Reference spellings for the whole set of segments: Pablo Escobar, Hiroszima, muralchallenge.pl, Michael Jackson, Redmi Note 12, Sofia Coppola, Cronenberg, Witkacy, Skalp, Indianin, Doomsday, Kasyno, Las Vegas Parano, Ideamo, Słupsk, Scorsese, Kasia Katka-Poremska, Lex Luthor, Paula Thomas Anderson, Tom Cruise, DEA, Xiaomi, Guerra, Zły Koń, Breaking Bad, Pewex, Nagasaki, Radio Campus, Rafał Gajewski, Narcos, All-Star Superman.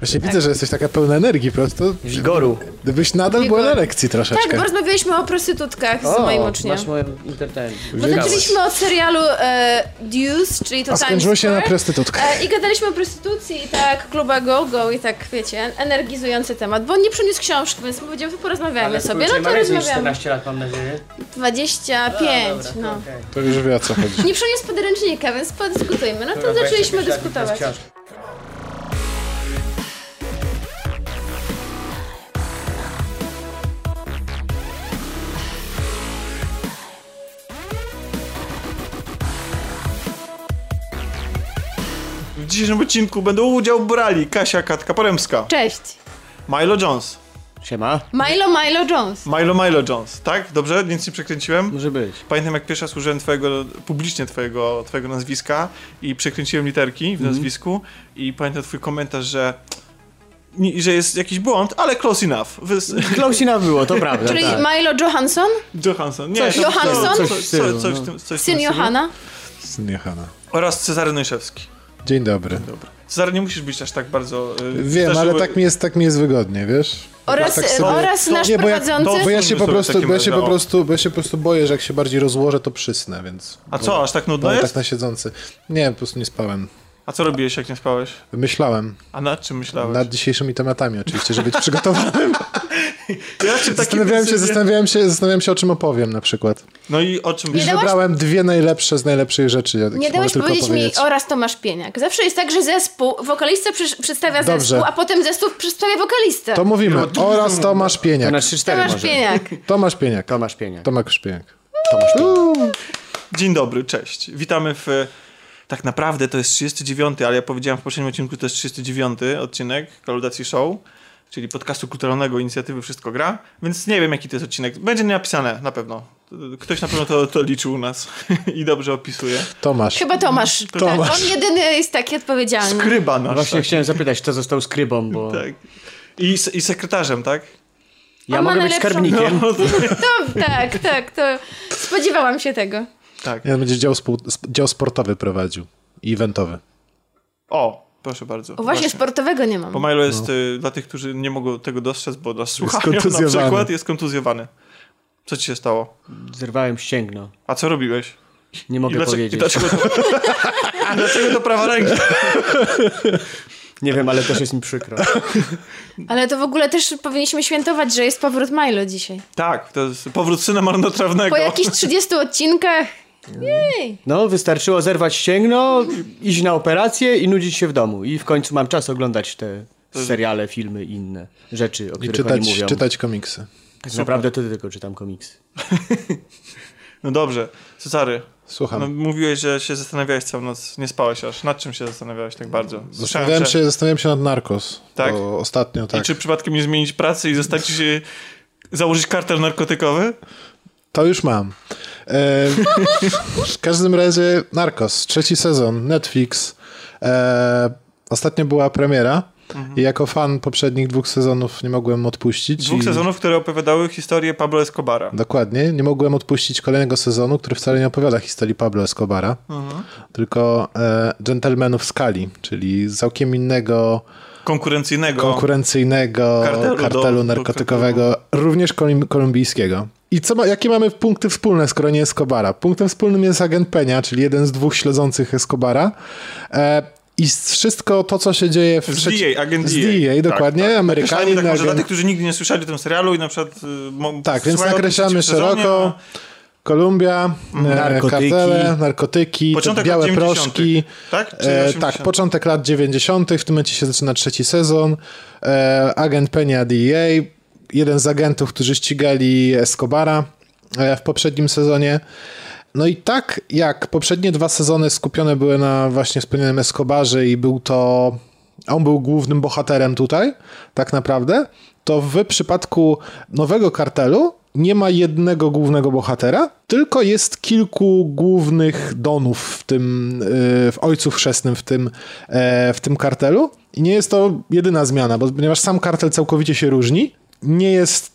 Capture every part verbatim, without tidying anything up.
Właśnie tak. Widzę, że jesteś taka pełna energii, prosto. Wigoru. Gdybyś nadal Wigoru. była na lekcji troszeczkę. Tak, bo rozmawialiśmy o prostytutkach o, z moim uczniem. Masz moją internet. Bo zaczęliśmy od serialu e, Deuce, czyli to Times Square. A skończyło się na prostytutkach. E, I gadaliśmy o prostytucji i tak kluba go-go i tak, wiecie, energizujący temat. Bo on nie przyniósł książki, więc powiedziałem, że porozmawiamy ale sobie. No to rozmawiamy. czternaście lat mam nadzieję. dwadzieścia pięć, no. Dobra, no. Okay. To już wie o co chodzi. Nie przyniósł podręcznika, więc podyskutujmy. No to dobra, zaczęliśmy dyskutować. W dzisiejszym odcinku będą udział brali Kasia Katka-Poremska. Cześć. Milo Jones. Siema. Milo Milo Jones. Milo Milo Jones, tak? Dobrze? Nic nie przekręciłem? Może być. Pamiętam, jak pierwsza służyłem twojego, publicznie twojego, twojego nazwiska i przekręciłem literki w mm. nazwisku i pamiętam twój komentarz, że nie, że jest jakiś błąd, ale close enough. Wy... Close enough było, to prawda. Czyli tak. Milo Johansson? Johansson. Nie, coś, to, Johansson? Coś, coś, coś, coś, no. coś, coś Syn Johana? Syn Johana. Oraz Cezary Nojszewski. Dzień dobry. Dzień dobry. Cezary, nie musisz być aż tak bardzo... Yy, Wiem, też, ale żeby... tak, mi jest, tak mi jest wygodnie, wiesz? Oraz, tak sobie... oraz nasz nie, bo jak, prowadzący... Bo ja się po prostu, bo ja się po prostu, bo ja się po prostu boję, że jak się bardziej rozłożę, to przysnę, więc... A bo, co, aż tak nudno jest? Tak na siedzący. Nie, po prostu nie spałem. A co robiłeś, jak nie spałeś? Myślałem. A nad czym myślałeś? Nad dzisiejszymi tematami oczywiście, żeby być przygotowanym. Ja się zastanawiałem, się, zastanawiałem, się, zastanawiałem się, o czym opowiem na przykład. No i o czym... Nie dałaś... Wybrałem dwie najlepsze z najlepszych rzeczy. Nie dałeś powiedzieć mi oraz Tomasz Pieniak. Zawsze jest tak, że zespół, wokalista przy, przedstawia Dobrze. zespół, a potem zespół przedstawia wokalistę. To mówimy. No, to oraz to Tomasz Pieniak. To na trzy cztery Tomasz może. Pieniak. Tomasz Pieniak. Tomasz Pieniak. Tomasz Pieniak. Tomasz Pieniak. Dzień dobry, cześć. Witamy w... Tak naprawdę to jest trzydziesty dziewiąty, ale ja powiedziałem w poprzednim odcinku, to jest trzydziesty dziewiąty odcinek Kolaudacji Show, czyli podcastu kulturalnego inicjatywy Wszystko Gra, więc nie wiem, jaki to jest odcinek. Będzie napisane na pewno. Ktoś na pewno to, to liczył u nas i dobrze opisuje. Tomasz. Chyba Tomasz. To, Tomasz. Tak. On jedyny jest taki odpowiedzialny. Skryba nasz. Właśnie tak. Chciałem zapytać, kto został skrybą, bo... Tak. I, I sekretarzem, tak? Ja On mogę być skarbnikiem. No, to... to, tak, tak. To spodziewałam się tego. Tak. Ja będzie dział, spo, dział sportowy prowadził i eventowy. O, proszę bardzo. O właśnie, właśnie, sportowego nie mam. Bo Milo jest no. y, dla tych, którzy nie mogą tego dostrzec, bo nas słuchają na przykład, jest kontuzjowany. Co ci się stało? Zerwałem ścięgno. A co robiłeś? Nie mogę I dlaczego, powiedzieć. I dlaczego, dlaczego to prawa ręka? Nie wiem, ale też jest mi przykro. Ale to w ogóle też powinniśmy świętować, że jest powrót Milo dzisiaj. Tak, to jest powrót syna marnotrawnego. Po jakichś trzydziestu odcinkach. Jej. No, wystarczyło zerwać ścięgno, iść na operację i nudzić się w domu. I w końcu mam czas oglądać te seriale, filmy i inne rzeczy, o których I czytać, oni mówią. czytać komiksy. Tak Super. naprawdę to tylko czytam komiksy. No dobrze, Cezary. Słucham. No, mówiłeś, że się zastanawiałeś całą noc, nie spałeś aż. Nad czym się zastanawiałeś tak bardzo? Zastanawiałem się, zastanawiałem się nad Narcos. Tak? Bo ostatnio, tak. I czy przypadkiem nie zmienić pracy i zostać się... założyć kartel narkotykowy? To już mam. E, w każdym razie Narcos, trzeci sezon, Netflix. E, ostatnio była premiera. Mhm. I jako fan poprzednich dwóch sezonów nie mogłem odpuścić. Dwóch i... sezonów, które opowiadały historię Pablo Escobara. Dokładnie. Nie mogłem odpuścić kolejnego sezonu, który wcale nie opowiada historii Pablo Escobara, mhm. tylko e, dżentelmenów z Cali, czyli całkiem innego... Konkurencyjnego. Konkurencyjnego kartelu, kartelu do, narkotykowego, do kartelu. Również kolum- kolumbijskiego. I co ma, jakie mamy punkty wspólne, skoro nie Escobara? Punktem wspólnym jest agent Peña, czyli jeden z dwóch śledzących Escobara. E, I wszystko to, co się dzieje w Z trzeci... D E A, agent D E A. D E A, dokładnie. Tak, tak. Amerykanin. Tak, może dla tych, którzy nigdy nie słyszeli o tym serialu i na przykład... Mo... Tak, więc nakreślamy szeroko. Kolumbia, mm. narkotyki. Kartele, narkotyki, białe proszki. Tak? E, tak, początek lat dziewięćdziesiątych. W tym momencie się zaczyna trzeci sezon. E, agent Peña D E A, jeden z agentów, którzy ścigali Escobara e, w poprzednim sezonie. No i tak jak poprzednie dwa sezony skupione były na właśnie wspomnianym Escobarze i był to... On był głównym bohaterem tutaj, tak naprawdę, to w przypadku nowego kartelu nie ma jednego głównego bohatera, tylko jest kilku głównych donów w tym, w ojcu chrzestnym w tym, w tym kartelu. I nie jest to jedyna zmiana, bo ponieważ sam kartel całkowicie się różni, nie jest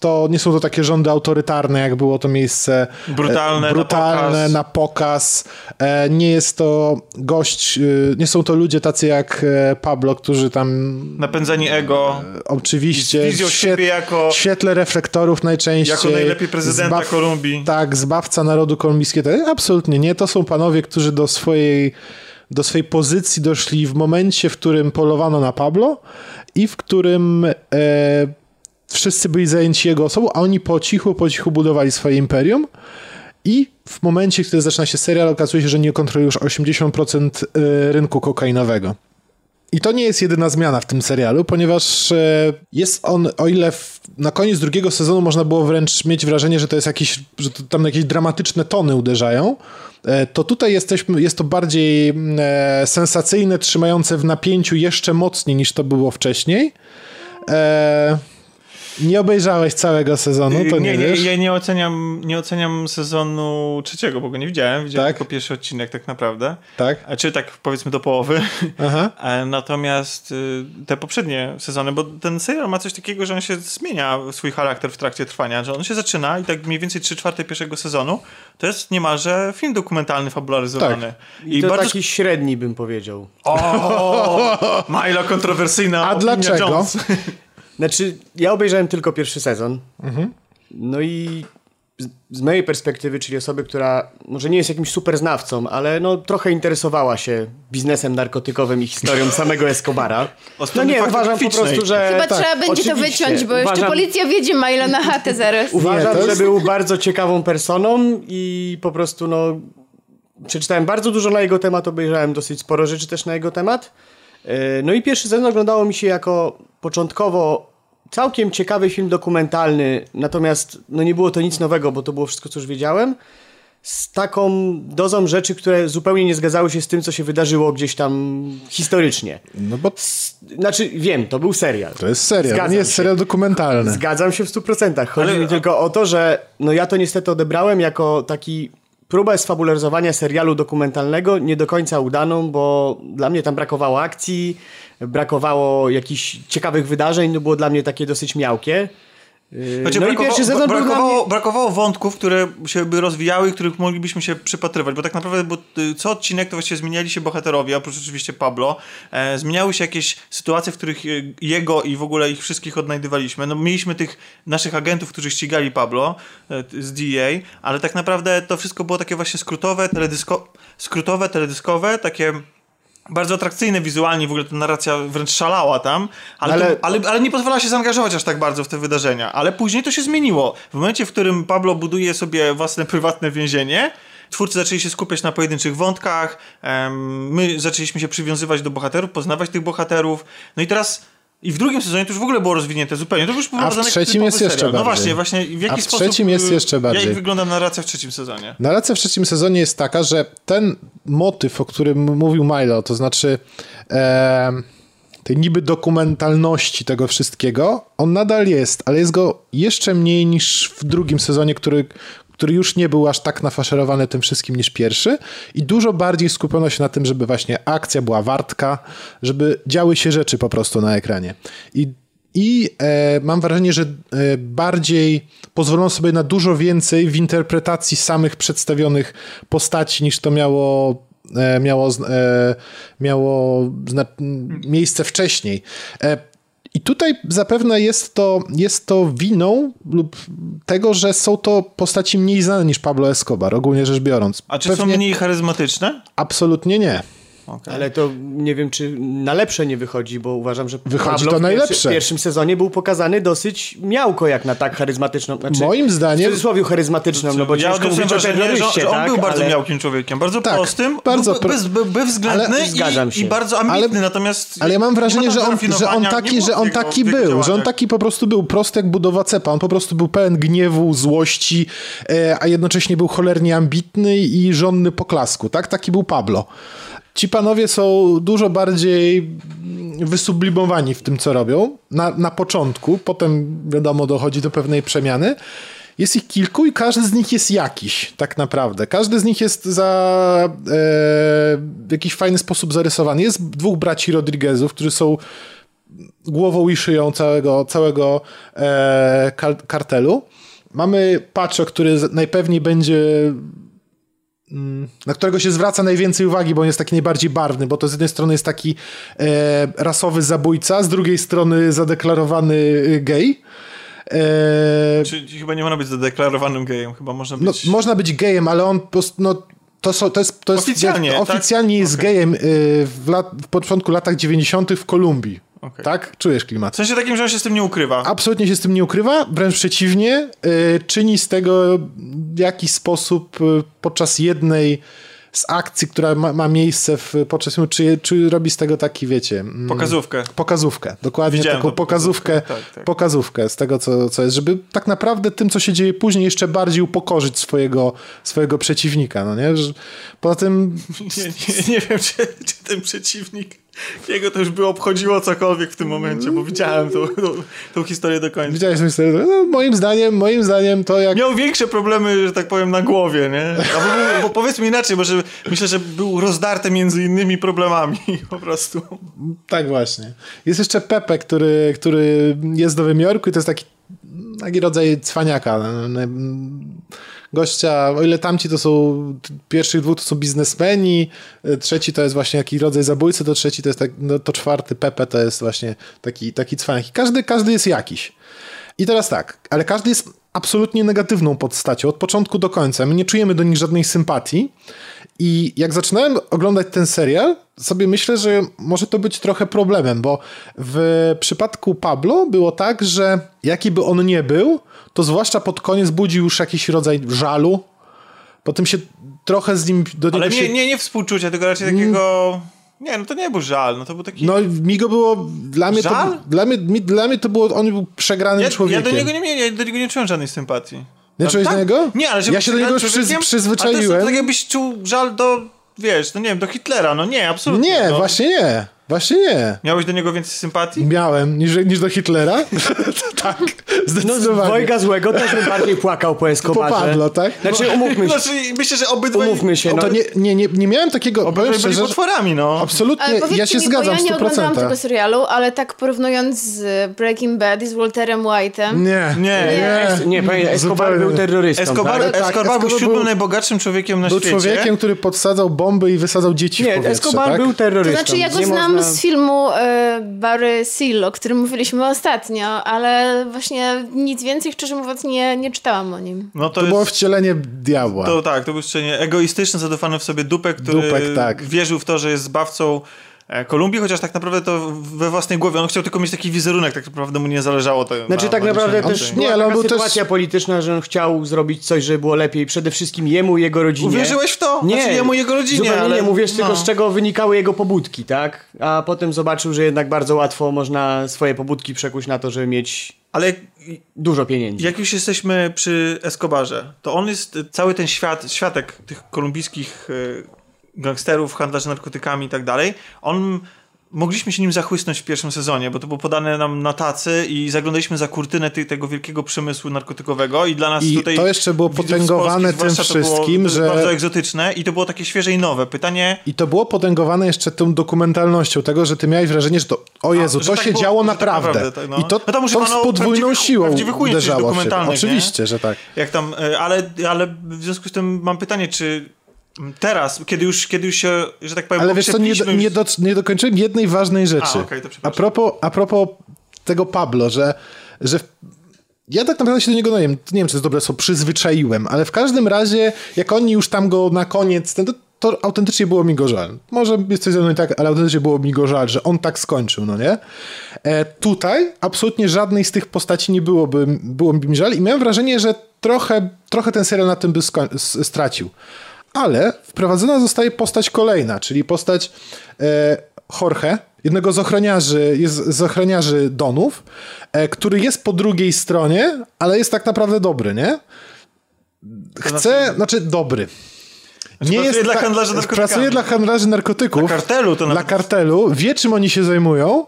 to nie są to takie rządy autorytarne, jak było to miejsce brutalne, brutalne na pokaz. na pokaz. Nie jest to gość, nie są to ludzie tacy jak Pablo, którzy tam... Napędzani ego. Oczywiście. W świet, jako, świetle reflektorów najczęściej. Jako najlepiej prezydenta zbaw, Kolumbii. Tak, zbawca narodu kolumbijskiego. Absolutnie nie. To są panowie, którzy do swojej do swojej pozycji doszli w momencie, w którym polowano na Pablo i w którym e, wszyscy byli zajęci jego osobą, a oni po cichu, po cichu budowali swoje imperium i w momencie, kiedy zaczyna się serial, okazuje się, że nie kontroluje już osiemdziesiąt procent rynku kokainowego. I to nie jest jedyna zmiana w tym serialu, ponieważ jest on, o ile w, na koniec drugiego sezonu można było wręcz mieć wrażenie, że to jest jakiś, że to tam jakieś dramatyczne tony uderzają, to tutaj jesteśmy, jest to bardziej sensacyjne, trzymające w napięciu jeszcze mocniej niż to było wcześniej. E... Nie obejrzałeś całego sezonu, to nie, nie wiesz? Nie, ja nie oceniam, nie oceniam sezonu trzeciego, bo go nie widziałem. Widziałem tak? Tylko pierwszy odcinek tak naprawdę. Tak? A czy tak powiedzmy do połowy. Aha. Natomiast te poprzednie sezony, bo ten serial ma coś takiego, że on się zmienia swój charakter w trakcie trwania, że on się zaczyna i tak mniej więcej trzy czwarte pierwszego sezonu to jest niemalże film dokumentalny, fabularyzowany. Tak. I, I to bardzo... taki średni bym powiedział. O, Milo, kontrowersyjna A opinia dlaczego? Jones. Znaczy, ja obejrzałem tylko pierwszy sezon, mhm. no i z, z mojej perspektywy, czyli osoby, która może nie jest jakimś super znawcą, ale no trochę interesowała się biznesem narkotykowym i historią samego Escobara. No nie, uważam po prostu, że... Chyba tak, trzeba będzie to wyciąć, bo uważam, jeszcze policja wjedzie Maila na chatę zaraz. Uważam, nie, jest... że był bardzo ciekawą personą i po prostu no przeczytałem bardzo dużo na jego temat, obejrzałem dosyć sporo rzeczy też na jego temat. No i pierwszy sezon oglądało mi się jako początkowo całkiem ciekawy film dokumentalny, natomiast no nie było to nic nowego, bo to było wszystko, co już wiedziałem, z taką dozą rzeczy, które zupełnie nie zgadzały się z tym, co się wydarzyło gdzieś tam historycznie. No bo... Znaczy, wiem, to był serial. To jest serial, Zgadzam nie jest się. serial dokumentalny. Zgadzam się w stu procentach. Chodzi Ale... mi tylko o to, że no ja to niestety odebrałem jako taki... próbę sfabularyzowania serialu dokumentalnego nie do końca udaną, bo dla mnie tam brakowało akcji, brakowało jakichś ciekawych wydarzeń, to było dla mnie takie dosyć miałkie. Znaczy, no brakowa- i pierwszy sezon brakowało, był dla mnie... brakowało wątków, które się by rozwijały i których moglibyśmy się przypatrywać, bo tak naprawdę bo co odcinek to właściwie zmieniali się bohaterowie, oprócz oczywiście Pablo, e, zmieniały się jakieś sytuacje, w których jego i w ogóle ich wszystkich odnajdywaliśmy. No mieliśmy tych naszych agentów, którzy ścigali Pablo e, z D E A, ale tak naprawdę to wszystko było takie właśnie skrótowe, teledysko- skrótowe, teledyskowe, takie... Bardzo atrakcyjne wizualnie, w ogóle ta narracja wręcz szalała tam, ale, ale... To, ale, ale nie pozwalała się zaangażować aż tak bardzo w te wydarzenia. Ale później to się zmieniło. W momencie, w którym Pablo buduje sobie własne prywatne więzienie, twórcy zaczęli się skupiać na pojedynczych wątkach, em, my zaczęliśmy się przywiązywać do bohaterów, poznawać tych bohaterów. No i teraz... I w drugim sezonie to już w ogóle było rozwinięte zupełnie. To już A w trzecim jest serial. jeszcze bardziej. No właśnie, właśnie. W jaki A w sposób, trzecim jest jeszcze bardziej. Jak wygląda narracja w trzecim sezonie? Narracja w trzecim sezonie jest taka, że ten motyw, o którym mówił Milo, to znaczy e, tej niby dokumentalności tego wszystkiego, on nadal jest, ale jest go jeszcze mniej niż w drugim sezonie, który, który już nie był aż tak nafaszerowany tym wszystkim niż pierwszy i dużo bardziej skupiono się na tym, żeby właśnie akcja była wartka, żeby działy się rzeczy po prostu na ekranie. I, i e, mam wrażenie, że e, bardziej pozwolono sobie na dużo więcej w interpretacji samych przedstawionych postaci niż to miało, e, miało, e, miało zna- miejsce wcześniej. E, I tutaj zapewne jest to, jest to winą lub tego, że są to postaci mniej znane niż Pablo Escobar, ogólnie rzecz biorąc. A czy Pewnie... są mniej charyzmatyczne? Absolutnie nie. Okay. Ale to nie wiem, czy na lepsze nie wychodzi, bo uważam, że wychodzi Pablo to najlepsze. W, pierwszy, w pierwszym sezonie był pokazany dosyć miałko jak na tak charyzmatyczną. Znaczy, moim zdaniem... W cudzysłowie charyzmatyczną, no bo ja ciężko mówić o terroryście, że on tak, był bardzo ale... miałkim człowiekiem, bardzo tak, prostym, bardzo pro... bez, bez, bezwzględny ale... i, i bardzo ambitny, ale... natomiast... Ale ja mam wrażenie, że on, że on taki, że on taki jego, był, że on taki po prostu był prosty jak budowa cepa, on po prostu był pełen gniewu, złości, e, a jednocześnie był cholernie ambitny i żonny poklasku, tak? Taki był Pablo. Ci panowie są dużo bardziej wysublimowani w tym, co robią. Na, na początku, potem wiadomo, dochodzi do pewnej przemiany. Jest ich kilku i każdy z nich jest jakiś, tak naprawdę. Każdy z nich jest za e, w jakiś fajny sposób zarysowany. Jest dwóch braci Rodriguezów, którzy są głową i szyją całego, całego e, kartelu. Mamy Pacho, który najpewniej będzie... na którego się zwraca najwięcej uwagi, bo on jest taki najbardziej barwny, bo to z jednej strony jest taki e, rasowy zabójca, z drugiej strony zadeklarowany gej. E, Czyli chyba nie można być zadeklarowanym gejem, chyba można być... No, można być gejem, ale on po prostu... No, To, są, to jest, to jest oficjalnie, jak, oficjalnie tak? jest okay. gejem y, w, lat, w początku latach dziewięćdziesiątych w Kolumbii. Okay. Tak? Czujesz klimat. W sensie takim, że on się z tym nie ukrywa. Absolutnie się z tym nie ukrywa, wręcz przeciwnie. Y, czyni z tego w jakiś sposób y, podczas jednej z akcji, która ma, ma miejsce w, podczas czy, czy robi z tego taki, wiecie... Mm, pokazówkę. Pokazówkę. Dokładnie Widziałem taką pokazówkę. Pokazówkę, tak, tak. pokazówkę z tego, co, co jest, żeby tak naprawdę tym, co się dzieje później, jeszcze bardziej upokorzyć swojego, swojego przeciwnika, no nie? Że, poza tym... Nie, nie, nie wiem, czy, czy ten przeciwnik... Jego to już by obchodziło cokolwiek w tym momencie, bo widziałem tą, tą, tą historię do końca. Widziałeś tą historię? No, moim zdaniem, moim zdaniem to jak... Miał większe problemy, że tak powiem, na głowie, nie? Bo, bo powiedzmy inaczej, bo że, myślę, że był rozdarty między innymi problemami po prostu. Tak właśnie. Jest jeszcze Pepe, który, który jest w Nowym Jorku i to jest taki, taki rodzaj cwaniaka. Gościa, o ile tamci to są, pierwszych dwóch to są biznesmeni, trzeci to jest właśnie jakiś rodzaj zabójcy, to trzeci to jest tak, no to czwarty Pepe to jest właśnie taki, taki cwanek. Każdy, każdy jest jakiś. I teraz tak, ale każdy jest absolutnie negatywną postacią od początku do końca. My nie czujemy do nich żadnej sympatii i jak zaczynałem oglądać ten serial, sobie myślę, że może to być trochę problemem, bo w przypadku Pablo było tak, że jaki by on nie był, to zwłaszcza pod koniec budził już jakiś rodzaj żalu. Potem się trochę z nim... Do niego Ale nie, się... nie, nie współczucia, tylko raczej takiego... Nie, no to nie był żal, no to był taki... No mi go było... Dla mnie żal? To, dla, mnie, mi, dla mnie to było... On był przegranym ja, człowiekiem. Ja do niego nie miałem, ja do niego nie czułem żadnej sympatii. Nie czułeś tak? do niego? Nie, ale... Ja się do niego już przyz, przyzwyczaiłem. Ale to jest tak, jakbyś czuł żal do... Wiesz, no nie wiem, do Hitlera, no nie, absolutnie. Nie, no. właśnie nie. Właśnie nie. Miałeś do niego więcej sympatii? Miałem, niż, niż do Hitlera. Tak, zdecydowanie. No, dwojga złego też bym bardziej płakał po Escobarze. Po Pablo, tak? Znaczy, umówmy się. Znaczy, myślę, że obydwaj... Umówmy się, no. To nie, nie, nie, nie miałem takiego... Obydwaj byli szczerze, potworami, no. Absolutnie, ja się mi, zgadzam w stu procentach. Ja nie oglądałam tego serialu, ale tak porównując z Breaking Bad i z Walterem White'em... Nie, nie, nie. nie. nie panie, Escobar był terrorystą. Escobar, tak? Escobar, Escobar był siódmym najbogatszym człowiekiem na był świecie. Był człowiekiem, który podsadzał bomby i wysadzał dzieci nie, w powietrze, Escobar tak? był terrorystą. To znaczy, ja go znam z filmu y, Barry Seal, o którym mówiliśmy ostatnio, ale właśnie nic więcej, szczerze mówiąc, nie, nie czytałam o nim. No to to jest, było wcielenie diabła. To tak, to było wcielenie egoistyczne, zadufany w sobie dupek, który dupek, tak. wierzył w to, że jest zbawcą Kolumbii, chociaż tak naprawdę to we własnej głowie. On chciał tylko mieć taki wizerunek, tak naprawdę mu nie zależało. To znaczy na, tak na naprawdę też okay. była nie, ale taka sytuacja też... polityczna, że on chciał zrobić coś, żeby było lepiej. Przede wszystkim jemu i jego rodzinie. Uwierzyłeś w to? Nie. Znaczy jemu i jego rodzinie. Zupełnie ale... nie mówisz no. tylko z czego wynikały jego pobudki, tak? A potem zobaczył, że jednak bardzo łatwo można swoje pobudki przekuć na to, żeby mieć ale dużo pieniędzy. Jak już jesteśmy przy Escobarze, to on jest cały ten świat, światek tych kolumbijskich... gangsterów, handlarzy narkotykami i tak dalej. On... Mogliśmy się nim zachłysnąć w pierwszym sezonie, bo to było podane nam na tacy i zaglądaliśmy za kurtynę ty, tego wielkiego przemysłu narkotykowego i dla nas I tutaj... I to jeszcze było potęgowane Polski, tym wszystkim, było, że... bardzo egzotyczne i to było takie świeże i nowe. Pytanie... I to było potęgowane jeszcze tą dokumentalnością tego, że ty miałeś wrażenie, że to... O Jezu, A, to tak się było, działo naprawdę. Tak naprawdę tak, no. I to, no to, to z podwójną siłą uderzało się. Oczywiście, nie? że tak. Jak tam... Ale, ale w związku z tym mam pytanie, czy... Teraz, kiedy już, kiedy już się, że tak powiem... Ale wiesz co, nie, do, nie, do, nie dokończyłem jednej ważnej rzeczy. A, okay, to przepraszam. A propos, a propos tego Pablo, że, że ja tak naprawdę się do niego, no nie wiem, nie wiem, czy to jest dobre słowo, przyzwyczaiłem, ale w każdym razie, jak oni już tam go na koniec... Ten, to, to autentycznie było mi go żal. Może jest coś ze mną i tak, ale autentycznie było mi go żal, że on tak skończył, no nie? E, tutaj absolutnie żadnej z tych postaci nie byłoby, było mi żal i miałem wrażenie, że trochę, trochę ten serial na tym by skoń- stracił. Ale wprowadzona zostaje postać kolejna, czyli postać e, Jorge, jednego z ochroniarzy, jest z ochroniarzy Donów, e, który jest po drugiej stronie, ale jest tak naprawdę dobry, nie? Chce, znaczy dobry. Znaczy nie pracuje, jest dla handlarzy narkotyków. pracuje dla handlarzy narkotyków. Dla kartelu. To dla kartelu. Wie, czym oni się zajmują,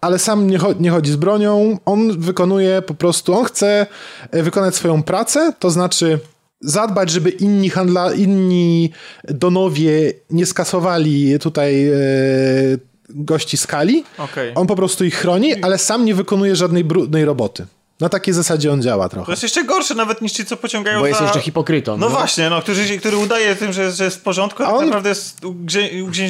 ale sam nie, cho- nie chodzi z bronią. On wykonuje po prostu, on chce wykonać swoją pracę, to znaczy... zadbać, żeby inni handla, inni donowie nie skasowali tutaj e, gości z Cali. Okay. On po prostu ich chroni, ale sam nie wykonuje żadnej brudnej roboty. Na takiej zasadzie on działa trochę. To jest jeszcze gorsze nawet niż ci, co pociągają. Bo jest za... jeszcze hipokrytą. No, no właśnie, no, który, który udaje tym, że, że jest w porządku, a tak on... naprawdę jest, gdzie, gdzie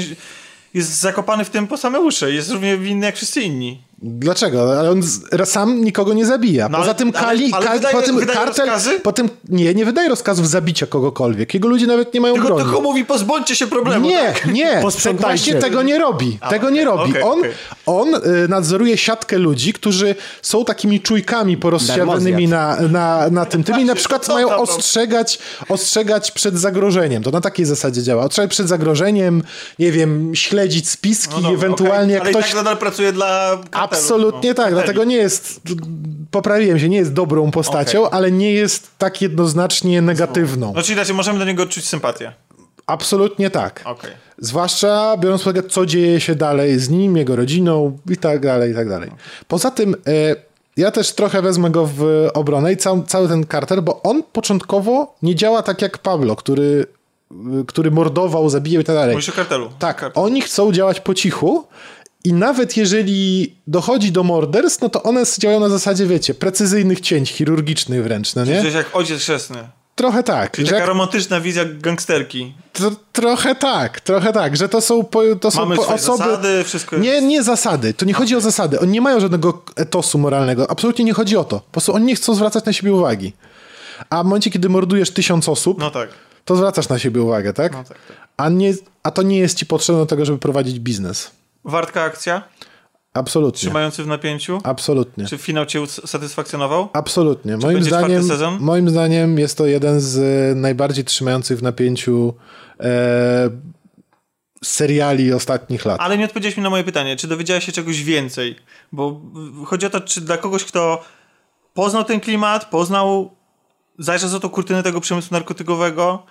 jest zakopany w tym po same uszy. Jest równie winny jak wszyscy inni. Dlaczego? Ale on sam nikogo nie zabija. No, poza tym Kali, ale, ale Kali, wydaje, po tym wydaje kartel, rozkazy? Po tym, nie, nie wydaje rozkazów zabicia kogokolwiek. Jego ludzie nawet nie mają tylko, broni. Tylko mówi, pozbądźcie się problemu. Nie, tak? nie. Posprzątajcie. Tak właśnie tego nie robi. A, tego okay, nie robi. Okay, on, okay. on nadzoruje siatkę ludzi, którzy są takimi czujkami porozsiadanymi na, na, na tym tym i na przykład mają ostrzegać, ostrzegać przed zagrożeniem. To na takiej zasadzie działa. Ostrzegać przed zagrożeniem, nie wiem, śledzić spiski, no, no, ewentualnie okay. Ale ktoś... Ale i tak nadal pracuje dla... Absolutnie no, tak, no, dlatego nie jest, poprawiłem się, nie jest dobrą postacią, okay. ale nie jest tak jednoznacznie negatywną. No czyli znaczy, możemy do niego czuć sympatię. Absolutnie tak. Okay. Zwłaszcza biorąc pod uwagę, co dzieje się dalej z nim, jego rodziną i tak dalej, i tak dalej. Poza tym e, ja też trochę wezmę go w obronę i cał, cały ten Carter, bo on początkowo nie działa tak jak Pablo, który, który mordował, zabijał i tak dalej. Mówisz o kartelu. Tak, Kartel. Oni chcą działać po cichu. I nawet jeżeli dochodzi do morderstw, no to one działają na zasadzie, wiecie, precyzyjnych cięć, chirurgicznych wręcz, no nie? Czyli jak Ojciec Chrzestny. Trochę tak. Czyli taka jak... romantyczna wizja gangsterki. Tro, trochę tak, trochę tak, że to są, po, to są po osoby... zasady, wszystko jest... Nie, nie zasady, to nie okay. chodzi o zasady. Oni nie mają żadnego etosu moralnego, absolutnie nie chodzi o to. Po prostu oni nie chcą zwracać na siebie uwagi. A w momencie, kiedy mordujesz tysiąc osób, no tak. to zwracasz na siebie uwagę, tak? No tak, tak. A, nie, a to nie jest ci potrzebne do tego, żeby prowadzić biznes. Wartka akcja? Absolutnie. Trzymający w napięciu? Absolutnie. Czy finał cię usatysfakcjonował? Absolutnie. Moim zdaniem, moim zdaniem jest to jeden z najbardziej trzymających w napięciu e, seriali ostatnich lat. Ale nie odpowiedziałeś mi na moje pytanie. Czy dowiedziałeś się czegoś więcej? Bo chodzi o to, czy dla kogoś, kto poznał ten klimat, poznał, zajrzał za tą kurtynę tego przemysłu narkotykowego,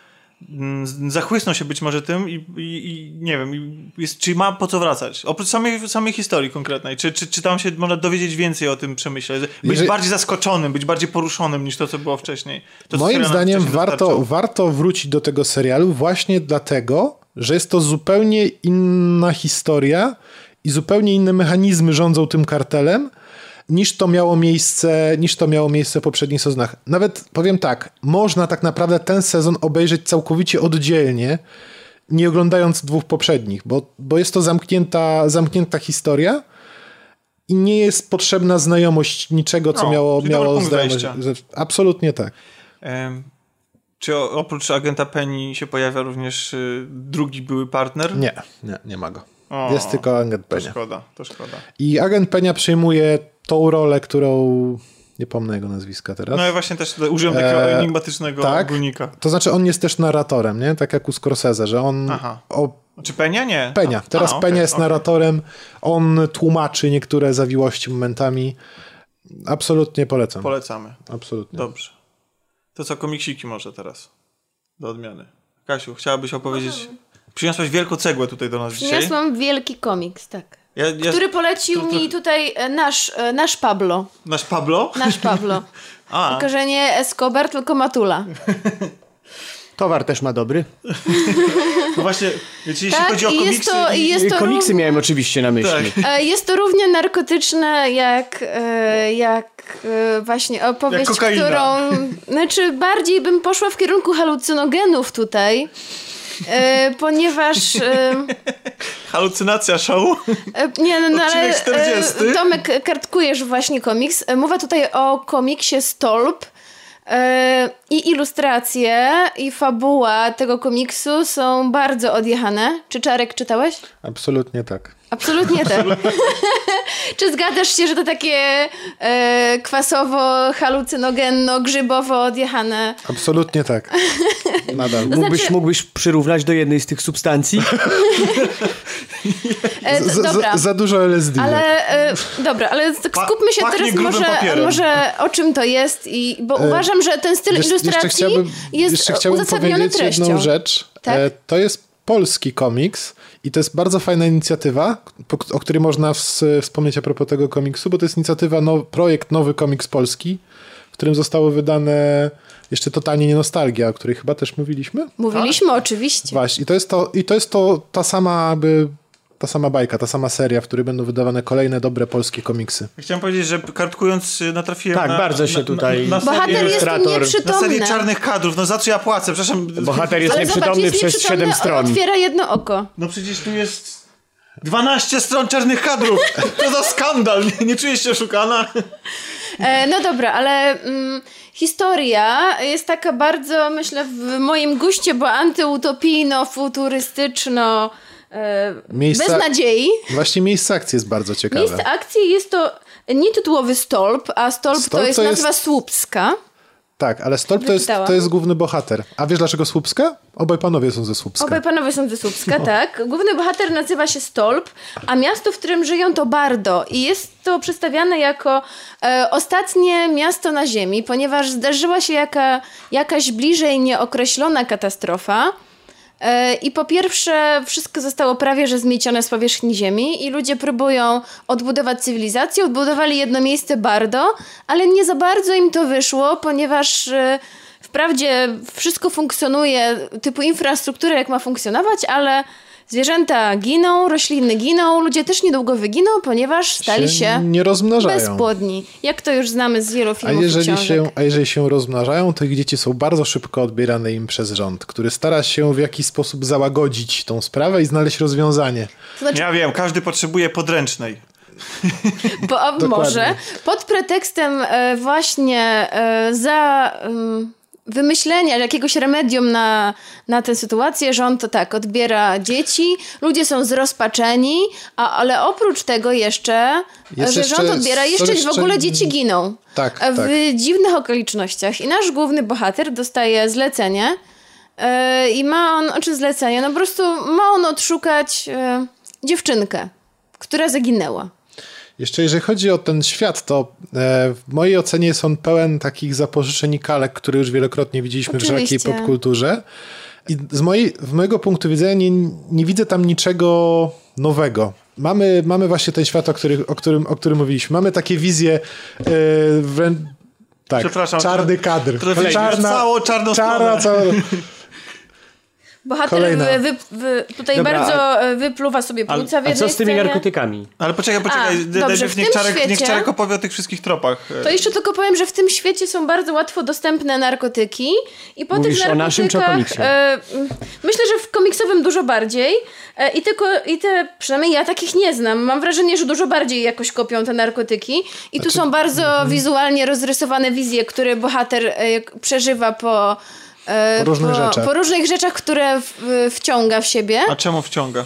zachłysnął się być może tym i, i, i nie wiem, i jest, czy ma po co wracać? Oprócz samej, samej historii konkretnej. Czy, czy, czy tam się można dowiedzieć więcej o tym przemyśle? Być Jeżeli... bardziej zaskoczonym, być bardziej poruszonym niż to, co było wcześniej. To, Moim zdaniem wcześniej warto, warto wrócić do tego serialu właśnie dlatego, że jest to zupełnie inna historia i zupełnie inne mechanizmy rządzą tym kartelem, niż to miało miejsce, niż to miało miejsce w poprzednich sezonach. Nawet powiem tak, można tak naprawdę ten sezon obejrzeć całkowicie oddzielnie, nie oglądając dwóch poprzednich, bo, bo jest to zamknięta, zamknięta historia i nie jest potrzebna znajomość niczego, co no, miało, miało znajomość. Absolutnie tak. Um, czy oprócz agenta Penny się pojawia również y, drugi były partner? Nie, nie, nie ma go. O, jest tylko agent Penia. To szkoda, to szkoda. I agent Penia przyjmuje tą rolę, którą... Nie pomnę jego nazwiska teraz. No ja właśnie też użyłem takiego e, enigmatycznego tak? ogólnika. To znaczy on jest też narratorem, nie? Tak jak u Scorsese, że on... Aha. O... Czy Penia? Nie. Penia. Teraz A, okay, Penia jest okay. narratorem. On tłumaczy niektóre zawiłości momentami. Absolutnie polecam. Polecamy. Absolutnie. Dobrze. To co, komiksiki może teraz? Do odmiany. Kasiu, chciałabyś opowiedzieć... Przyniosłaś wielką cegłę tutaj do nas Przyniosłam dzisiaj. Przyniosłam wielki komiks, tak. Ja, ja... Który polecił to, to... mi tutaj nasz, nasz Pablo. Nasz Pablo? Nasz Pablo. A. Tylko, że nie Escobar, tylko Matula. Towar też ma dobry. No właśnie, jeśli tak, chodzi o komiksy... Jest to, jest to komiksy równie... miałem oczywiście na myśli. Tak. Jest to równie narkotyczne jak, jak właśnie opowieść, jak którą... Znaczy bardziej bym poszła w kierunku halucynogenów tutaj. Yy, ponieważ... Yy, Halucynacja show? Yy, nie, no, no ale yy, Tomek, kartkujesz właśnie komiks. Mowa tutaj o komiksie Stolp yy, i ilustracje i fabuła tego komiksu są bardzo odjechane. Czy Czarek czytałeś? Absolutnie tak. Absolutnie tak. Czy zgadzasz się, że to takie e, kwasowo, halucynogenno, grzybowo odjechane? Absolutnie tak. Nadal. To znaczy... mógłbyś, mógłbyś przyrównać do jednej z tych substancji? e, d- dobra. Z, za dużo L S D. Ale, e, dobra, ale tak skupmy się pa, teraz może, może o czym to jest, i, bo e, uważam, że ten styl jeszcze, ilustracji jeszcze jest uzasadniony treścią. Jedną rzecz. Tak? E, to jest polski komiks. I to jest bardzo fajna inicjatywa, o której można wspomnieć a propos tego komiksu, bo to jest inicjatywa, now, projekt Nowy Komiks Polski, w którym zostało wydane jeszcze totalnie nie nostalgia, o której chyba też mówiliśmy. Mówiliśmy, tak? Oczywiście. Właśnie. I to jest, to, i to, jest to, ta sama jakby ta sama bajka, ta sama seria, w której będą wydawane kolejne dobre polskie komiksy. Chciałem powiedzieć, że kartkując natrafiłem tak, na... Tak, bardzo się na, tutaj... Na, na bohater ilustrator, jest nieprzytomny. Na serię czarnych kadrów. No za co ja płacę? Przepraszam. Bohater jest, ale nieprzytomny, zobacz, jest przez siedem stron. Otwiera jedno oko. No przecież tu jest dwanaście stron czarnych kadrów. To za skandal. Nie, nie czujesz się oszukana? E, no dobra, ale... Mm, historia jest taka bardzo, myślę, w moim guście, bo antyutopijno, futurystyczno, miejsca, bez nadziei. Właśnie miejsce akcji jest bardzo ciekawe. Miejsce akcji jest to nie tytułowy Stolp, a Stolp, Stolp to jest to nazwa jest... Słupska. Tak, ale Stolp to jest, to jest główny bohater. A wiesz dlaczego Słupska? Obaj panowie są ze Słupska. Obaj panowie są ze Słupska, no. Tak. Główny bohater nazywa się Stolp, a miasto, w którym żyją, to Bardo. I jest to przedstawiane jako e, ostatnie miasto na ziemi, ponieważ zdarzyła się jaka, jakaś bliżej nieokreślona katastrofa. I po pierwsze wszystko zostało prawie że zmiecione z powierzchni ziemi i ludzie próbują odbudować cywilizację, odbudowali jedno miejsce Bardo, ale nie za bardzo im to wyszło, ponieważ wprawdzie wszystko funkcjonuje typu infrastruktura jak ma funkcjonować, ale zwierzęta giną, rośliny giną, ludzie też niedługo wyginą, ponieważ stali się, się nie rozmnażają. Bezpłodni. Jak to już znamy z wielu filmów, a jeżeli się, a jeżeli się rozmnażają, to ich dzieci są bardzo szybko odbierane im przez rząd, który stara się w jakiś sposób załagodzić tą sprawę i znaleźć rozwiązanie. To znaczy... Ja wiem, każdy potrzebuje podręcznej. Bo może pod pretekstem e, właśnie e, za... E, wymyślenia jakiegoś remedium na, na tę sytuację, rząd to tak odbiera dzieci, ludzie są zrozpaczeni, a, ale oprócz tego jeszcze, jest że jeszcze, rząd odbiera jeszcze, jeszcze w ogóle dzieci giną. Tak, w tak. dziwnych okolicznościach. I nasz główny bohater dostaje zlecenie yy, i ma on, oczy zlecenie, no po prostu ma on odszukać yy, dziewczynkę, która zaginęła. Jeszcze jeżeli chodzi o ten świat, to w mojej ocenie jest on pełen takich zapożyczeń i kalek, które już wielokrotnie widzieliśmy Oczywiście. w wszelkiej popkulturze. I z mojej, w mojego punktu widzenia nie, nie widzę tam niczego nowego. Mamy, mamy właśnie ten świat, o, który, o, którym, o którym mówiliśmy. Mamy takie wizje yy, wręcz... Tak, Przepraszam, czarny kadr. Kolejny. Czarna, cało czarną czarna, cała... Bohater wy, wy, wy, tutaj Dobra, bardzo a, wypluwa sobie płuca. A, a co z tymi narkotykami? Ale poczekaj, poczekaj. A, dobrze, niech, w Czarek, świecie, niech Czarek opowie o tych wszystkich tropach. To jeszcze tylko powiem, że w tym świecie są bardzo łatwo dostępne narkotyki. I po Mówisz tych narkotykach, o naszym czy o komiksie? E, myślę, że w komiksowym dużo bardziej. E, i, tylko, I te, przynajmniej ja takich nie znam. Mam wrażenie, że dużo bardziej jakoś kopią te narkotyki. I tu znaczy, są bardzo mm. wizualnie rozrysowane wizje, które bohater e, przeżywa po... Po różnych, po, po różnych rzeczach, które w, wciąga w siebie. A czemu wciąga?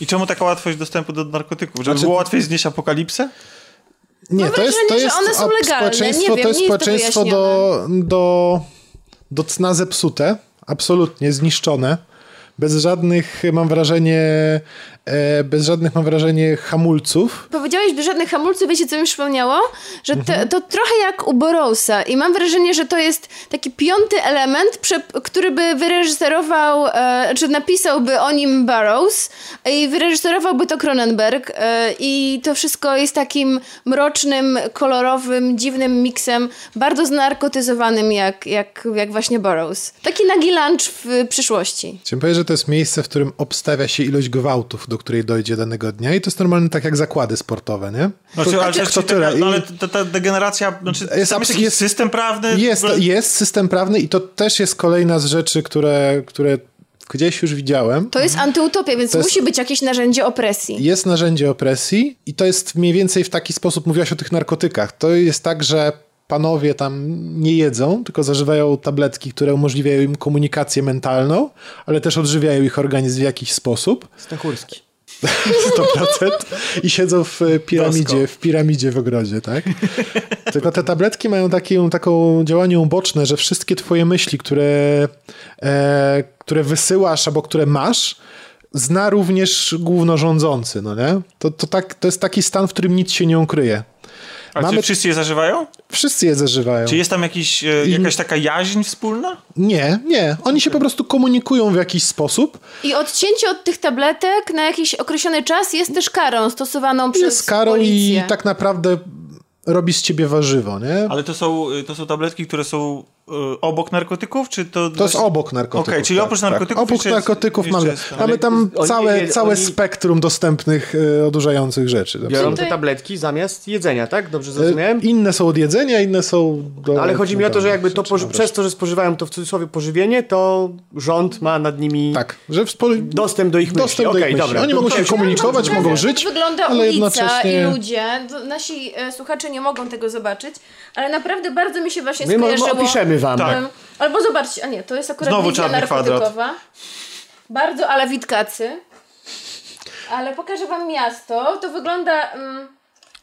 I czemu taka łatwość dostępu do narkotyków? Żeby znaczy... było łatwiej znieść apokalipsę? Nie, no to jest, to jest, one są legalne. Społeczeństwo, nie wiem, to jest społeczeństwo to do, do, do cna zepsute, absolutnie zniszczone, bez żadnych, mam wrażenie, bez żadnych, mam wrażenie, hamulców. Powiedziałeś, bez żadnych hamulców, wiecie, co mi przypomniało? Że te, mhm. to trochę jak u Borrowsa i mam wrażenie, że to jest taki piąty element, który by wyreżyserował, czy napisałby o nim Burroughs i wyreżyserowałby to Cronenberg i to wszystko jest takim mrocznym, kolorowym, dziwnym miksem, bardzo znarkotyzowanym jak, jak, jak właśnie Burroughs. Taki nagi lunch w przyszłości. Chciałem powiedzieć, że to jest miejsce, w którym obstawia się ilość gwałtów, do której dojdzie danego dnia i to jest normalnie tak jak zakłady sportowe, nie? Znaczy, ale to tyle. Taka, no, ale ta, ta degeneracja, znaczy, jest, tam jest jakiś jest, system prawny? Jest, jest system prawny i to też jest kolejna z rzeczy, które, które gdzieś już widziałem. To jest antyutopia, więc to musi jest, być jakieś narzędzie opresji. Jest narzędzie opresji i to jest mniej więcej w taki sposób, mówiłaś o tych narkotykach. To jest tak, że panowie tam nie jedzą, tylko zażywają tabletki, które umożliwiają im komunikację mentalną, ale też odżywiają ich organizm w jakiś sposób. Stachurski. sto procent. I siedzą w piramidzie, w piramidzie w ogrodzie, tak? Tylko te tabletki mają takie taką działanie uboczne, że wszystkie twoje myśli, które, e, które wysyłasz albo które masz, zna również głównodorządzący, no nie? To, to, tak, to jest taki stan, w którym nic się nie ukryje. A Mamy... czy wszyscy je zażywają? Wszyscy je zażywają. Czy jest tam jakiś, e, jakaś I... taka jaźń wspólna? Nie, nie. Oni się po prostu komunikują w jakiś sposób. I odcięcie od tych tabletek na jakiś określony czas jest też karą stosowaną przez policję. Jest karą policję. I tak naprawdę robi z ciebie warzywo, nie? Ale to są, to są tabletki, które są obok narkotyków, czy to... To jest obok narkotyków. Okej, okay, czyli oprócz tak, narkotyków... Tak. Oprócz narkotyków mamy, mamy tam oni, całe, je, całe oni... spektrum dostępnych y, odurzających rzeczy. Biorą te tabletki zamiast jedzenia, tak? Dobrze zrozumiałem? Inne są od jedzenia, inne są... do. Ale chodzi mi o to, że jakby to poży- przez to, że spożywają to w cudzysłowie pożywienie, to rząd ma nad nimi tak, że wspol... dostęp do ich myśli. Dostęp okay, do ich myśli. Dobra. Oni to mogą to się komunikować, mogą tak, żyć, wygląda ale jednocześnie... i ludzie. Nasi e, słuchacze nie mogą tego zobaczyć, ale naprawdę bardzo mi się właśnie skojarzyło... Opiszemy wam. Tak. Albo zobaczcie, a nie, to jest akurat wizja narkotykowa. Kwadrat. Bardzo ala Witkacy. Ale pokażę wam miasto. To wygląda... Mm,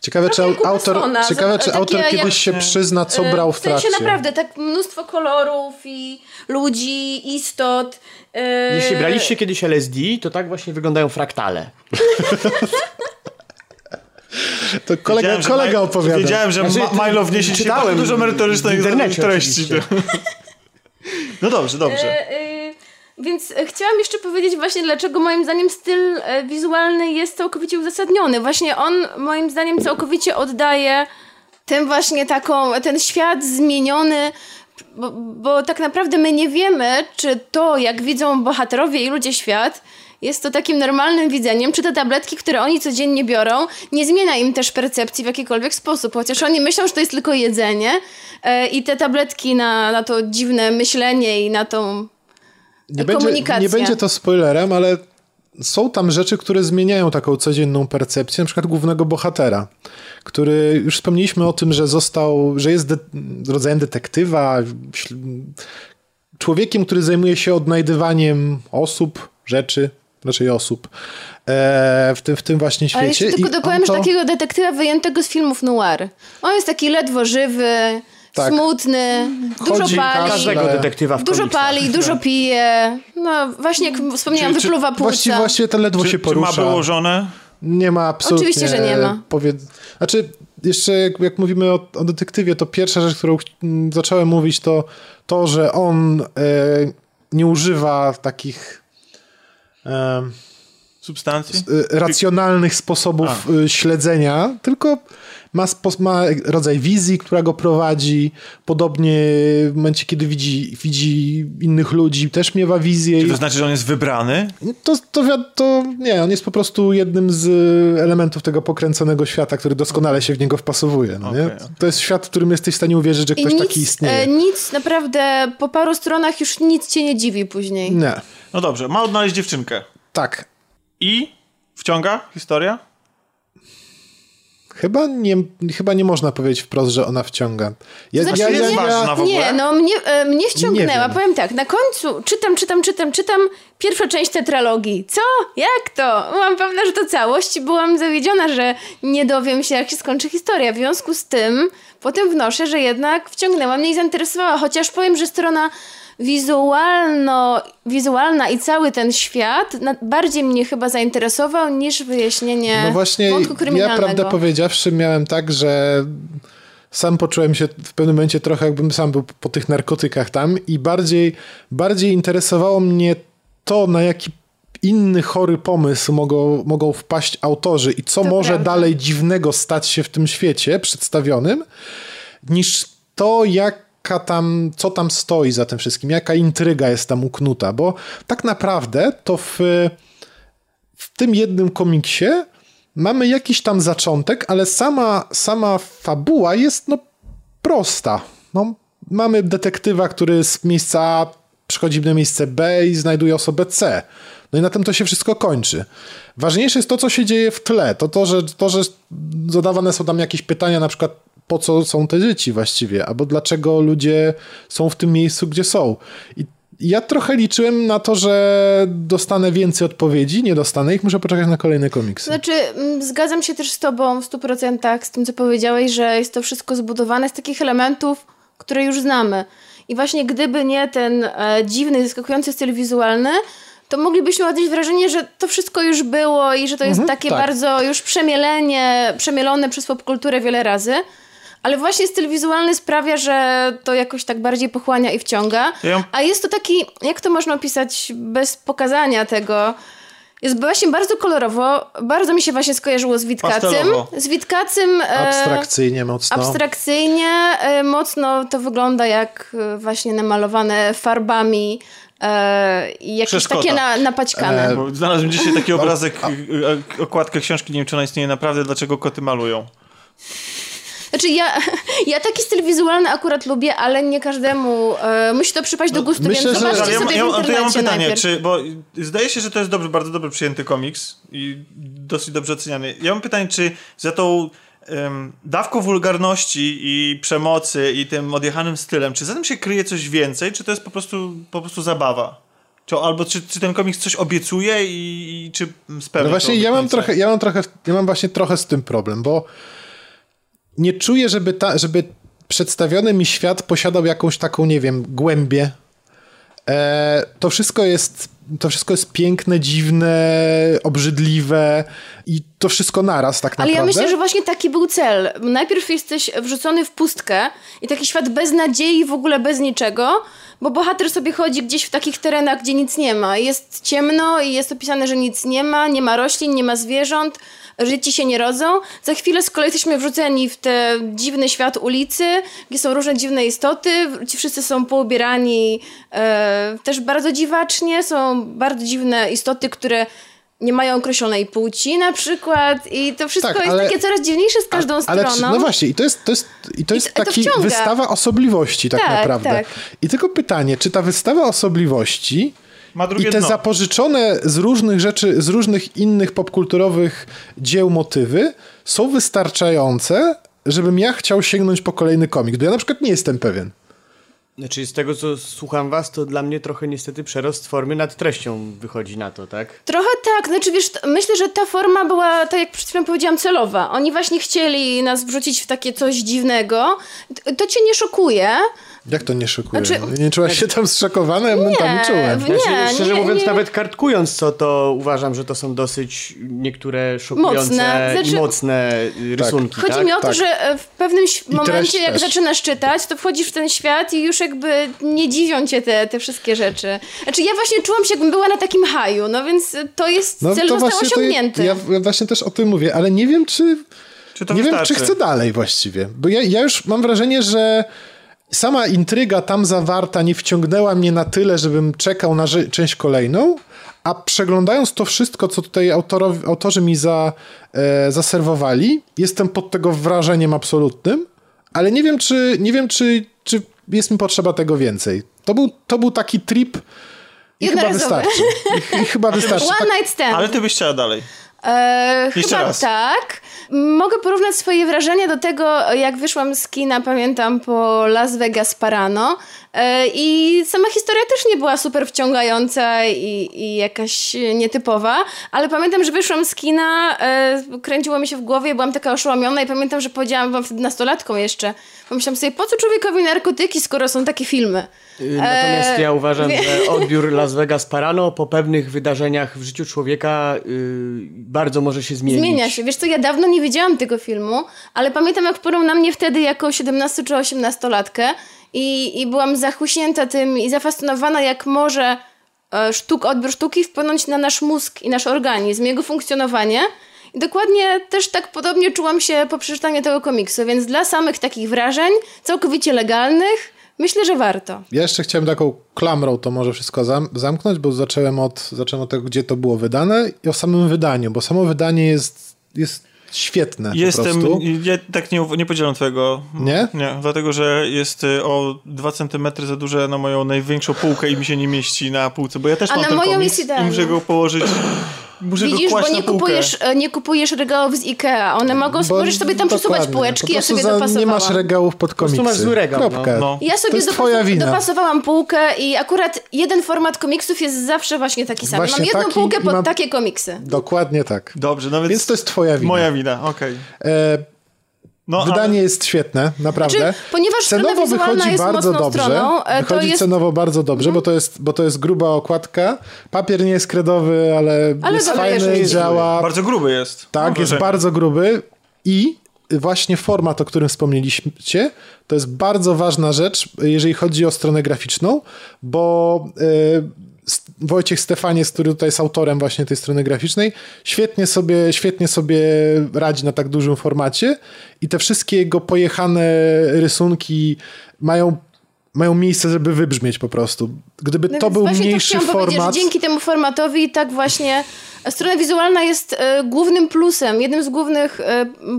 ciekawe, czy autor, ciekawe, czy autor takie, kiedyś się przyzna, co brał w trakcie. W sensie naprawdę, tak mnóstwo kolorów i ludzi, istot. Yy... Jeśli braliście kiedyś L S D, to tak właśnie wyglądają fraktale. To kolega, wiedziałem, kolega my, opowiada. Wiedziałem, że znaczy, Milo wniesie się dużo merytorycznych treści. No dobrze, dobrze. Yy, yy, więc chciałam jeszcze powiedzieć właśnie, dlaczego moim zdaniem styl wizualny jest całkowicie uzasadniony. Właśnie on moim zdaniem całkowicie oddaje ten właśnie taką, ten świat zmieniony, bo, bo tak naprawdę my nie wiemy, czy to, jak widzą bohaterowie i ludzie świat, jest to takim normalnym widzeniem, czy te tabletki, które oni codziennie biorą, nie zmienia im też percepcji w jakikolwiek sposób, chociaż oni myślą, że to jest tylko jedzenie yy, i te tabletki na, na to dziwne myślenie i na tą nie komunikację. Będzie, nie będzie to spoilerem, ale są tam rzeczy, które zmieniają taką codzienną percepcję, na przykład głównego bohatera, który, już wspomnieliśmy o tym, że został, że jest de- rodzajem detektywa, człowiekiem, który zajmuje się odnajdywaniem osób, rzeczy, raczej osób e, w, tym, w tym właśnie świecie. Ale jeszcze tylko dopowiem, to... że takiego detektywa wyjętego z filmów noir. On jest taki ledwo żywy, tak. smutny, Chodzi dużo pali, każdego detektywa w dużo pali, dużo pije. No właśnie jak wspomniałam, czy, wypluwa płuca. Właściwie, właściwie to ledwo czy, się porusza. Czy ma położone? Nie ma absolutnie. Oczywiście, że nie ma. Powie... Znaczy jeszcze jak, jak mówimy o, o detektywie, to pierwsza rzecz, którą zacząłem mówić, to to, że on e, nie używa takich Um, substancji? Racjonalnych sposobów A. śledzenia, tylko ma, spos- ma rodzaj wizji, która go prowadzi. Podobnie w momencie, kiedy widzi, widzi innych ludzi, też miewa wizję. Czy to znaczy, że on jest wybrany? To, to, to nie, on jest po prostu jednym z elementów tego pokręconego świata, który doskonale się w niego wpasowuje. No okay, nie? okay. To jest świat, w którym jesteś w stanie uwierzyć, że I ktoś nic, taki istnieje. Nic, naprawdę, po paru stronach już nic cię nie dziwi później. Nie. No dobrze, ma odnaleźć dziewczynkę. Tak. I wciąga historia? Chyba nie, chyba nie można powiedzieć wprost, że ona wciąga. Ja, znaczy, ja, ja, jest ważna ja, w ogóle? Nie, no mnie, e, mnie wciągnęła. Powiem tak, na końcu czytam, czytam, czytam, czytam pierwsza część tetralogii. Co? Jak to? Byłam pewna, że to całość i byłam zawiedziona, że nie dowiem się, jak się skończy historia. W związku z tym potem wnoszę, że jednak wciągnęła mnie i zainteresowała. Chociaż powiem, że strona wizualno, wizualna i cały ten świat bardziej mnie chyba zainteresował niż wyjaśnienie no właśnie, wątku kryminalnego. Ja prawdę powiedziawszy miałem tak, że sam poczułem się w pewnym momencie trochę jakbym sam był po tych narkotykach tam i bardziej, bardziej interesowało mnie to, na jaki inny chory pomysł mogą, mogą wpaść autorzy i co to może prawda. dalej dziwnego stać się w tym świecie przedstawionym, niż to, jak Tam, co tam stoi za tym wszystkim, jaka intryga jest tam uknuta, bo tak naprawdę to w, w tym jednym komiksie mamy jakiś tam zaczątek, ale sama, sama fabuła jest no prosta. No, mamy detektywa, który z miejsca A przychodzi na miejsce B i znajduje osobę C. No i na tym to się wszystko kończy. Ważniejsze jest to, co się dzieje w tle. To, to, że, to, że zadawane są tam jakieś pytania, na przykład po co są te dzieci właściwie, albo dlaczego ludzie są w tym miejscu, gdzie są. I ja trochę liczyłem na to, że dostanę więcej odpowiedzi, nie dostanę ich, muszę poczekać na kolejne komiksy. Znaczy, zgadzam się też z tobą w stu procentach z tym, co powiedziałeś, że jest to wszystko zbudowane z takich elementów, które już znamy. I właśnie gdyby nie ten e, dziwny, zaskakujący styl wizualny, to moglibyśmy odnieść wrażenie, że to wszystko już było i że to jest mhm, takie tak. bardzo już przemielenie, przemielone przez popkulturę wiele razy. Ale właśnie styl wizualny sprawia, że to jakoś tak bardziej pochłania i wciąga. A jest to taki, jak to można opisać bez pokazania tego, Jest właśnie bardzo kolorowo, bardzo mi się właśnie skojarzyło z Witkacym. Pastelowo. Z Witkacym. E, abstrakcyjnie mocno. Abstrakcyjnie e, mocno to wygląda jak właśnie namalowane farbami. I jakieś Przeszkoda. takie na, napaćkane. Eee, Znalazłem dzisiaj taki obrazek, okładkę książki, nie wiem czy ona istnieje naprawdę, dlaczego koty malują. Znaczy ja, ja taki styl wizualny akurat lubię, ale nie każdemu e, musi to przypaść no, do gustu, myślę, więc że... zobaczcie ja, sobie ja, w internecie. Ja mam pytanie, najpierw. czy, bo zdaje się, że to jest dobry, bardzo dobry przyjęty komiks i dosyć dobrze oceniany. Ja mam pytanie, czy za tą um, dawką wulgarności i przemocy i tym odjechanym stylem, czy za tym się kryje coś więcej, czy to jest po prostu, po prostu zabawa? Czy, albo czy, czy ten komiks coś obiecuje i, i czy spełnia? No właśnie ja mam trochę, ja mam trochę, ja mam właśnie trochę z tym problem, bo nie czuję, żeby, ta, żeby przedstawiony mi świat posiadał jakąś taką, nie wiem, głębię. E, to wszystko jest, to wszystko jest piękne, dziwne, obrzydliwe i to wszystko naraz tak naprawdę. Ale ja myślę, że właśnie taki był cel. Najpierw jesteś wrzucony w pustkę i taki świat bez nadziei, w ogóle bez niczego, bo bohater sobie chodzi gdzieś w takich terenach, gdzie nic nie ma. Jest ciemno i jest opisane, że nic nie ma, nie ma roślin, nie ma zwierząt, dzieci się nie rodzą. Za chwilę z kolei jesteśmy wrzuceni w ten dziwny świat ulicy, gdzie są różne dziwne istoty. Ci wszyscy są poubierani e, też bardzo dziwacznie. Są bardzo dziwne istoty, które nie mają określonej płci na przykład. I to wszystko tak, jest ale, takie coraz dziwniejsze z każdą a, ale stroną. Przy, no właśnie, i to jest, to jest, i to jest I to, taki to wystawa osobliwości tak, tak naprawdę. Tak. I tylko pytanie, czy ta wystawa osobliwości... I te dno. zapożyczone z różnych rzeczy, z różnych innych popkulturowych dzieł motywy są wystarczające, żebym ja chciał sięgnąć po kolejny komik. Bo ja na przykład nie jestem pewien. Znaczy z tego, co słucham was, to dla mnie trochę niestety przerost formy nad treścią wychodzi na to, tak? Trochę tak. Znaczy wiesz, myślę, że ta forma była, tak jak przed chwilą powiedziałam, celowa. Oni właśnie chcieli nas wrzucić w takie coś dziwnego. To cię nie szokuje. Jak to nie szokuje? Znaczy, nie czułaś się tam zszokowana? Ja bym tam czułem. Nie, znaczy, szczerze nie, mówiąc, nie. nawet kartkując co, to uważam, że to są dosyć niektóre szokujące mocne, znaczy, i mocne rysunki. Tak. Chodzi tak? mi o to, tak. że w pewnym momencie, jak też. zaczynasz czytać, to wchodzisz w ten świat i już jakby nie dziwią cię te, te wszystkie rzeczy. Znaczy, ja właśnie czułam się, jakbym była na takim haju, no więc to jest no, cel, to został osiągnięty. Ja, ja właśnie też o tym mówię, ale nie wiem, czy... czy to nie wystarczy? wiem, czy chcę dalej właściwie. Bo ja, ja już mam wrażenie, że sama intryga tam zawarta nie wciągnęła mnie na tyle, żebym czekał na ży- część kolejną, a przeglądając to wszystko, co tutaj autorowi, autorzy mi za, e, zaserwowali, jestem pod tego wrażeniem absolutnym, ale nie wiem, czy, nie wiem, czy, czy jest mi potrzeba tego więcej. To był, to był taki trip i chyba wystarczy. I, i chyba wystarczy. One tak, night stand. Ale ty byś chciała dalej. Eee, Jeszcze chyba raz. tak. Mogę porównać swoje wrażenia do tego, jak wyszłam z kina, pamiętam, po Las Vegas Parano eee, i sama historia też nie była super wciągająca i, i jakaś nietypowa, ale pamiętam, że wyszłam z kina, eee, kręciło mi się w głowie, byłam taka oszołomiona i pamiętam, że powiedziałam, byłam wtedy nastolatką jeszcze, pomyślałam sobie, po co człowiekowi narkotyki, skoro są takie filmy? Natomiast ja uważam, że odbiór Las Vegas Parano po pewnych wydarzeniach w życiu człowieka yy, bardzo może się zmienić. Zmienia się. Wiesz co, ja dawno nie widziałam tego filmu, ale pamiętam, jak wpłynął na mnie wtedy jako siedemnasto- czy osiemnastolatkę i, i byłam zachłyśnięta tym i zafascynowana, jak może sztuk, odbiór sztuki wpłynąć na nasz mózg i nasz organizm, jego funkcjonowanie. I dokładnie też tak podobnie czułam się po przeczytaniu tego komiksu, więc dla samych takich wrażeń, całkowicie legalnych, myślę, że warto. Ja jeszcze chciałem taką klamrą to może wszystko zam- zamknąć, bo zacząłem od, zacząłem od tego, gdzie to było wydane i o samym wydaniu, bo samo wydanie jest, jest świetne. Jestem, po prostu. Ja tak nie, nie podzielam twojego. Nie? Nie, dlatego, że jest o dwa centymetry za duże na moją największą półkę i mi się nie mieści na półce, bo ja też A mam ten komiks i muszę go położyć... Muszę Widzisz, bo nie kupujesz, nie kupujesz regałów z Ikea. One mogą, bo możesz sobie tam przesuwać półeczki, ja sobie dopasowałam. Nie masz regałów pod komiksy. Po prostu masz zły regał. No. No. Ja sobie dopas- dopasowałam półkę i akurat jeden format komiksów jest zawsze właśnie taki sam. Właśnie mam jedną taki, półkę pod mam... takie komiksy. Dokładnie tak. Dobrze, no więc, więc to jest twoja wina. Moja wina, okej. Okay. No, Wydanie ale... jest świetne, naprawdę. Znaczy, ponieważ cenowo wychodzi jest bardzo dobrze. Stroną, wychodzi jest... cenowo bardzo dobrze, mm. bo, to jest, bo to jest gruba okładka. Papier nie jest kredowy, ale, ale jest fajny i działa. Bardzo gruby jest. Tak, jest bardzo gruby. I właśnie format, o którym wspomnieliście, to jest bardzo ważna rzecz, jeżeli chodzi o stronę graficzną, bo... Yy, Wojciech Stefaniec, który tutaj jest autorem właśnie tej strony graficznej, świetnie sobie, świetnie sobie radzi na tak dużym formacie i te wszystkie jego pojechane rysunki mają mają miejsce, żeby wybrzmieć po prostu. Gdyby no to był mniejszy to format... Dzięki temu formatowi tak właśnie strona wizualna jest y, głównym plusem, jednym z głównych y,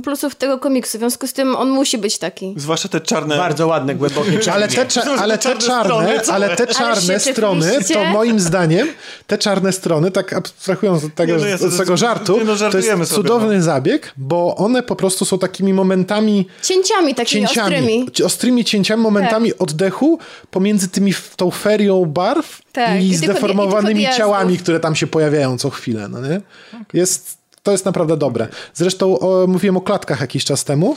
plusów tego komiksu, w związku z tym on musi być taki. Zwłaszcza te czarne... Bardzo ładne, głębokie czarne. Ale te, cza- ale te czarne, ale te czarne strony, to moim zdaniem, te czarne strony, tak abstrahując od tego, nie, no ja od tego z, żartu, nie, no to jest cudowny sobie, no. zabieg, bo one po prostu są takimi momentami... Cięciami takimi cięciami, ostrymi. Ostrymi cięciami, momentami tak. oddechu, pomiędzy tymi, tą ferią barw tak, i, i zdeformowanymi i ciałami, które tam się pojawiają co chwilę. No nie? Okay. Jest, to jest naprawdę dobre. Zresztą o, mówiłem o klatkach jakiś czas temu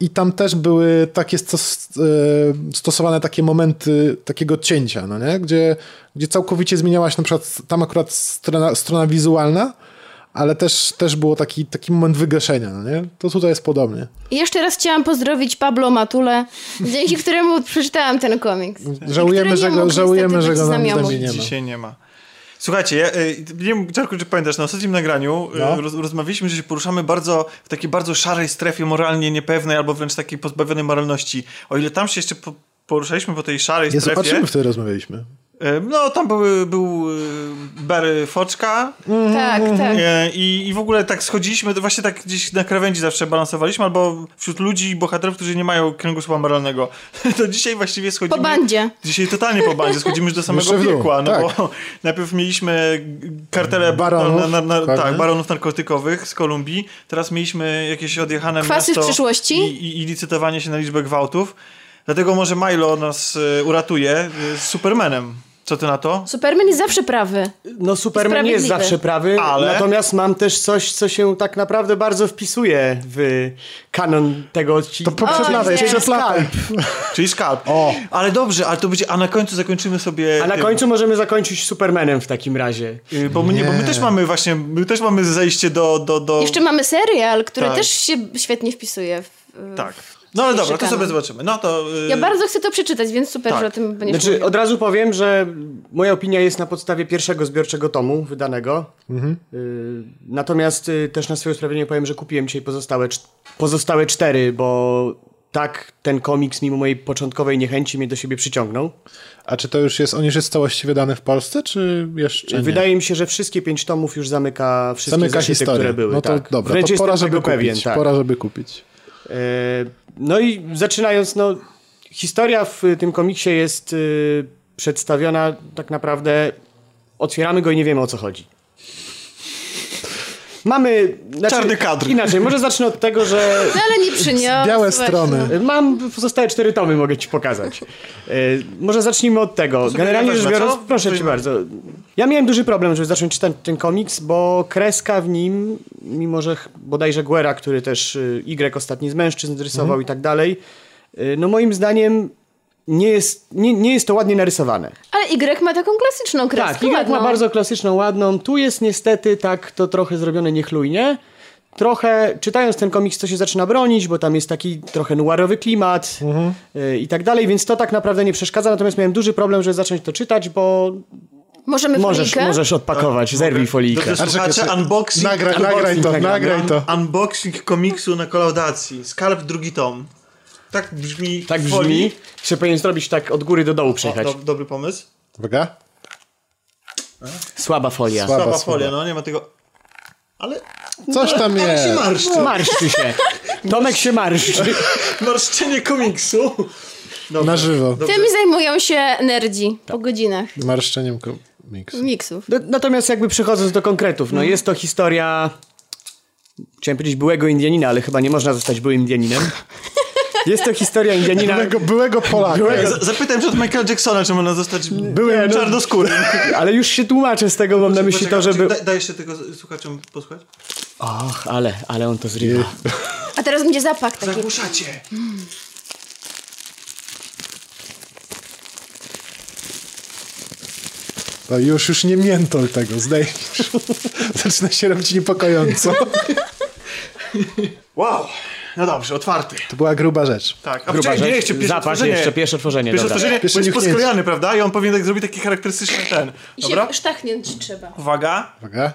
i tam też były takie stos, stosowane takie momenty takiego cięcia, no nie? Gdzie, gdzie całkowicie zmieniała się na przykład tam akurat strona, strona wizualna, ale też, też było taki, taki moment wygaszenia, no nie? To tutaj jest podobnie. I jeszcze raz chciałam pozdrowić Pablo Matulę, dzięki któremu przeczytałam ten komiks. Żałujemy, że go, żałujemy, że go nam nie ma. Dzisiaj nie ma. Słuchajcie, ja, nie wiem, Czarku, czy pamiętasz, na ostatnim nagraniu no. roz, rozmawialiśmy, że się poruszamy bardzo w takiej bardzo szarej strefie moralnie niepewnej albo wręcz takiej pozbawionej moralności. O ile tam się jeszcze po, poruszaliśmy po tej szarej nie strefie... Nie zobaczymy, w której rozmawialiśmy. No, tam był, był Barry Foczka. Tak, tak. I, I w ogóle tak schodziliśmy, właśnie tak gdzieś na krawędzi zawsze balansowaliśmy, albo wśród ludzi i bohaterów, którzy nie mają kręgosłupa moralnego. To dzisiaj właściwie schodzimy... Po bandzie. Dzisiaj totalnie po bandzie. Schodzimy już do samego piekła, no tak. bo najpierw mieliśmy kartelę baronów, na, na, na, na, tak, baronów narkotykowych z Kolumbii. Teraz mieliśmy jakieś odjechane Kwasy miasto w przyszłości. I, i, i licytowanie się na liczbę gwałtów. Dlatego może Milo nas uratuje z Supermanem. Co ty na to? Superman jest zawsze prawy. No Superman nie jest zawsze prawy, ale... natomiast mam też coś, co się tak naprawdę bardzo wpisuje w kanon tego odcinka. To poprzedlataj, czyli Skalp. Czyli Skalp. O. Ale dobrze, ale to będzie, a na końcu zakończymy sobie... A na tym. końcu możemy zakończyć Supermanem w takim razie. Yy, bo, my, nie. bo my też mamy właśnie, my też mamy zejście do... do, do... Jeszcze mamy serial, który tak. też się świetnie wpisuje. W... Tak. No ale dobra, to sobie zobaczymy. No to, yy... Ja bardzo chcę to przeczytać, więc super, tak. że o tym będziesz znaczy, mówił. Od razu powiem, że moja opinia jest na podstawie pierwszego zbiorczego tomu wydanego. Mhm. Yy, natomiast yy, też na swoje usprawiedliwienie powiem, że kupiłem dzisiaj pozostałe, cz- pozostałe cztery, bo tak ten komiks mimo mojej początkowej niechęci mnie do siebie przyciągnął. A czy to już jest, on już jest całościowy wydany w Polsce, czy jeszcze nie? Wydaje mi się, że wszystkie pięć tomów już zamyka wszystkie zamyka zaszyty, historię. które były. No to tak. dobra, Wręcz to pora, żeby kupić. Pewien, tak. Pora, żeby kupić. No i zaczynając, no historia w tym komiksie jest yy, przedstawiona tak naprawdę, otwieramy go i nie wiemy, o co chodzi. Mamy... Znaczy, czarny kadr. Inaczej, może zacznę od tego, że... No ale nie przyniosł. Białe strony. Mam pozostałe cztery tomy, mogę ci pokazać. Yy, może zacznijmy od tego. Generalnie rzecz biorąc, co? proszę Coś... ci bardzo. Ja miałem duży problem, żeby zacząć czytać ten komiks, bo kreska w nim, mimo że bodajże Guerra, który też Y ostatni z mężczyzn rysował mhm. i tak dalej, yy, no moim zdaniem... Nie jest, nie, nie jest to ładnie narysowane. Ale Y ma taką klasyczną kreskę. Tak, Y ładną. ma bardzo klasyczną, ładną. Tu jest niestety tak to trochę zrobione niechlujnie. Trochę, czytając ten komiks, to się zaczyna bronić, bo tam jest taki trochę noirowy klimat mhm. y, i tak dalej, więc to tak naprawdę nie przeszkadza. Natomiast miałem duży problem, żeby zacząć to czytać, bo... Możemy możesz, folikę? Możesz odpakować, tak, zerwij folikę. A czekajcie, unboxing... Nagraj, unboxing, to, nagraj to. Unboxing komiksu na kolaudacji. Skalp drugi tom. Tak brzmi. Tak brzmi. Się powinien zrobić tak od góry do dołu przejechać. O, do, dobry pomysł. Uwaga. Słaba folia. Słaba, Słaba folia, no nie ma tego. Ale. Coś tam ale jest. Się marszczy. Marszczy się. Tomek się marszczy. Marszczenie komiksu. Dobra. Na żywo. Dobrze. Tym zajmują się nerdzi tak. po godzinach. Marszczeniem komiksu. Miksów. Do, natomiast jakby przechodząc do konkretów, no hmm. jest to historia. Chciałem powiedzieć byłego Indianina, ale chyba nie można zostać byłym Indianinem. Jest to historia Indianina... Byłego, byłego Polaka. Byłego... Zapytałem się od Michaela Jacksona, czy można zostać byłem czarnoskórym. Ale już się tłumaczę z tego, mam na myśli to, żeby... Daj jeszcze tego słuchaczom posłuchać. Och, ale, ale on to zrywa. A teraz będzie zapach taki. Zagłuszacie. Mm. No już, już nie miętol tego, zdejmiesz. Zaczyna się robić niepokojąco. Wow. No dobrze, otwarty. To była gruba rzecz. Tak, a gruba rzecz. Jeszcze pierwsze Zapasz otworzenie. jeszcze, pierwsze otworzenie. Pierwsze dobra. otworzenie, pierwsze bo jest poskrojany, prawda? I on powinien tak zrobić taki charakterystyczny ten. I dobra? Się sztachnięć trzeba. Uwaga. Uwaga.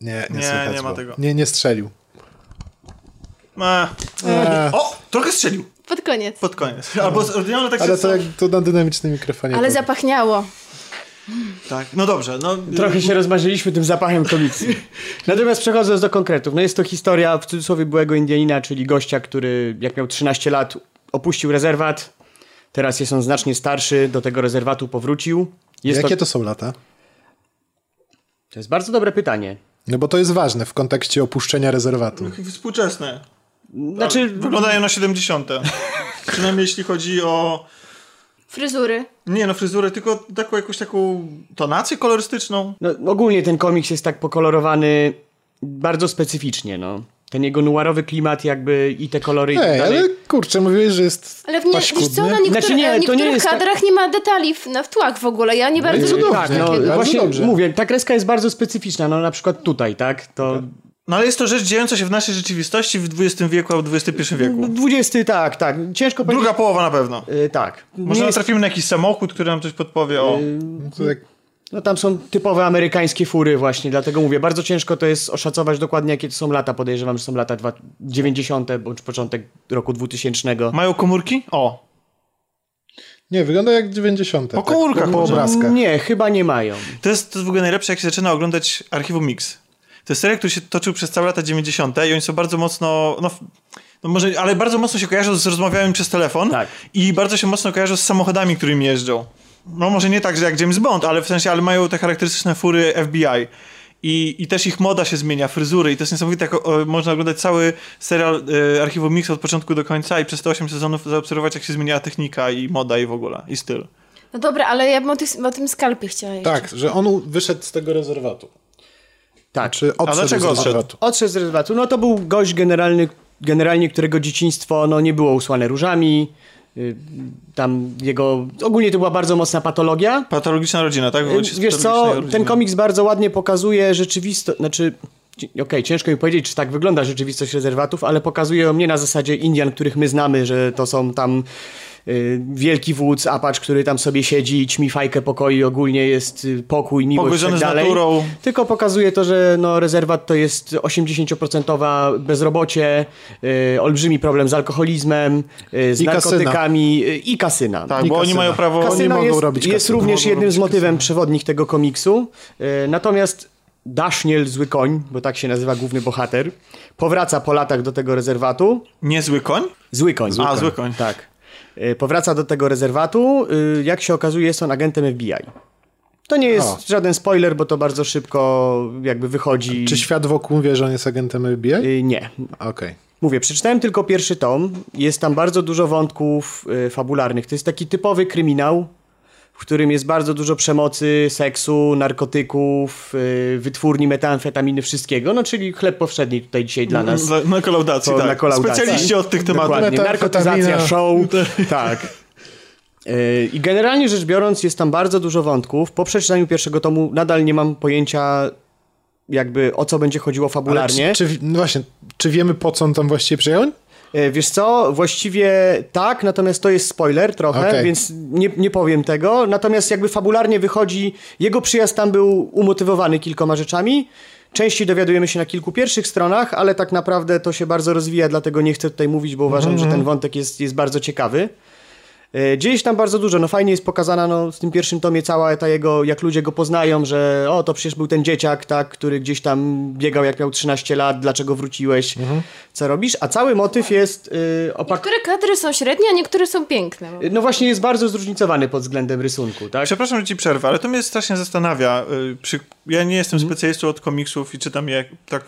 Nie, nie, nie, nie ma tego. Nie, nie strzelił. Ma. Eee. O, trochę strzelił. Pod koniec. Pod koniec. Albo no. tak Ale to, jak to na dynamicznym mikrofonie. Ale zapachniało. Tak, no dobrze. No. Trochę się rozmarzyliśmy tym zapachem komiksy. Natomiast przechodząc do konkretów, no jest to historia w cudzysłowie byłego Indianina, czyli gościa, który jak miał trzynaście lat opuścił rezerwat. Teraz jest on znacznie starszy, do tego rezerwatu powrócił. Jest Jakie to... to są lata? To jest bardzo dobre pytanie. No bo to jest ważne w kontekście opuszczenia rezerwatu. Współczesne. Znaczy... Wyglądają na siedemdziesiąte. Przynajmniej jeśli chodzi o... Fryzury. Nie, no fryzurę, tylko taką jakąś taką tonację kolorystyczną. No, ogólnie ten komiks jest tak pokolorowany bardzo specyficznie, no. Ten jego nuarowy klimat jakby i te kolory Ej, i tak dalej. Ale kurczę, mówiłeś, że jest ale w nie, wiesz co, na niektórych, znaczy nie, niektórych nie jest kadrach tak... nie ma detali w, na, w tłach w ogóle. Ja nie no bardzo... Dobrze, tak, no, bardzo właśnie dobrze. Mówię, ta kreska jest bardzo specyficzna, no na przykład tutaj, tak? To... Okay. No ale jest to rzecz dziejąca się w naszej rzeczywistości w dwudziestym wieku albo dwudziestym pierwszym wieku. dwudziesty, tak, tak. Ciężko powiedzieć. Druga połowa na pewno. Yy, tak. Może jest... natrafimy na jakiś samochód, który nam coś podpowie o... Yy, tak. No tam są typowe amerykańskie fury właśnie, dlatego mówię, bardzo ciężko to jest oszacować dokładnie, jakie to są lata. Podejrzewam, że są lata dziewięćdziesiąte bądź początek roku dwutysięcznego. Mają komórki? O! Nie, wygląda jak dziewięćdziesiąte. Po komórkach, tak, po obrazkach. Nie, chyba nie mają. To jest, to jest w ogóle najlepsze, jak się zaczyna oglądać Archiwum Mix. To jest serial, który się toczył przez całe lata dziewięćdziesiąte i oni są bardzo mocno, no, no może, ale bardzo mocno się kojarzą z rozmawianiem przez telefon tak. I bardzo się mocno kojarzą z samochodami, którymi jeżdżą. No może nie tak, że jak James Bond, ale w sensie, ale mają te charakterystyczne fury F B I. I, i też ich moda się zmienia, fryzury i to jest niesamowite, jak o, można oglądać cały serial y, Archiwum Mix od początku do końca i przez te osiem sezonów zaobserwować, jak się zmieniała technika i moda i w ogóle, i styl. No dobra, ale ja bym o, tych, o tym Skalpie chciała jeszcze. Tak, że on wyszedł z tego rezerwatu. Tak, czy odszedł z rezerwatu? Odszedł z rezerwatu. No to był gość generalny, generalnie, którego dzieciństwo no, nie było usłane różami. Yy, tam jego... Ogólnie to była bardzo mocna patologia. Patologiczna rodzina, tak? Yy, wiesz co, rodziny. Ten komiks bardzo ładnie pokazuje rzeczywistość... Znaczy, okej, okay, ciężko mi powiedzieć, czy tak wygląda rzeczywistość rezerwatów, ale pokazuje ją nie na zasadzie Indian, których my znamy, że to są tam... wielki wódz, apacz, który tam sobie siedzi i ćmi fajkę pokoi, ogólnie jest pokój, miłość i tak dalej. Z naturą. Tylko pokazuje to, że no, rezerwat to jest osiemdziesiąt procent bezrobocie, yy, olbrzymi problem z alkoholizmem, yy, z I narkotykami kasyna. Yy, i kasyna. Tak, i bo kasyna. Oni mają prawo, kasyna oni mogą jest, robić kasyna. Jest również jednym z motywem przewodnich tego komiksu, yy, natomiast Daszniel, Zły Koń, bo tak się nazywa główny bohater, powraca po latach do tego rezerwatu. Nie Zły Koń? Zły Koń. Zły A, koń. Zły Koń. Tak. Powraca do tego rezerwatu. Jak się okazuje, jest on agentem F B I. To nie jest o. żaden spoiler, bo to bardzo szybko jakby wychodzi. Czy świat wokół wie, że on jest agentem F B I? Nie. Okay. Mówię, przeczytałem tylko pierwszy tom. Jest tam bardzo dużo wątków fabularnych. To jest taki typowy kryminał, w którym jest bardzo dużo przemocy, seksu, narkotyków, wytwórni, metamfetaminy, wszystkiego. No czyli chleb powszedni tutaj dzisiaj dla nas. Na, na kolaudacji, po, tak. Na kolaudacji. Specjaliści od tych tematów. Dokładnie. Narkotyzacja, show. Tak. I generalnie rzecz biorąc jest tam bardzo dużo wątków. Po przeczytaniu pierwszego tomu nadal nie mam pojęcia jakby o co będzie chodziło fabularnie. Czy, czy, no właśnie, czy wiemy po co on tam właściwie przyjął? Wiesz co, właściwie tak, natomiast to jest spoiler trochę, okay. więc nie, nie powiem tego. Natomiast jakby fabularnie wychodzi, jego przyjazd tam był umotywowany kilkoma rzeczami. Częściej dowiadujemy się na kilku pierwszych stronach, ale tak naprawdę to się bardzo rozwija, dlatego nie chcę tutaj mówić, bo uważam, mm-hmm. że ten wątek jest, jest bardzo ciekawy. Dzieje się tam bardzo dużo, no fajnie jest pokazana no, w tym pierwszym tomie cała ta jego, jak ludzie go poznają, że o to przecież był ten dzieciak, tak, który gdzieś tam biegał jak miał trzynaście lat, dlaczego wróciłeś, mhm. co robisz, a cały motyw jest... Yy, opak- niektóre kadry są średnie, a niektóre są piękne. No właśnie jest bardzo zróżnicowany pod względem rysunku, tak? Przepraszam, że ci przerwę, ale to mnie strasznie zastanawia. Yy, przy... Ja nie jestem mhm. specjalistą od komiksów i czytam je tak...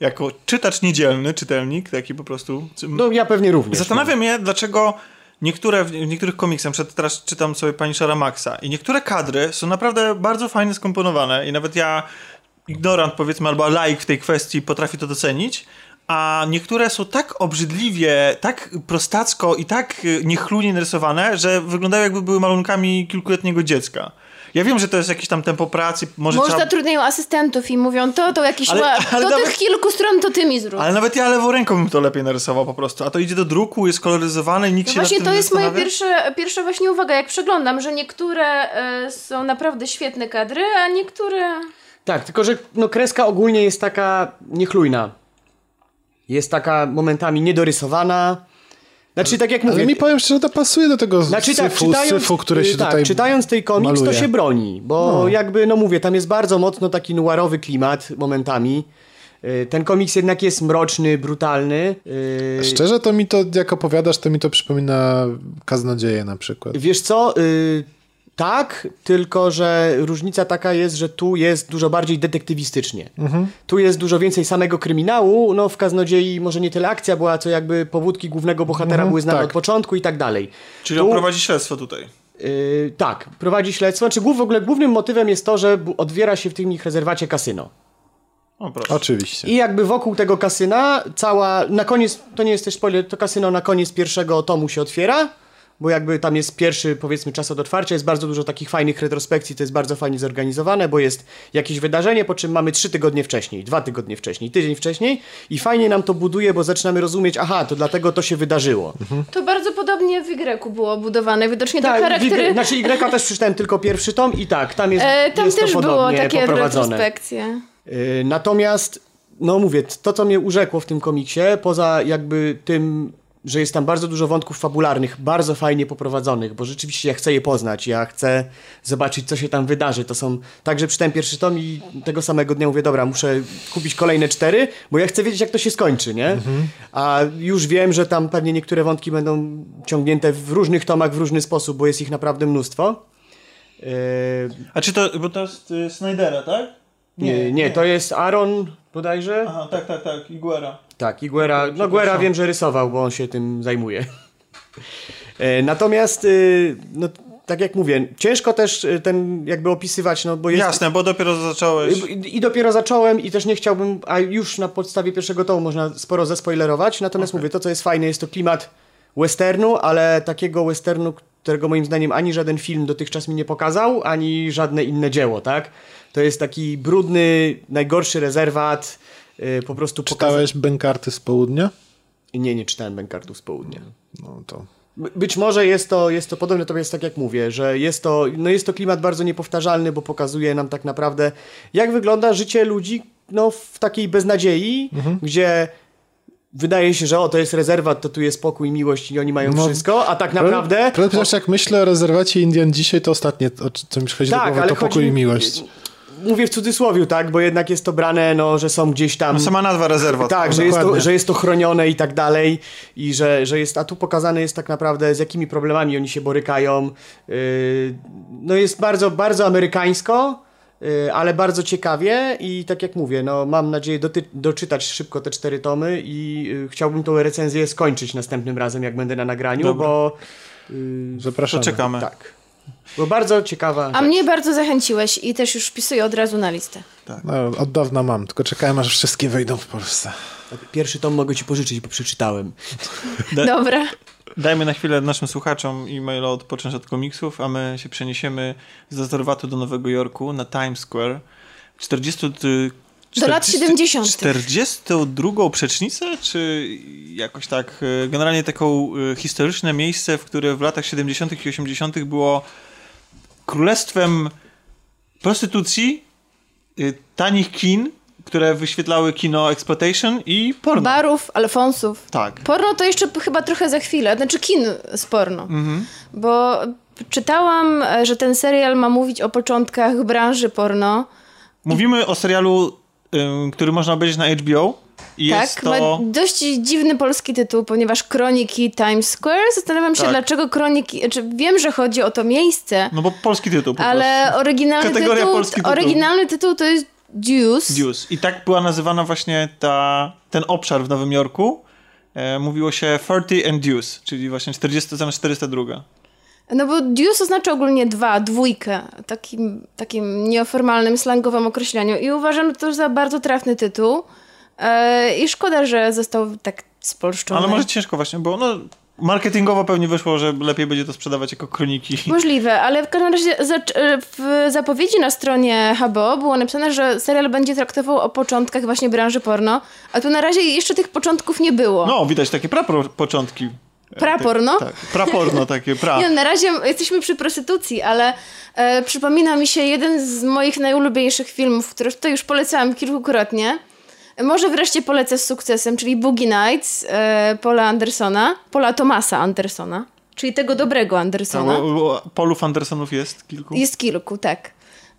jako czytacz niedzielny, czytelnik, taki po prostu... No ja pewnie również. Zastanawiam się, no. dlaczego... Niektóre, w niektórych komiksach, teraz czytam sobie Punishera Maxa i niektóre kadry są naprawdę bardzo fajnie skomponowane i nawet ja, ignorant powiedzmy, albo laik w tej kwestii potrafi to docenić, a niektóre są tak obrzydliwie, tak prostacko i tak niechlujnie narysowane, że wyglądają jakby były malunkami kilkuletniego dziecka. Ja wiem, że to jest jakieś tam tempo pracy. Może, może trzeba... zatrudniają asystentów i mówią to, to jakiś ale, ład. Ale to nawet... tych kilku stron to ty mi zrób. Ale nawet ja lewą ręką bym to lepiej narysował po prostu. A to idzie do druku, jest koloryzowane i nikt no się nie zastanawia. Właśnie to jest moja pierwsza, pierwsza właśnie uwaga, jak przeglądam, że niektóre y, są naprawdę świetne kadry, a niektóre... Tak, tylko że no, kreska ogólnie jest taka niechlujna. Jest taka momentami niedorysowana. Znaczy, tak jak mówię... Ale mi powiem szczerze, to pasuje do tego znaczy, tak, syfu, czytając, syfu, który się tak, tutaj czytając tej komiks, maluje. To się broni. Bo no. jakby, no mówię, tam jest bardzo mocno taki noirowy klimat momentami. Ten komiks jednak jest mroczny, brutalny. Szczerze, to mi to, jak opowiadasz, to mi to przypomina Kaznodzieje na przykład. Wiesz co... Tak, tylko że różnica taka jest, że tu jest dużo bardziej detektywistycznie. Mhm. Tu jest dużo więcej samego kryminału, no w Kaznodziei może nie tyle akcja była, co jakby powódki głównego bohatera mhm, były znane tak. od początku i tak dalej. Czyli tu, on prowadzi śledztwo tutaj. Yy, tak, prowadzi śledztwo. Znaczy w ogóle głównym motywem jest to, że odwiera się w tym ich rezerwacie kasyno. O, proszę. Oczywiście. I jakby wokół tego kasyna cała, na koniec, to nie jest też spoiler, to kasyno na koniec pierwszego tomu się otwiera. Bo jakby tam jest pierwszy, powiedzmy, czas od otwarcia, jest bardzo dużo takich fajnych retrospekcji, to jest bardzo fajnie zorganizowane, bo jest jakieś wydarzenie, po czym mamy trzy tygodnie wcześniej, dwa tygodnie wcześniej, tydzień wcześniej i fajnie nam to buduje, bo zaczynamy rozumieć, aha, to dlatego to się wydarzyło. Mhm. To bardzo podobnie w Y było budowane, widocznie tak, te charaktery... Znaczy Y też przeczytałem tylko pierwszy tom i tak, tam jest, e, tam jest też to było takie retrospekcje. Yy, natomiast, no mówię, to co mnie urzekło w tym komiksie, poza jakby tym... że jest tam bardzo dużo wątków fabularnych, bardzo fajnie poprowadzonych, bo rzeczywiście ja chcę je poznać, ja chcę zobaczyć, co się tam wydarzy. To są tak, że przeczytałem pierwszy tom i tego samego dnia mówię, dobra, muszę kupić kolejne cztery, bo ja chcę wiedzieć, jak to się skończy, nie? Mhm. A już wiem, że tam pewnie niektóre wątki będą ciągnięte w różnych tomach, w różny sposób, bo jest ich naprawdę mnóstwo. Yy... A czy to, bo to jest y, Snydera, tak? Nie, nie, nie, to jest Aaron bodajże. Aha, tak, tak, tak, i Guerra. Tak, i Guerra, no Guerra wiem, że rysował, bo on się tym zajmuje. Natomiast, no tak jak mówię, ciężko też ten jakby opisywać, no bo jest... Jasne, bo dopiero zacząłeś. I, i dopiero zacząłem i też nie chciałbym, a już na podstawie pierwszego tomu można sporo zespoilerować, natomiast okay. mówię, to co jest fajne jest to klimat westernu, ale takiego westernu, którego moim zdaniem ani żaden film dotychczas mi nie pokazał, ani żadne inne dzieło, tak? To jest taki brudny, najgorszy rezerwat, yy, po prostu... Czytałeś pokaza- Bękarty z południa? Nie, nie czytałem Bękartów z południa. No to... By- być może jest to, jest to podobne, to jest tak jak mówię, że jest to, no jest to klimat bardzo niepowtarzalny, bo pokazuje nam tak naprawdę, jak wygląda życie ludzi no, w takiej beznadziei, mhm. gdzie... Wydaje się, że o, to jest rezerwat, to tu jest spokój, miłość i oni mają no, wszystko, a tak naprawdę... Prawda, o... jak myślę o rezerwacie Indian dzisiaj, to ostatnie, o co mi przychodzi tak, do głowy, to pokój chodzi... i miłość. Mówię w cudzysłowiu, tak, bo jednak jest to brane, no, że są gdzieś tam... No sama nazwa rezerwat. Tak, że jest, to, że jest to chronione i tak dalej, i że, że jest, a tu pokazane jest tak naprawdę, z jakimi problemami oni się borykają. Yy, no jest bardzo, bardzo amerykańsko, ale bardzo ciekawie i tak jak mówię, no mam nadzieję doty- doczytać szybko te cztery tomy i y, chciałbym tą recenzję skończyć następnym razem, jak będę na nagraniu, Dobra. bo... Y, Zapraszamy. To czekamy. Tak. Bo bardzo ciekawa A rzecz. Mnie bardzo zachęciłeś i też już wpisuję od razu na listę. Tak, no, od dawna mam, tylko czekałem, aż wszystkie wejdą w Polsce. Pierwszy tom mogę ci pożyczyć, bo przeczytałem. Dobra. Dajmy na chwilę naszym słuchaczom e-maila odpocząć od komiksów, a my się przeniesiemy z rezerwatu do Nowego Jorku na Times Square. czterdzieści, czterdzieści, do lat siedemdziesiątych. czterdziestą drugą przecznicę, czy jakoś tak? Generalnie taką historyczne miejsce, w które w latach siedemdziesiątych i osiemdziesiątych było królestwem prostytucji, tanich kin, które wyświetlały kino exploitation i porno. Barów, alfonsów. Tak. Porno to jeszcze chyba trochę za chwilę. Znaczy kin z porno. Mhm. Bo czytałam, że ten serial ma mówić o początkach branży porno. Mówimy o serialu, który można obejrzeć na H B O. I tak, jest to... ma dość dziwny polski tytuł, ponieważ Kroniki Times Square. Zastanawiam się, tak. dlaczego Kroniki... Znaczy, wiem, że chodzi o to miejsce. No bo polski tytuł po prostu. Ale oryginalny Kategoria tytuł, polski tytuł. Oryginalny tytuł to jest Deuce. Deuce. I tak była nazywana właśnie ta, ten obszar w Nowym Jorku. E, mówiło się thirty and Deuce, czyli właśnie czterdzieści zamiast czterysta dwa. No bo Deuce oznacza ogólnie dwa, dwójkę. Takim, takim nieformalnym, slangowym określeniu. I uważam to za bardzo trafny tytuł. E, I szkoda, że został tak spolszczony. Ale może ciężko właśnie, bo no, Marketingowo pewnie wyszło, że lepiej będzie to sprzedawać jako kroniki. Możliwe, ale w każdym razie w zapowiedzi na stronie H B O było napisane, że serial będzie traktował o początkach właśnie branży porno, a tu na razie jeszcze tych początków nie było. No, widać takie prapoczątki. Praporno? Tak, tak. Praporno, takie pra. Nie, na razie jesteśmy przy prostytucji, ale e, przypomina mi się jeden z moich najulubieńszych filmów, który tutaj już polecałam kilkukrotnie. Może wreszcie polecę z sukcesem, czyli Boogie Nights e, Paula Andersona, Paula Thomasa Andersona, czyli tego dobrego Andersona. A, o, o, Polów Andersonów jest kilku? Jest kilku, tak.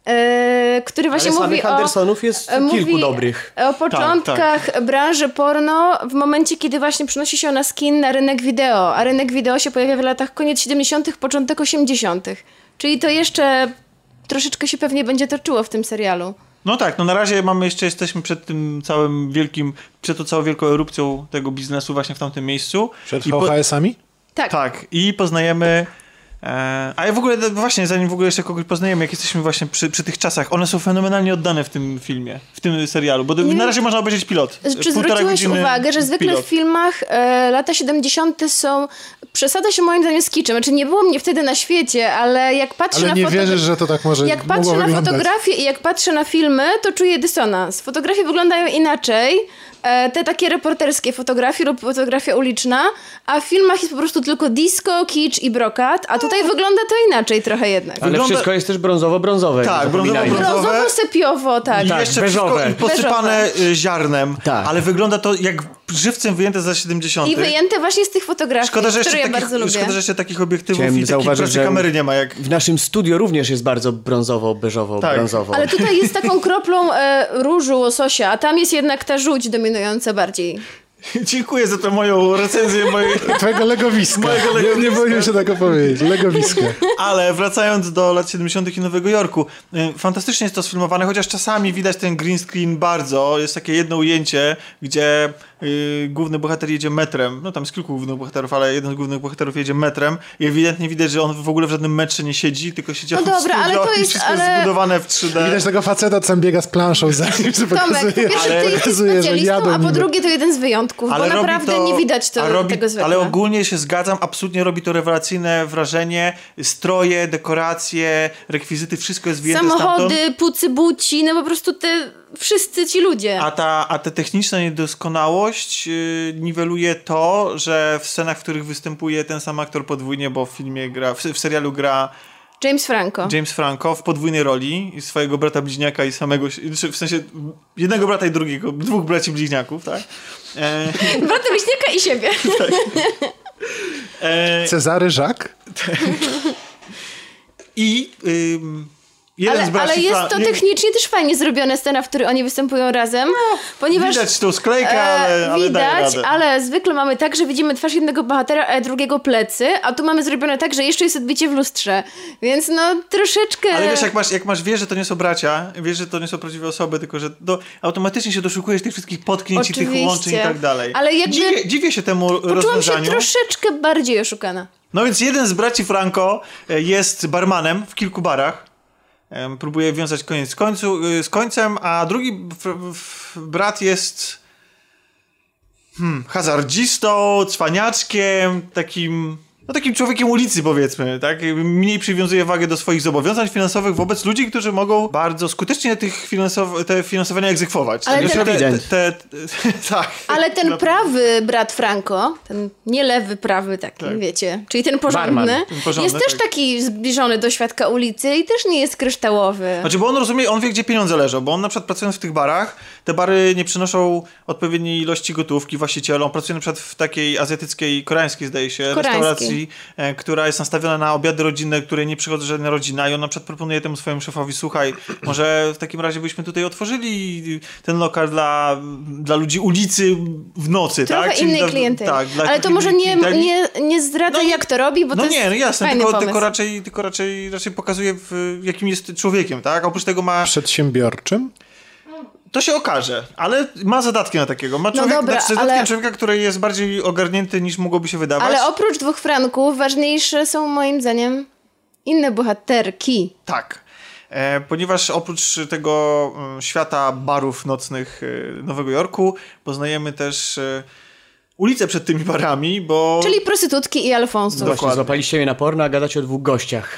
E, który właśnie ale mówi o... Andersonów jest kilku dobrych. O początkach tak, tak. branży porno w momencie, kiedy właśnie przynosi się ona z kin na rynek wideo, a rynek wideo się pojawia w latach koniec siedemdziesiątych, początek osiemdziesiątych. Czyli to jeszcze troszeczkę się pewnie będzie toczyło w tym serialu. No tak, no na razie mamy jeszcze, jesteśmy przed tym całym wielkim, przed tą całą wielką erupcją tego biznesu właśnie w tamtym miejscu. Przed V H S-ami? Tak. Tak, i poznajemy... E, a ja w ogóle, właśnie, zanim w ogóle jeszcze kogoś poznajemy, jak jesteśmy właśnie przy, przy tych czasach, one są fenomenalnie oddane w tym filmie, w tym serialu, bo nie, na razie można obejrzeć pilot. Czy zwróciłeś uwagę, że zwykle pilot. W filmach e, lata siedemdziesiąte są... Przesada się moim zdaniem z kiczem. Znaczy nie było mnie wtedy na świecie, ale jak patrzę ale na fotografię... Ale nie wierzysz, że to tak może Jak patrzę na fotografię i jak patrzę na filmy, to czuję dysonans. Fotografie wyglądają inaczej. E, te takie reporterskie fotografie lub fotografia uliczna, a w filmach jest po prostu tylko disco, kicz i brokat, a tutaj no. wygląda to inaczej trochę jednak. Ale wygląda... wszystko jest też brązowo-brązowe. Tak, brązowo-brązowe. Brązowo-sepiowo, tak. I tak, jeszcze beżowe. I posypane beżowe. Ziarnem. Tak. Ale wygląda to jak żywcem wyjęte za siedemdziesiątych. I wyjęte właśnie z tych fotografii, szkoda, że które ja takich, bardzo lubię. Szkoda, że jeszcze takich obiektywów Chciałem i takiej kamery nie ma. Jak... W naszym studio również jest bardzo brązowo-beżowo-brązowo. Tak. Brązowo. Ale tutaj jest taką kroplą e, różu łososia, a tam jest jednak ta żółć dominująca. Bardziej. Dziękuję za tę moją recenzję mojej... Twojego legowiska. Mojego legowiska. Nie, nie boję się tak opowiedzieć. Legowiska. Ale wracając do lat siedemdziesiątych i Nowego Jorku, fantastycznie jest to sfilmowane, chociaż czasami widać ten green screen bardzo. Jest takie jedno ujęcie, gdzie yy, główny bohater jedzie metrem. No tam jest kilku głównych bohaterów, ale jeden z głównych bohaterów jedzie metrem i ewidentnie widać, że on w ogóle w żadnym metrze nie siedzi, tylko siedzi no w dobra, studio ale to jest, i wszystko ale... jest zbudowane w trzy D. Widać tego faceta, co tam biega z planszą za nim, że pokazuje, ale... pokazuje że jadą. A po drugie to jeden z wyjątków. Bo ale naprawdę to, nie widać to, robi, tego zwykle. Ale ogólnie się zgadzam, absolutnie robi to rewelacyjne wrażenie. Stroje, dekoracje, rekwizyty, wszystko jest wyjęte stamtąd. Samochody, pucy, buci, no po prostu te wszyscy ci ludzie. A ta, a ta techniczna niedoskonałość yy, niweluje to, że w scenach, w których występuje ten sam aktor podwójnie, bo w filmie gra, w, w serialu gra James Franco. James Franco w podwójnej roli swojego brata bliźniaka i samego, w sensie jednego brata i drugiego, dwóch braci bliźniaków, tak? E... Brata bliźniaka i siebie. Tak. E... Cezary Jacques. I ym, jeden ale, z braci ale jest Fra... to technicznie też fajnie zrobione scena, w której oni występują razem, no, ponieważ... Widać tą sklejkę, ale, ale widać, ale zwykle mamy tak, że widzimy twarz jednego bohatera, a drugiego plecy, a tu mamy zrobione tak, że jeszcze jest odbicie w lustrze. Więc no troszeczkę... Ale wiesz, jak masz, jak masz wiesz, że to nie są bracia, wiesz, że to nie są prawdziwe osoby, tylko że do, automatycznie się doszukujesz tych wszystkich potknięć Oczywiście. I tych łączeń i tak dalej. Ale jakby... dziwię, dziwię się temu Poczułam rozwiązaniu. Się troszeczkę bardziej oszukana. No więc jeden z braci Franco jest barmanem w kilku barach. Próbuje wiązać koniec z, końcu, z końcem, a drugi brat jest hmm, hazardzistą, cwaniaczkiem, takim, no takim człowiekiem ulicy, powiedzmy, tak? Mniej przywiązuje wagę do swoich zobowiązań finansowych wobec ludzi, którzy mogą bardzo skutecznie tych finansow- te finansowania egzekwować. Ale ten, te, te, te, te, tak. Ale ten prawy brat Franco, ten nie lewy, prawy taki, tak. wiecie, czyli ten porządny, ten porządny jest tak. też taki zbliżony do świadka ulicy i też nie jest kryształowy. Znaczy, bo on rozumie, on wie, gdzie pieniądze leżą, bo on na przykład pracując w tych barach, te bary nie przynoszą odpowiedniej ilości gotówki właścicielom. Pracuje na przykład w takiej azjatyckiej, koreańskiej zdaje się, koreańskiej. restauracji, która jest nastawiona na obiady rodzinne, które nie przychodzi żadna rodzina i on na przykład proponuje temu swojemu szefowi, słuchaj, może w takim razie byśmy tutaj otworzyli ten lokal dla, dla ludzi ulicy w nocy, Trochę tak? innej klienteli. Tak, ale to może nie, nie, nie zdradza no, jak to robi, bo no to nie, jest no jasne, fajny tylko, pomysł. Tylko, raczej, tylko raczej, raczej pokazuje w, jakim jest człowiekiem, tak? Oprócz tego ma... Przedsiębiorczym? To się okaże, ale ma zadatki na takiego. Ma człowiek, no dobra, znaczy zadatki ale... człowieka, który jest bardziej ogarnięty niż mogłoby się wydawać. Ale oprócz dwóch Franków ważniejsze są moim zdaniem inne bohaterki. Tak, e, ponieważ oprócz tego świata barów nocnych Nowego Jorku poznajemy też ulicę przed tymi barami, bo... Czyli prostytutki i Alfonso. Dokładnie. Zapaliście mnie na porno, a gadacie o dwóch gościach.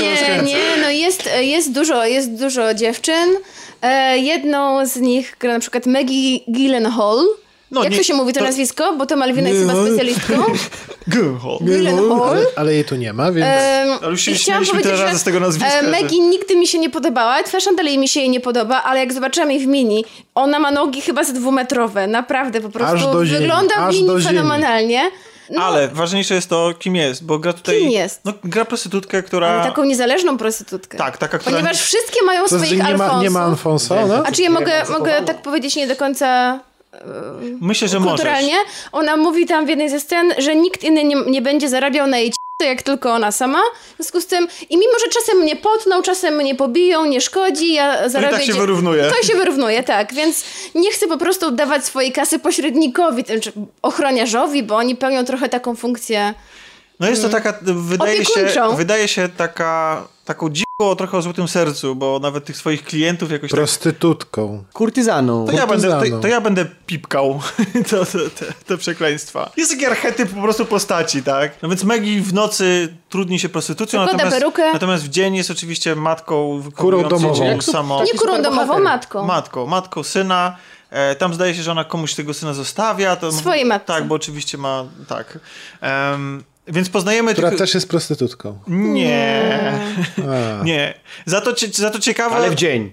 nie, nie, no jest, jest dużo, jest dużo dziewczyn. E, jedną z nich gra na przykład Maggie Gyllenhaal. No, jak nie, to się mówi to, to nazwisko? Bo to Malwina jest chyba specjalistką. Gyllenhaal. Ale, ale jej tu nie ma, więc... Um, ale już się śmieliśmy tyle razy z tego nazwiska. E, Maggie nigdy mi się nie podobała. Fashion dalej mi się jej nie podoba, ale jak zobaczyłam jej w mini, ona ma nogi chyba ze dwumetrowe. Naprawdę, po prostu wygląda w mini fenomenalnie. No, ale ważniejsze jest to, kim jest, bo gra tutaj... Kim jest? No, gra prostytutkę, która... Ale taką niezależną prostytutkę. Tak, taka, która... Ponieważ wszystkie mają to swoich Alfonso. Nie ma Alfonso, no? A czy ja mogę, mogę tak powiedzieć nie do końca... Myślę, że kulturalnie. Możesz. Ona mówi tam w jednej ze scen, że nikt inny nie, nie będzie zarabiał na jej c***e, jak tylko ona sama. W związku z tym, i mimo, że czasem mnie potną, czasem mnie pobiją, nie szkodzi, ja zarabiam. To się wyrównuje. To się wyrównuje, tak. Więc nie chcę po prostu dawać swojej kasy pośrednikowi, czy ochroniarzowi, bo oni pełnią trochę taką funkcję. No jest to taka, hmm, wydaje się, wydaje się taka, taką dziwką, trochę o złotym sercu, bo nawet tych swoich klientów jakoś prostytutką. Tak... Kurtyzaną. To, Kurtyzaną. Ja będę, to, to ja będę pipkał to, to, te, te przekleństwa. Jest taki archetyp po prostu postaci, tak? No więc Maggie w nocy trudni się prostytucją, natomiast, natomiast w dzień jest oczywiście matką wychowującą samą... Nie kurą domową, matką. Matką, matką syna. Tam zdaje się, że ona komuś tego syna zostawia. To swojej matce. Tak, bo oczywiście ma... Tak. Um, Więc poznajemy... Która tych... też jest prostytutką. Nie. Nie. Za to, za to ciekawe... Ale w dzień.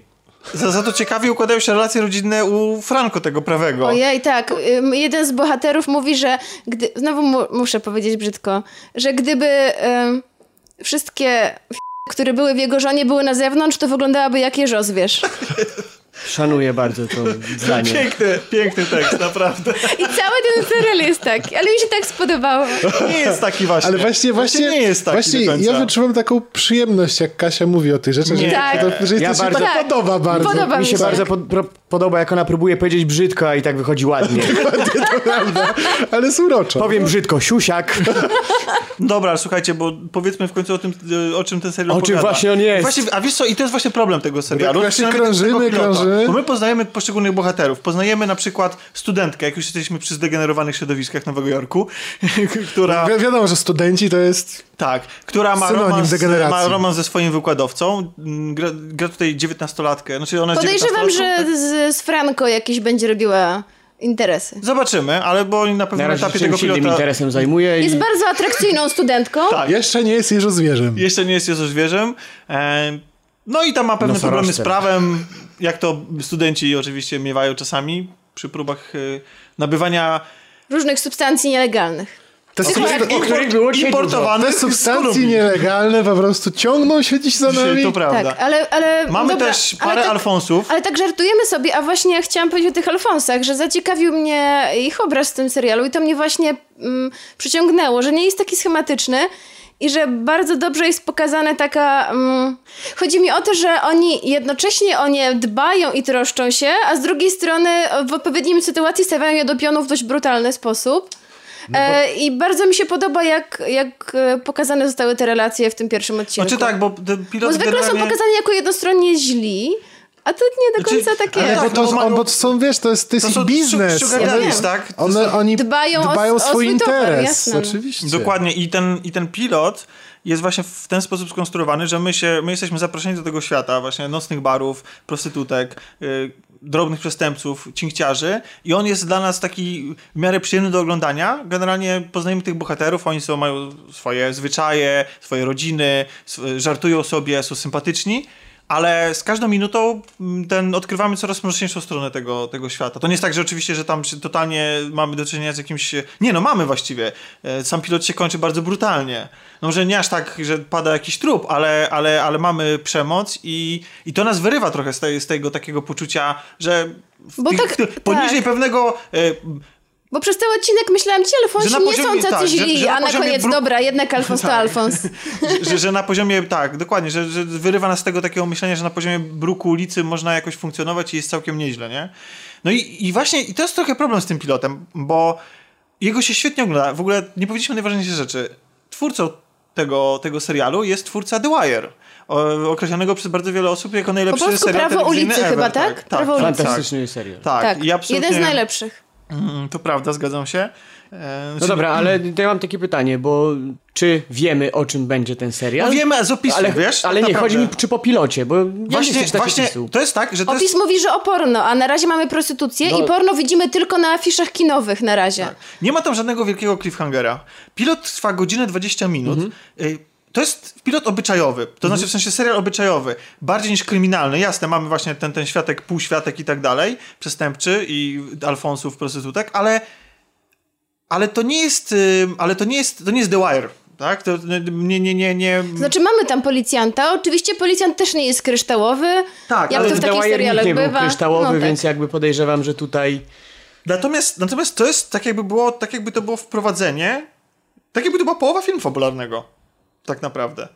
Za, za to ciekawie układają się relacje rodzinne u Franco tego prawego. Ojej, tak. Jeden z bohaterów mówi, że... Gdy... Znowu mu, muszę powiedzieć brzydko. Że gdyby um, wszystkie f***, które były w jego żonie, były na zewnątrz, to wyglądałaby jak jeżos, wiesz. Szanuję bardzo to zdanie. Piękny, piękny tekst, naprawdę. I cały ten serial jest taki, ale mi się tak spodobało. Nie jest taki właśnie. Ale właśnie, właśnie, właśnie nie jest taki właśnie do końca. Ja wyczułam taką przyjemność, jak Kasia mówi o tych rzeczach, nie. Że, tak. to, że ja to bardzo, się tak podoba bardzo. Podoba mi się tak. bardzo pod, podoba, jak ona próbuje powiedzieć brzydko, a i tak wychodzi ładnie. Dokładnie, to prawda. Ale jest uroczo. Powiem brzydko, siusiak. Dobra, słuchajcie, bo powiedzmy w końcu o tym, o czym ten serial opowiada. O czym właśnie on jest. Właśnie, a wiesz co, i to jest właśnie problem tego serialu. Tak właśnie krążymy, krążymy. Bo my poznajemy poszczególnych bohaterów. Poznajemy na przykład studentkę, jak już jesteśmy przy zdegenerowanych środowiskach Nowego Jorku, która... Wi- wiadomo, że studenci to jest... Tak, która ma romans, ma romans ze swoim wykładowcą. Gra, gra tutaj dziewiętnastolatkę. Znaczy ona Podejrzewam, dziewiętnastolatką. że z, z Franco jakieś będzie robiła... interesy. Zobaczymy, ale bo na pewno na etapie tego pilota... interesem zajmuje. Jest i... bardzo atrakcyjną studentką. Tak. Jeszcze nie jest jeżozwierzem. Jeszcze nie jest jeżozwierzem. E... No i tam ma pewne no problemy roszce. z prawem, jak to studenci oczywiście miewają czasami przy próbach y, nabywania... różnych substancji nielegalnych. Te substancje importowane substancje nielegalne po prostu ciągną się dziś za nami. To prawda. Tak, ale, ale, Mamy dobra, też parę ale tak, Alfonsów. Ale tak żartujemy sobie, a właśnie chciałam powiedzieć o tych Alfonsach, że zaciekawił mnie ich obraz w tym serialu i to mnie właśnie mm, przyciągnęło, że nie jest taki schematyczny i że bardzo dobrze jest pokazane taka... Mm, chodzi mi o to, że oni jednocześnie o nie dbają i troszczą się, a z drugiej strony w odpowiednim sytuacji stawiają je do pionu w dość brutalny sposób. No bo... I bardzo mi się podoba, jak, jak pokazane zostały te relacje w tym pierwszym odcinku. Znaczy tak, bo pilot Bo zwykle generalnie... są pokazane jako jednostronnie źli, a to nie do końca znaczy, takie... Ale tak, bo, to, bo, on, bo to są, wiesz, to jest, to jest to są biznes. Sugar daddies, tak? One, oni dbają, dbają o, o swój o interes. Towar, oczywiście. Dokładnie. I ten, i ten pilot... jest właśnie w ten sposób skonstruowany, że my się, my jesteśmy zaproszeni do tego świata właśnie nocnych barów, prostytutek, yy, drobnych przestępców, cinkciarzy i on jest dla nas taki w miarę przyjemny do oglądania. Generalnie poznajemy tych bohaterów, oni są, mają swoje zwyczaje, swoje rodziny, sw- żartują sobie, są sympatyczni. Ale z każdą minutą ten, odkrywamy coraz mroczniejszą stronę tego, tego świata. To nie jest tak, że oczywiście, że tam totalnie mamy do czynienia z jakimś... Nie, no mamy właściwie. Sam pilot się kończy bardzo brutalnie. No może nie aż tak, że pada jakiś trup, ale, ale, ale mamy przemoc i, i to nas wyrywa trochę z, te, z tego takiego poczucia, że w Bo tych, tak, tych, poniżej tak. pewnego... Y, Bo przez cały odcinek myślałam, ci Alfonsi nie są tacy źli, a na koniec bru... dobra, jednak Alfons to Alfons. że, że na poziomie, tak, dokładnie, że, że wyrywa nas z tego takiego myślenia, że na poziomie bruku ulicy można jakoś funkcjonować i jest całkiem nieźle, nie? No i, i właśnie, i to jest trochę problem z tym pilotem, bo jego się świetnie ogląda. W ogóle nie powiedzieliśmy najważniejszej rzeczy. Twórcą tego, tego serialu jest twórca The Wire, określanego przez bardzo wiele osób jako najlepszy serial telewizyjny ever. Po prostu Prawo ulicy chyba, tak? Tak, tak. Fantastyczny serial. Tak, tak. I absolutnie... jeden z najlepszych. Mm, to prawda, zgadzam się. E, no dobra, my... ale ja mam takie pytanie, bo czy wiemy, o czym będzie ten serial? No wiemy z opisu, ale, wiesz? Ale nie, naprawdę. Chodzi mi czy po pilocie, bo właśnie, ja nie właśnie opisu. To jest tak, że to opis jest... mówi, że o porno, a na razie mamy prostytucję no. i porno widzimy tylko na afiszach kinowych na razie. Tak. Nie ma tam żadnego wielkiego cliffhangera. Pilot trwa godzinę dwadzieścia minut. Mhm. To jest pilot obyczajowy, to mhm. znaczy w sensie serial obyczajowy, bardziej niż kryminalny. Jasne, mamy właśnie ten, ten światek, półświatek i tak dalej, przestępczy i alfonsów, prostytutek, ale, ale to nie jest, ale to nie jest, to nie jest The Wire. Tak? To nie, nie, nie, nie... Znaczy mamy tam policjanta, oczywiście policjant też nie jest kryształowy, tak, jak ale to w takich serialach nie bywa. Był kryształowy, no tak. Więc jakby podejrzewam, że tutaj... Natomiast, natomiast to jest tak jakby, było, tak jakby to było wprowadzenie, tak jakby to była połowa filmu fabularnego, tak naprawdę.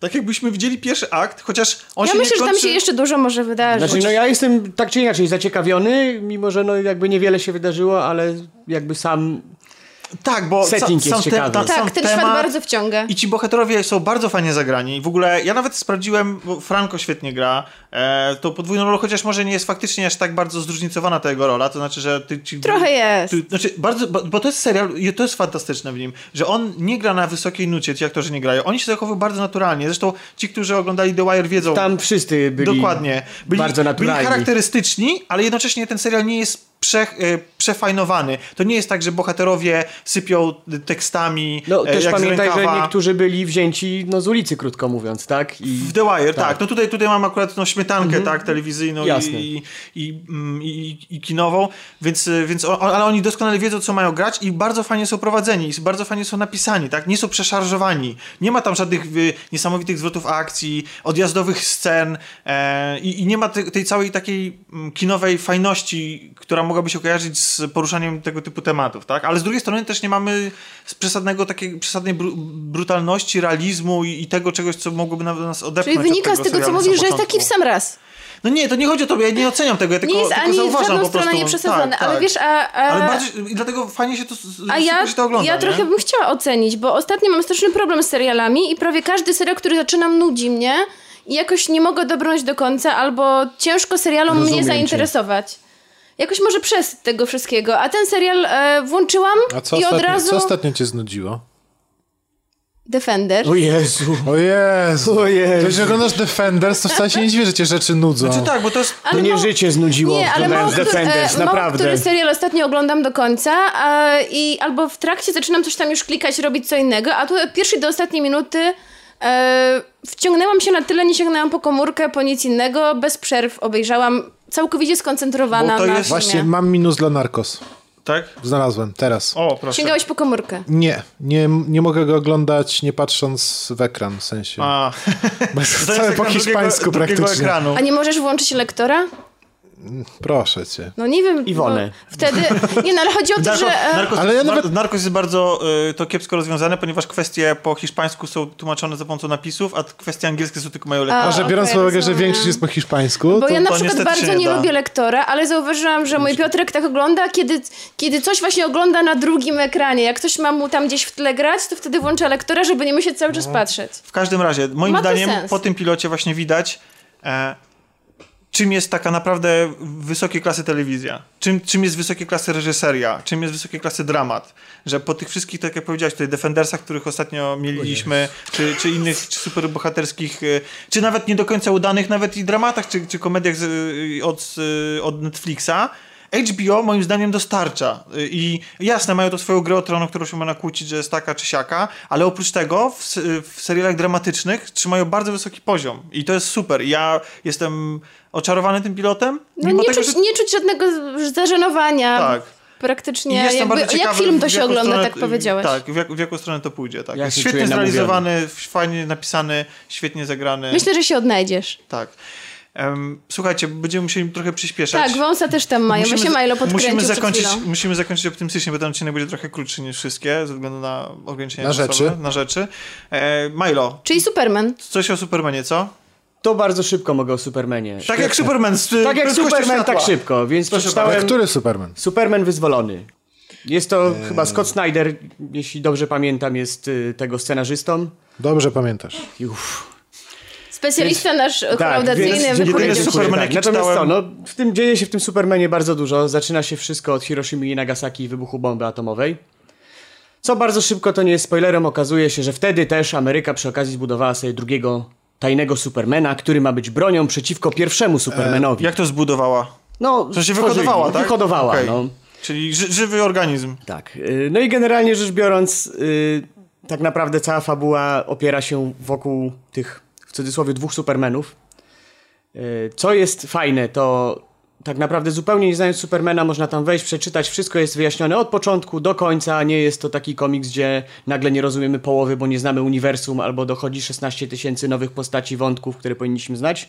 Tak jakbyśmy widzieli pierwszy akt, chociaż on ja się myślę, nie Ja myślę, kończy... że tam się jeszcze dużo może wydarzyć. Znaczy, chociaż... no ja jestem tak czy inaczej zaciekawiony, mimo że no jakby niewiele się wydarzyło, ale jakby sam... Tak, bo setting sam, jest sam te, ta, tak, sam ten temat świat bardzo wciąga. I ci bohaterowie są bardzo fajnie zagrani. W ogóle ja nawet sprawdziłem, bo Franco świetnie gra, e, to podwójną rolę, chociaż może nie jest faktycznie aż tak bardzo zróżnicowana ta jego rola, to znaczy, że... Ty, ci, Trochę jest. Ty, znaczy, bardzo, bo, bo to jest serial i to jest fantastyczne w nim, że on nie gra na wysokiej nucie, ci aktorzy nie grają. Oni się zachowują bardzo naturalnie. Zresztą ci, którzy oglądali The Wire wiedzą... Tam wszyscy byli, dokładnie, byli bardzo naturalni. Byli charakterystyczni, ale jednocześnie ten serial nie jest... Prze, e, przefajnowany. To nie jest tak, że bohaterowie sypią tekstami. No też e, jak pamiętaj, że niektórzy byli wzięci no, z ulicy, krótko mówiąc, tak? I... W The Wire, tak. tak. No tutaj, tutaj mam akurat no, śmietankę, mm-hmm. tak, telewizyjną i, i, i, i, i kinową, więc, więc on, ale oni doskonale wiedzą, co mają grać i bardzo fajnie są prowadzeni, i bardzo fajnie są napisani, tak? Nie są przeszarżowani. Nie ma tam żadnych y, niesamowitych zwrotów akcji, odjazdowych scen e, i, i nie ma te, tej całej takiej kinowej fajności, która mogłaby się kojarzyć z poruszaniem tego typu tematów, tak? Ale z drugiej strony też nie mamy przesadnego takiej przesadnej bru- brutalności, realizmu i, i tego czegoś, co mogłoby nas odepchnąć. Czyli wynika od tego z tego, co mówisz, że jest taki w sam raz. No nie, to nie chodzi o to, ja nie oceniam tego, ja tylko, nie jest, tylko zauważam po prostu. Nie jest ani tak, tak. ale wiesz, a... a... Ale bardziej, dlatego fajnie się to, a ja, się to ogląda, ja trochę nie? bym chciała ocenić, bo ostatnio mam straszny problem z serialami i prawie każdy serial, który zaczynam, nudzi mnie i jakoś nie mogę dobrnąć do końca, albo ciężko serialom Rozumiem mnie zainteresować. Cię. Jakoś może przez tego wszystkiego. A ten serial e, włączyłam A co i ostatnio, od razu... co ostatnio cię znudziło? Defenders. O Jezu. O Jezu. O Jezu. To jeśli oglądasz Defenders, to wcale się nie dziwię, że cię rzeczy nudzą. Znaczy tak, bo to jest... To nie mało... życie znudziło, nie, ale mało, Defenders, e, naprawdę. Mało, który serial ostatnio oglądam do końca a, i albo w trakcie zaczynam coś tam już klikać, robić co innego, a tu od pierwszej do ostatniej minuty e, wciągnęłam się na tyle, nie sięgnęłam po komórkę, po nic innego, bez przerw obejrzałam całkowicie skoncentrowana to na jest... Właśnie mam minus dla Narcos. Tak? Znalazłem, teraz. O, proszę. Sięgałeś po komórkę? Nie, nie, nie mogę go oglądać nie patrząc w ekran, w sensie. A. Całe po hiszpańsku drugiego, praktycznie. Drugiego A nie możesz włączyć lektora? Proszę cię. No nie wiem. Iwonę. Wtedy... Nie, no ale chodzi o to, Narcos, że... Narcos, ale ja nawet... Narcos jest bardzo y, to kiepsko rozwiązane, ponieważ kwestie po hiszpańsku są tłumaczone za pomocą napisów, a kwestie angielskie są tylko mają lektora. A, a że biorąc okay, pod uwagę, że większość jest po hiszpańsku... Bo to... ja na przykład bardzo nie da. lubię lektora, ale zauważyłam, że mój Piotrek tak ogląda, kiedy, kiedy coś właśnie ogląda na drugim ekranie. Jak ktoś ma mu tam gdzieś w tle grać, to wtedy włącza lektora, żeby nie musieć cały czas patrzeć. W każdym razie, moim ma zdaniem, po tym pilocie właśnie widać... E, Czym jest taka naprawdę wysokiej klasy telewizja? Czym, czym jest wysokiej klasy reżyseria? Czym jest wysokiej klasy dramat? Że po tych wszystkich, tak jak powiedziałeś, tutaj Defendersach, których ostatnio mieliśmy, czy, czy innych czy superbohaterskich, czy nawet nie do końca udanych, nawet i dramatach, czy, czy komediach z, od, od Netflixa, H B O moim zdaniem dostarcza. I jasne, mają to swoją grę o tron, o którą się można kłócić, że jest taka czy siaka, ale oprócz tego w, w serialach dramatycznych trzymają bardzo wysoki poziom. I to jest super. Ja jestem oczarowany tym pilotem. No nie, tego, czuć, że... nie czuć żadnego zażenowania. Tak. Praktycznie jakby, jak ciekawy, film to się ogląda, stronę, tak powiedziałeś. Tak, w, jak, w jaką stronę to pójdzie. Tak. Ja jest świetnie zrealizowany, namówiony. Fajnie napisany, świetnie zagrany. Myślę, że się odnajdziesz. Tak. Um, słuchajcie, będziemy musieli trochę przyspieszać. Tak, wąsa też tam mają, musimy, bo się Milo podkręcił musimy zakończyć, musimy zakończyć optymistycznie, bo ten odcinek będzie trochę krótszy niż wszystkie, ze względu na ograniczenia na czasowe, rzeczy. Na rzeczy. E, Milo. Czyli Superman. Coś o Supermanie, co? To bardzo szybko mogę o Supermanie. Tak jak Superman. Z, tak jak Superman, światła. Tak szybko. Więc przeczytałem... Ale który Superman? Superman Wyzwolony. Jest to eee. chyba Scott Snyder, jeśli dobrze pamiętam, jest y, tego scenarzystą. Dobrze pamiętasz. Uff. Specjalista więc, nasz koraudacyjny tak, wypowiedział. Tak. Natomiast co, no, w tym, dzieje się w tym Supermanie bardzo dużo. Zaczyna się wszystko od Hiroshimy i Nagasaki i wybuchu bomby atomowej. Co bardzo szybko, to nie jest spoilerem, okazuje się, że wtedy też Ameryka przy okazji zbudowała sobie drugiego tajnego Supermana, który ma być bronią przeciwko pierwszemu Supermanowi. E, jak to zbudowała? No, że się wyhodowała, tak? Wyhodowała, okay. No. Czyli ży- żywy organizm. Tak. No i generalnie rzecz biorąc, yy, tak naprawdę cała fabuła opiera się wokół tych, w cudzysłowie, dwóch Supermanów. Yy, co jest fajne, to tak naprawdę zupełnie nie znając Supermana można tam wejść, przeczytać, wszystko jest wyjaśnione od początku do końca, nie jest to taki komiks, gdzie nagle nie rozumiemy połowy, bo nie znamy uniwersum, albo dochodzi szesnaście tysięcy nowych postaci, wątków, które powinniśmy znać.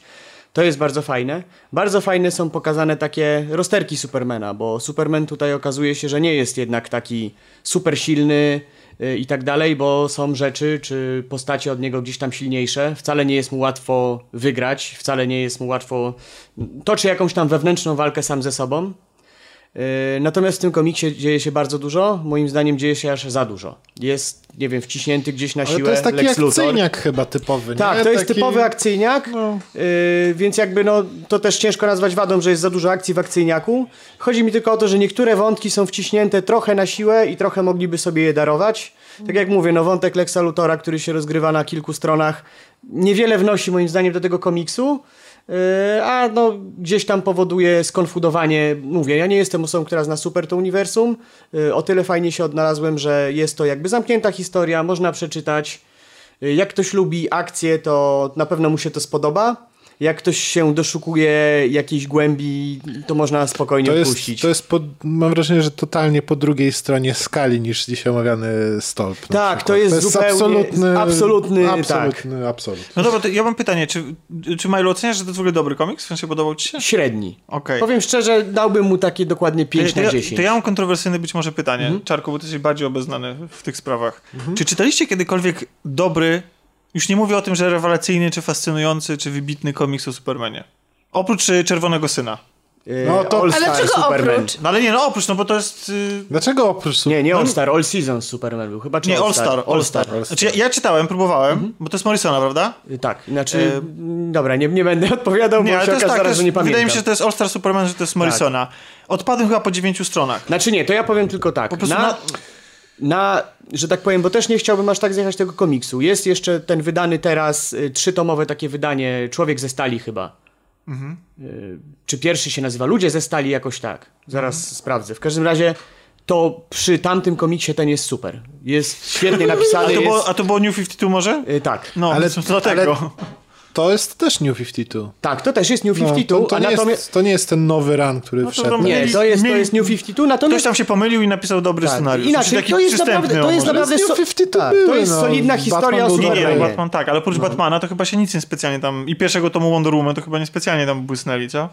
To jest bardzo fajne. Bardzo fajne są pokazane takie rozterki Supermana, bo Superman tutaj okazuje się, że nie jest jednak taki super silny i tak dalej, bo są rzeczy czy postacie od niego gdzieś tam silniejsze. Wcale nie jest mu łatwo wygrać, wcale nie jest mu łatwo toczy jakąś tam wewnętrzną walkę sam ze sobą. Natomiast w tym komiksie dzieje się bardzo dużo. Moim zdaniem dzieje się aż za dużo. Jest, nie wiem, wciśnięty gdzieś na siłę Lex Luthor. Ale to jest taki akcyjniak chyba typowy. Tak, nie? to jest taki... typowy akcyjniak, no. yy, więc jakby no, to też ciężko nazwać wadą, że jest za dużo akcji w akcyjniaku. Chodzi mi tylko o to, że niektóre wątki są wciśnięte trochę na siłę i trochę mogliby sobie je darować. Tak jak mówię, no, wątek Lexa Luthora, który się rozgrywa na kilku stronach, niewiele wnosi moim zdaniem do tego komiksu. A no gdzieś tam powoduje skonfudowanie, mówię, ja nie jestem osobą, która zna super to uniwersum, o tyle fajnie się odnalazłem, że jest to jakby zamknięta historia, można przeczytać, jak ktoś lubi akcję, to na pewno mu się to spodoba. Jak ktoś się doszukuje jakiejś głębi, to można spokojnie to jest, puścić. To jest, po, mam wrażenie, że totalnie po drugiej stronie skali niż dzisiaj omawiany Stolp. Tak, to jest, to jest zupełnie absolutny, absolutny, absolutny, tak. absolutny. No dobra, to ja mam pytanie, czy, czy Milo oceniasz, że to jest w ogóle dobry komiks? W sensie podobał ci się? Średni. Okay. Powiem szczerze, dałbym mu takie dokładnie pięć na dziesięć. To ja, to ja mam kontrowersyjne być może pytanie, mhm. Czarku, bo ty jesteś bardziej obeznany w tych sprawach. Mhm. Czy czytaliście kiedykolwiek dobry, już nie mówię o tym, że rewelacyjny, czy fascynujący, czy wybitny komiks o Supermanie. Oprócz Czerwonego Syna. No to All-Star Ale czego Superman. Oprócz? No ale nie, no oprócz, no bo to jest... Yy... Dlaczego oprócz? Nie, nie All-Star, no... All Season Superman był chyba, czy Nie, All-Star, All-Star. All-Star. All-Star. Znaczy, ja, ja czytałem, próbowałem, mm-hmm. bo to jest Morrisona, prawda? Tak, znaczy, e... dobra, nie, nie będę odpowiadał, nie, bo ale się to jest tak, zaraz, jest, że nie pamiętam. Wydaje mi się, że to jest All-Star Superman, że to jest Morrisona. Tak. Odpadłem chyba po dziewięciu stronach. Znaczy nie, to ja powiem tylko tak. Po prostu na... na... Na, że tak powiem, bo też nie chciałbym aż tak zjechać tego komiksu. Jest jeszcze ten wydany teraz y, trzytomowe takie wydanie Człowiek ze Stali chyba. Mhm. Y, czy pierwszy się nazywa Ludzie ze Stali, jakoś tak. Zaraz mhm. sprawdzę. W każdym razie to przy tamtym komiksie ten jest super. Jest świetnie napisany. A to było, jest... a to było New pięćdziesiąt dwa może? Y, tak. No, ale to dlatego. Ale... To jest też New pięćdziesiąt dwa. Tak, to też jest New pięćdziesiąt dwa. No, to, to, nie natomiast... jest, to nie jest ten nowy run, który no wszedł. Nie, to jest, to jest New pięćdziesiąt dwa, natomiast... Ktoś tam się pomylił i napisał dobry tak. scenariusz. Inaczej, taki to jest naprawdę... To jest naprawdę so... tak, były, to jest no. solidna Batman historia o Supermanie. Nie, nie, Batman tak, ale oprócz no. Batmana to chyba się nic nie specjalnie tam... I pierwszego tomu Wonder Woman to chyba nie specjalnie tam błysnęli, co?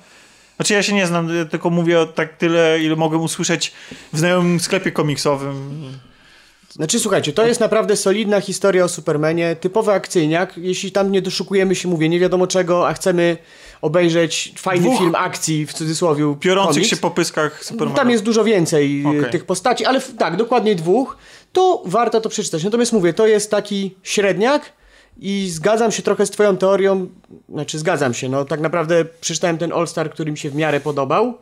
Znaczy ja się nie znam, ja tylko mówię tak tyle, ile mogłem usłyszeć w znajomym sklepie komiksowym. Znaczy słuchajcie, to jest naprawdę solidna historia o Supermanie, typowy akcyjniak, jeśli tam nie doszukujemy się, mówię, nie wiadomo czego, a chcemy obejrzeć fajny Dwóch film akcji, w cudzysłowie, piorących komiks. Się po pyskach Supermana. Tam jest dużo więcej okay. tych postaci, ale tak, dokładnie dwóch, to warto to przeczytać. Natomiast mówię, to jest taki średniak i zgadzam się trochę z twoją teorią, znaczy zgadzam się, no tak naprawdę przeczytałem ten All-Star, który mi się w miarę podobał.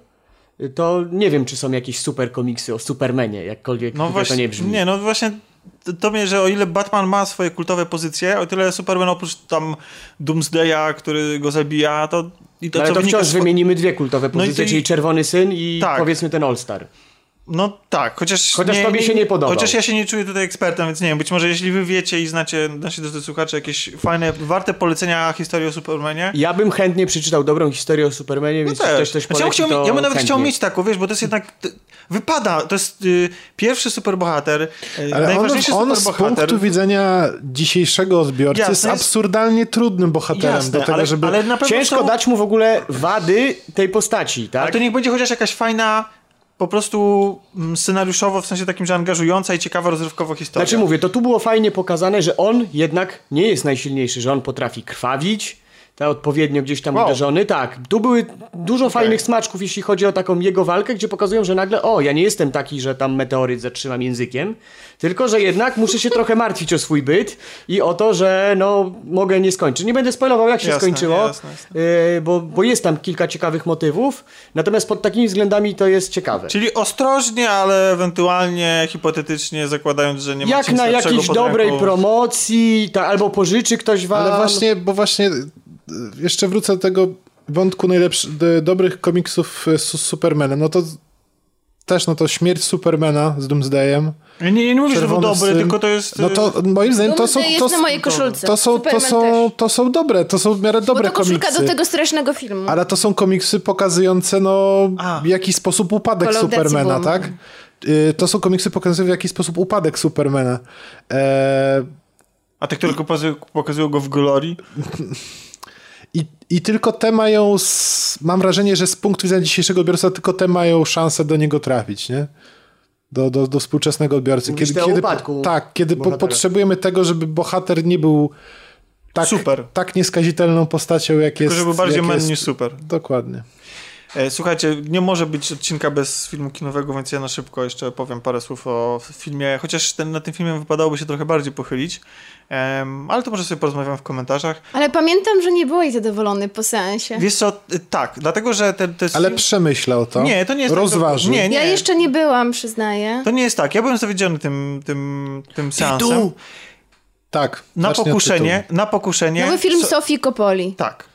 To nie wiem, czy są jakieś super komiksy o Supermanie, jakkolwiek no właśnie, to nie brzmi. Nie, no właśnie to mnie, że o ile Batman ma swoje kultowe pozycje, o tyle Superman oprócz tam Doomsdaya, który go zabija, to... I to no ale to wciąż z... wymienimy dwie kultowe pozycje, no i ty... czyli Czerwony Syn i tak. powiedzmy ten All-Star. No tak, chociaż... Chociaż nie, tobie się nie podoba. Chociaż ja się nie czuję tutaj ekspertem, więc nie wiem, być może jeśli wy wiecie i znacie, nasi drodzy słuchacze, jakieś fajne, warte polecenia historii o Supermanie. Ja bym chętnie przeczytał dobrą historię o Supermanie, no więc też. Ktoś coś znaczy, poleci, ja, chciał, ja bym nawet chętnie. chciał mieć taką, wiesz, bo to jest jednak... To, wypada, to jest y, pierwszy superbohater, y, ale najważniejszy on, on superbohater. Z punktu widzenia dzisiejszego odbiorcy jasne, jest absurdalnie jest... trudnym bohaterem jasne, do tego, ale, żeby... Ale ciężko są... dać mu w ogóle wady tej postaci, tak? Ale to niech będzie chociaż jakaś fajna... po prostu scenariuszowo, w sensie takim, że angażująca i ciekawa rozrywkowo historia. Znaczy mówię, to tu było fajnie pokazane, że on jednak nie jest najsilniejszy, że on potrafi krwawić, te odpowiednio gdzieś tam wow. uderzony. Tak, tu były dużo okay. fajnych smaczków, jeśli chodzi o taką jego walkę, gdzie pokazują, że nagle, o, ja nie jestem taki, że tam meteoryt zatrzymam językiem, tylko że jednak muszę się trochę martwić o swój byt i o to, że no, mogę nie skończyć. Nie będę spoilował, jak się jasne, skończyło, jasne, jasne. Yy, bo, bo jest tam kilka ciekawych motywów, natomiast pod takimi względami to jest ciekawe. Czyli ostrożnie, ale ewentualnie hipotetycznie zakładając, że nie ma jak na jakiejś dobrej promocji, ta, albo pożyczy ktoś wam. Ale właśnie, bo właśnie jeszcze wrócę do tego wątku najlepszych, dobrych komiksów z Supermanem. No to też, no to śmierć Supermana z Doomsdayem. Ja nie, nie mówię, że był dobry, tylko to jest... No to moim zdaniem to są... To, na mojej koszulce. To, są, to, są, to są dobre, to są w miarę dobre komiksy. Bo to koszulka do tego strasznego filmu. Ale to są komiksy pokazujące, no, A. w jaki sposób upadek Supermana, tak? To są komiksy pokazujące, w jaki sposób upadek Supermana. E... A te, które I... pokazują go w Glorii? I, I tylko te mają, z, mam wrażenie, że z punktu widzenia dzisiejszego odbiorca tylko te mają szansę do niego trafić, nie? Do, do, do współczesnego odbiorcy. Kiedy, kiedy, upadku, tak, kiedy po, potrzebujemy tego, żeby bohater nie był tak, super. tak nieskazitelną postacią, jak tylko jest... Tylko żeby bardziej man niż super. Dokładnie. Słuchajcie, nie może być odcinka bez filmu kinowego, więc ja na szybko jeszcze powiem parę słów o filmie, chociaż ten, na tym filmie wypadałoby się trochę bardziej pochylić, um, ale to może sobie porozmawiam w komentarzach. Ale pamiętam, że nie byłeś zadowolony po seansie. Wiesz co, tak, dlatego, że... Te, te ale film... przemyślał to, nie, to nie jest rozważył. Tak, to... Nie, nie. Ja jeszcze nie byłam, przyznaję. To nie jest tak, ja byłem zawiedziony tym, tym, tym seansem. Tytuł. Tak. Na pokuszenie, na pokuszenie... Nowy film so... Sofii Coppoli. Tak.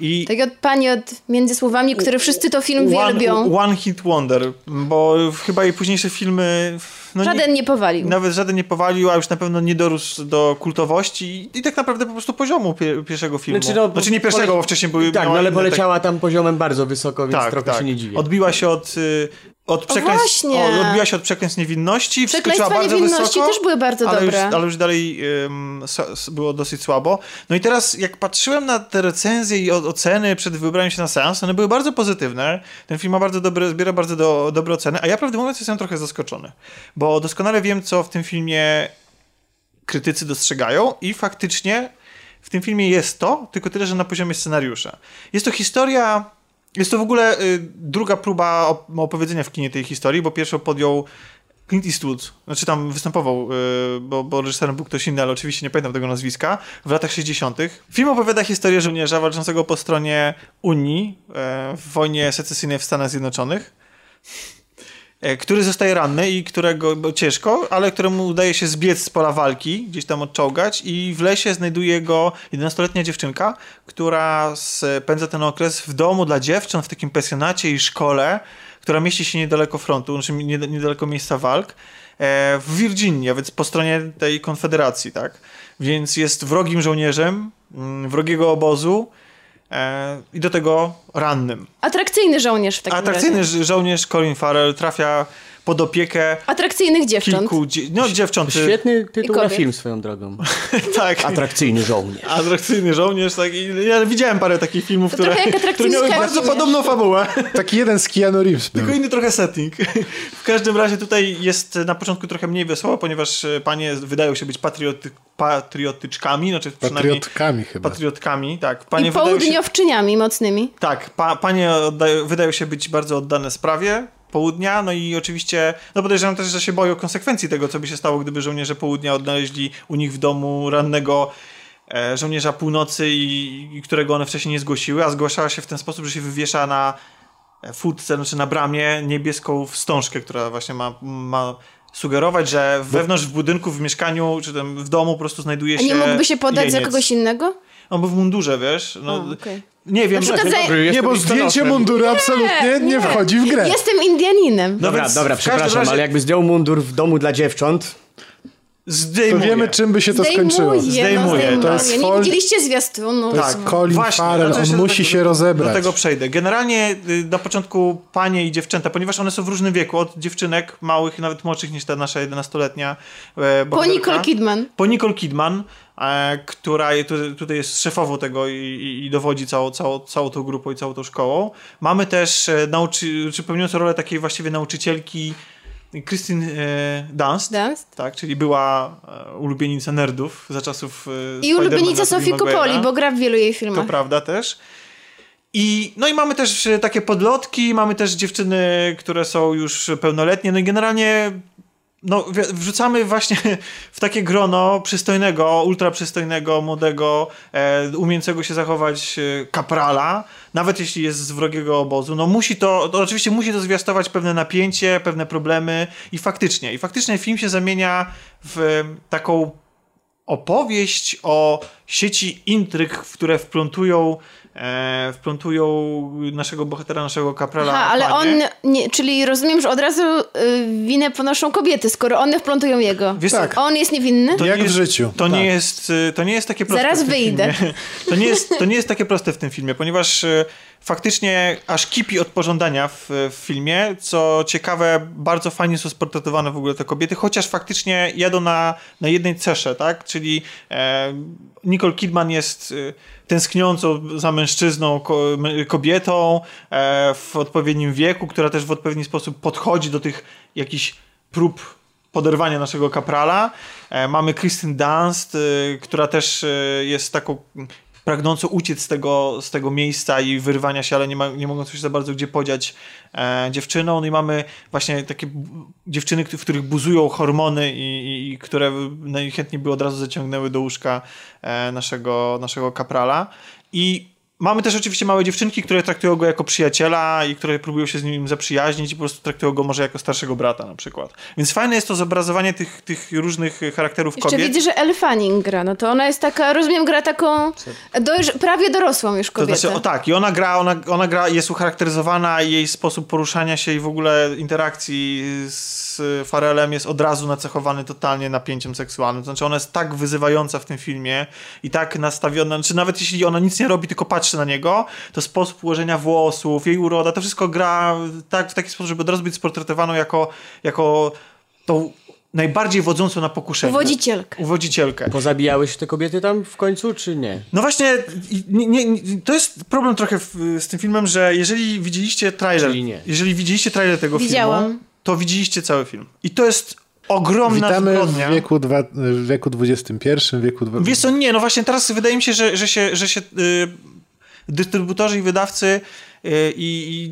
I tak od pani od Między Słowami, który wszyscy to film one, wielbią. One Hit Wonder, bo chyba jej późniejsze filmy... No żaden nie, nie powalił. Nawet żaden nie powalił, a już na pewno nie dorósł do kultowości i, i tak naprawdę po prostu poziomu pie, pierwszego filmu. Znaczy, no, znaczy nie pierwszego, pole... bo wcześniej były... Tak, no ale poleciała tak... tam poziomem bardzo wysoko, więc tak, trochę tak. się nie dziwię. Odbiła się od... Y... Od przekleństw, o, o, odbiła się od przekleństw niewinności, wskoczyła bardzo niewinności wysoko, też były bardzo ale, dobre. Już, ale już dalej um, było dosyć słabo. No i teraz jak patrzyłem na te recenzje i oceny przed wybraniem się na seans, one były bardzo pozytywne. Ten film ma bardzo dobre, zbiera bardzo do, dobre oceny, a ja prawdę mówiąc jestem trochę zaskoczony, bo doskonale wiem, co w tym filmie krytycy dostrzegają i faktycznie w tym filmie jest to, tylko tyle, że na poziomie scenariusza. Jest to historia... Jest to w ogóle y, druga próba opowiedzenia w kinie tej historii, bo pierwszą podjął Clint Eastwood, znaczy tam występował, y, bo, bo reżyserem był ktoś inny, ale oczywiście nie pamiętam tego nazwiska, w latach sześćdziesiątych. Film opowiada historię żołnierza walczącego po stronie Unii y, w wojnie secesyjnej w Stanach Zjednoczonych, y, który zostaje ranny i którego, bo ciężko, ale któremu udaje się zbiec z pola walki, gdzieś tam odczołgać i w lesie znajduje go jedenastoletnia dziewczynka, która spędza ten okres w domu dla dziewcząt, w takim pensjonacie i szkole, która mieści się niedaleko frontu, znaczy niedaleko miejsca walk, w Virginii, a więc po stronie tej konfederacji, tak? Więc jest wrogim żołnierzem, wrogiego obozu i do tego rannym. Atrakcyjny żołnierz w takim Atrakcyjny razie. żołnierz Colin Farrell trafia pod opiekę atrakcyjnych dziewcząt. Kilku dzie- no, dziewcząt. Świetny tytuł na film swoją drogą. Tak. Atrakcyjny żołnierz. Atrakcyjny żołnierz, tak. I ja widziałem parę takich filmów, które, które miały bardzo podobną fabułę. Taki jeden z Keanu Reeves. Tylko inny trochę setting. W każdym razie tutaj jest na początku trochę mniej wesoło, ponieważ panie wydają się być patrioty- patriotyczkami. Znaczy przynajmniej patriotkami chyba. Patriotkami, tak. Panie I południowczyniami się... mocnymi. Tak. Pa- panie oddają, wydają się być bardzo oddane sprawie południa, no i oczywiście no podejrzewam też, że się boją konsekwencji tego, co by się stało, gdyby żołnierze południa odnaleźli u nich w domu rannego e, żołnierza północy i, i którego one wcześniej nie zgłosiły, a zgłaszała się w ten sposób, że się wywiesza na furtce, znaczy na bramie niebieską wstążkę, która właśnie ma, ma sugerować, że wewnątrz w budynku, w mieszkaniu, czy tam w domu po prostu znajduje się... A nie mógłby się podać jeniec. Za kogoś innego? On był w mundurze, wiesz? No, a, okay. Nie wiem, znaczy, tak, że... Nie, bo zdjęcie munduru absolutnie nie, nie wchodzi w grę. Jestem Indianinem. Dobra, no dobra, przepraszam, razie... ale jakby zdjął mundur w domu dla dziewcząt... Zdejmuje. To wiemy, czym by się to zdejmuje, skończyło. Zdejmuje. No, zdejmuje. To jest fol... Nie widzieliście zwiastunu. To jest Colin Właśnie, Farrell, on się musi do, się rozebrać. Do tego przejdę. Generalnie na początku panie i dziewczęta, ponieważ one są w różnym wieku, od dziewczynek małych, nawet młodszych niż ta nasza jedenastoletnia bohaterka. Po Nicole Kidman. Po Nicole Kidman, która tutaj jest szefową tego i, i, i dowodzi całą, całą, całą tą grupą i całą tą szkołą. Mamy też nauczy- czy pełniącą rolę takiej właściwie nauczycielki Kirsten e, Dunst, Dunst? Tak, czyli była e, ulubienica nerdów za czasów e, i ulubienica Sofii Coppoli, bo gra w wielu jej filmach. To prawda też. I, no i mamy też takie podlotki, mamy też dziewczyny, które są już pełnoletnie, no i generalnie no, wrzucamy właśnie w takie grono przystojnego, ultra przystojnego, młodego, e, umiejącego się zachować kaprala, nawet jeśli jest z wrogiego obozu. No musi to, to oczywiście musi to zwiastować pewne napięcie, pewne problemy i faktycznie, i faktycznie film się zamienia w taką opowieść o sieci intryg, w które wplątują E, wplątują naszego bohatera, naszego kaprala. Aha, ale on, nie, czyli rozumiem, że od razu y, winę ponoszą kobiety, skoro one wplątują jego. Wiesz, tak. On jest niewinny? To jak nie w życiu. To, tak. nie jest, to nie jest takie proste. Zaraz wyjdę. To nie, jest, to nie jest takie proste w tym filmie, ponieważ y, faktycznie aż kipi od pożądania w, w filmie. Co ciekawe, bardzo fajnie są sportretowane w ogóle te kobiety, chociaż faktycznie jadą na, na jednej cesze, tak? Czyli e, Nicole Kidman jest e, tęskniącą za mężczyzną ko, kobietą e, w odpowiednim wieku, która też w odpowiedni sposób podchodzi do tych jakichś prób poderwania naszego kaprala. E, mamy Kirsten Dunst, e, która też e, jest taką pragnąco uciec z tego, z tego miejsca i wyrwania się, ale nie, ma, nie mogąc się za bardzo gdzie podziać e, dziewczyną. No i mamy właśnie takie dziewczyny, w których buzują hormony i, i, i które najchętniej by od razu zaciągnęły do łóżka e, naszego, naszego kaprala. I mamy też oczywiście małe dziewczynki, które traktują go jako przyjaciela i które próbują się z nim zaprzyjaźnić i po prostu traktują go może jako starszego brata na przykład. Więc fajne jest to zobrazowanie tych, tych różnych charakterów jeszcze kobiet. Jeszcze widzę, że Elle Fanning gra, no to ona jest taka, rozumiem, gra taką doż, prawie dorosłą już kobietę. To znaczy, o tak, i ona gra, ona, ona gra, jest ucharakteryzowana, jej sposób poruszania się i w ogóle interakcji z Farrellem jest od razu nacechowany totalnie napięciem seksualnym. To znaczy ona jest tak wyzywająca w tym filmie i tak nastawiona, czy znaczy nawet jeśli ona nic nie robi, tylko patrzy na niego, to sposób ułożenia włosów, jej uroda, to wszystko gra tak, w taki sposób, żeby od razu być sportretowaną jako, jako tą najbardziej wodzącą na pokuszenie. Uwodzicielkę. Uwodzicielkę. Pozabijały się te kobiety tam w końcu, czy nie? No właśnie, nie, nie, to jest problem trochę w, z tym filmem, że jeżeli widzieliście trailer, jeżeli widzieliście trailer tego Widziałam. filmu, to widzieliście cały film. I to jest ogromna Witamy zbrodnia. w wieku, dwa, w wieku dwudziestym pierwszym, wieku dwudziestym. Wiesz co, nie, no właśnie teraz wydaje mi się, że, że się, że się yy, dystrybutorzy i wydawcy i,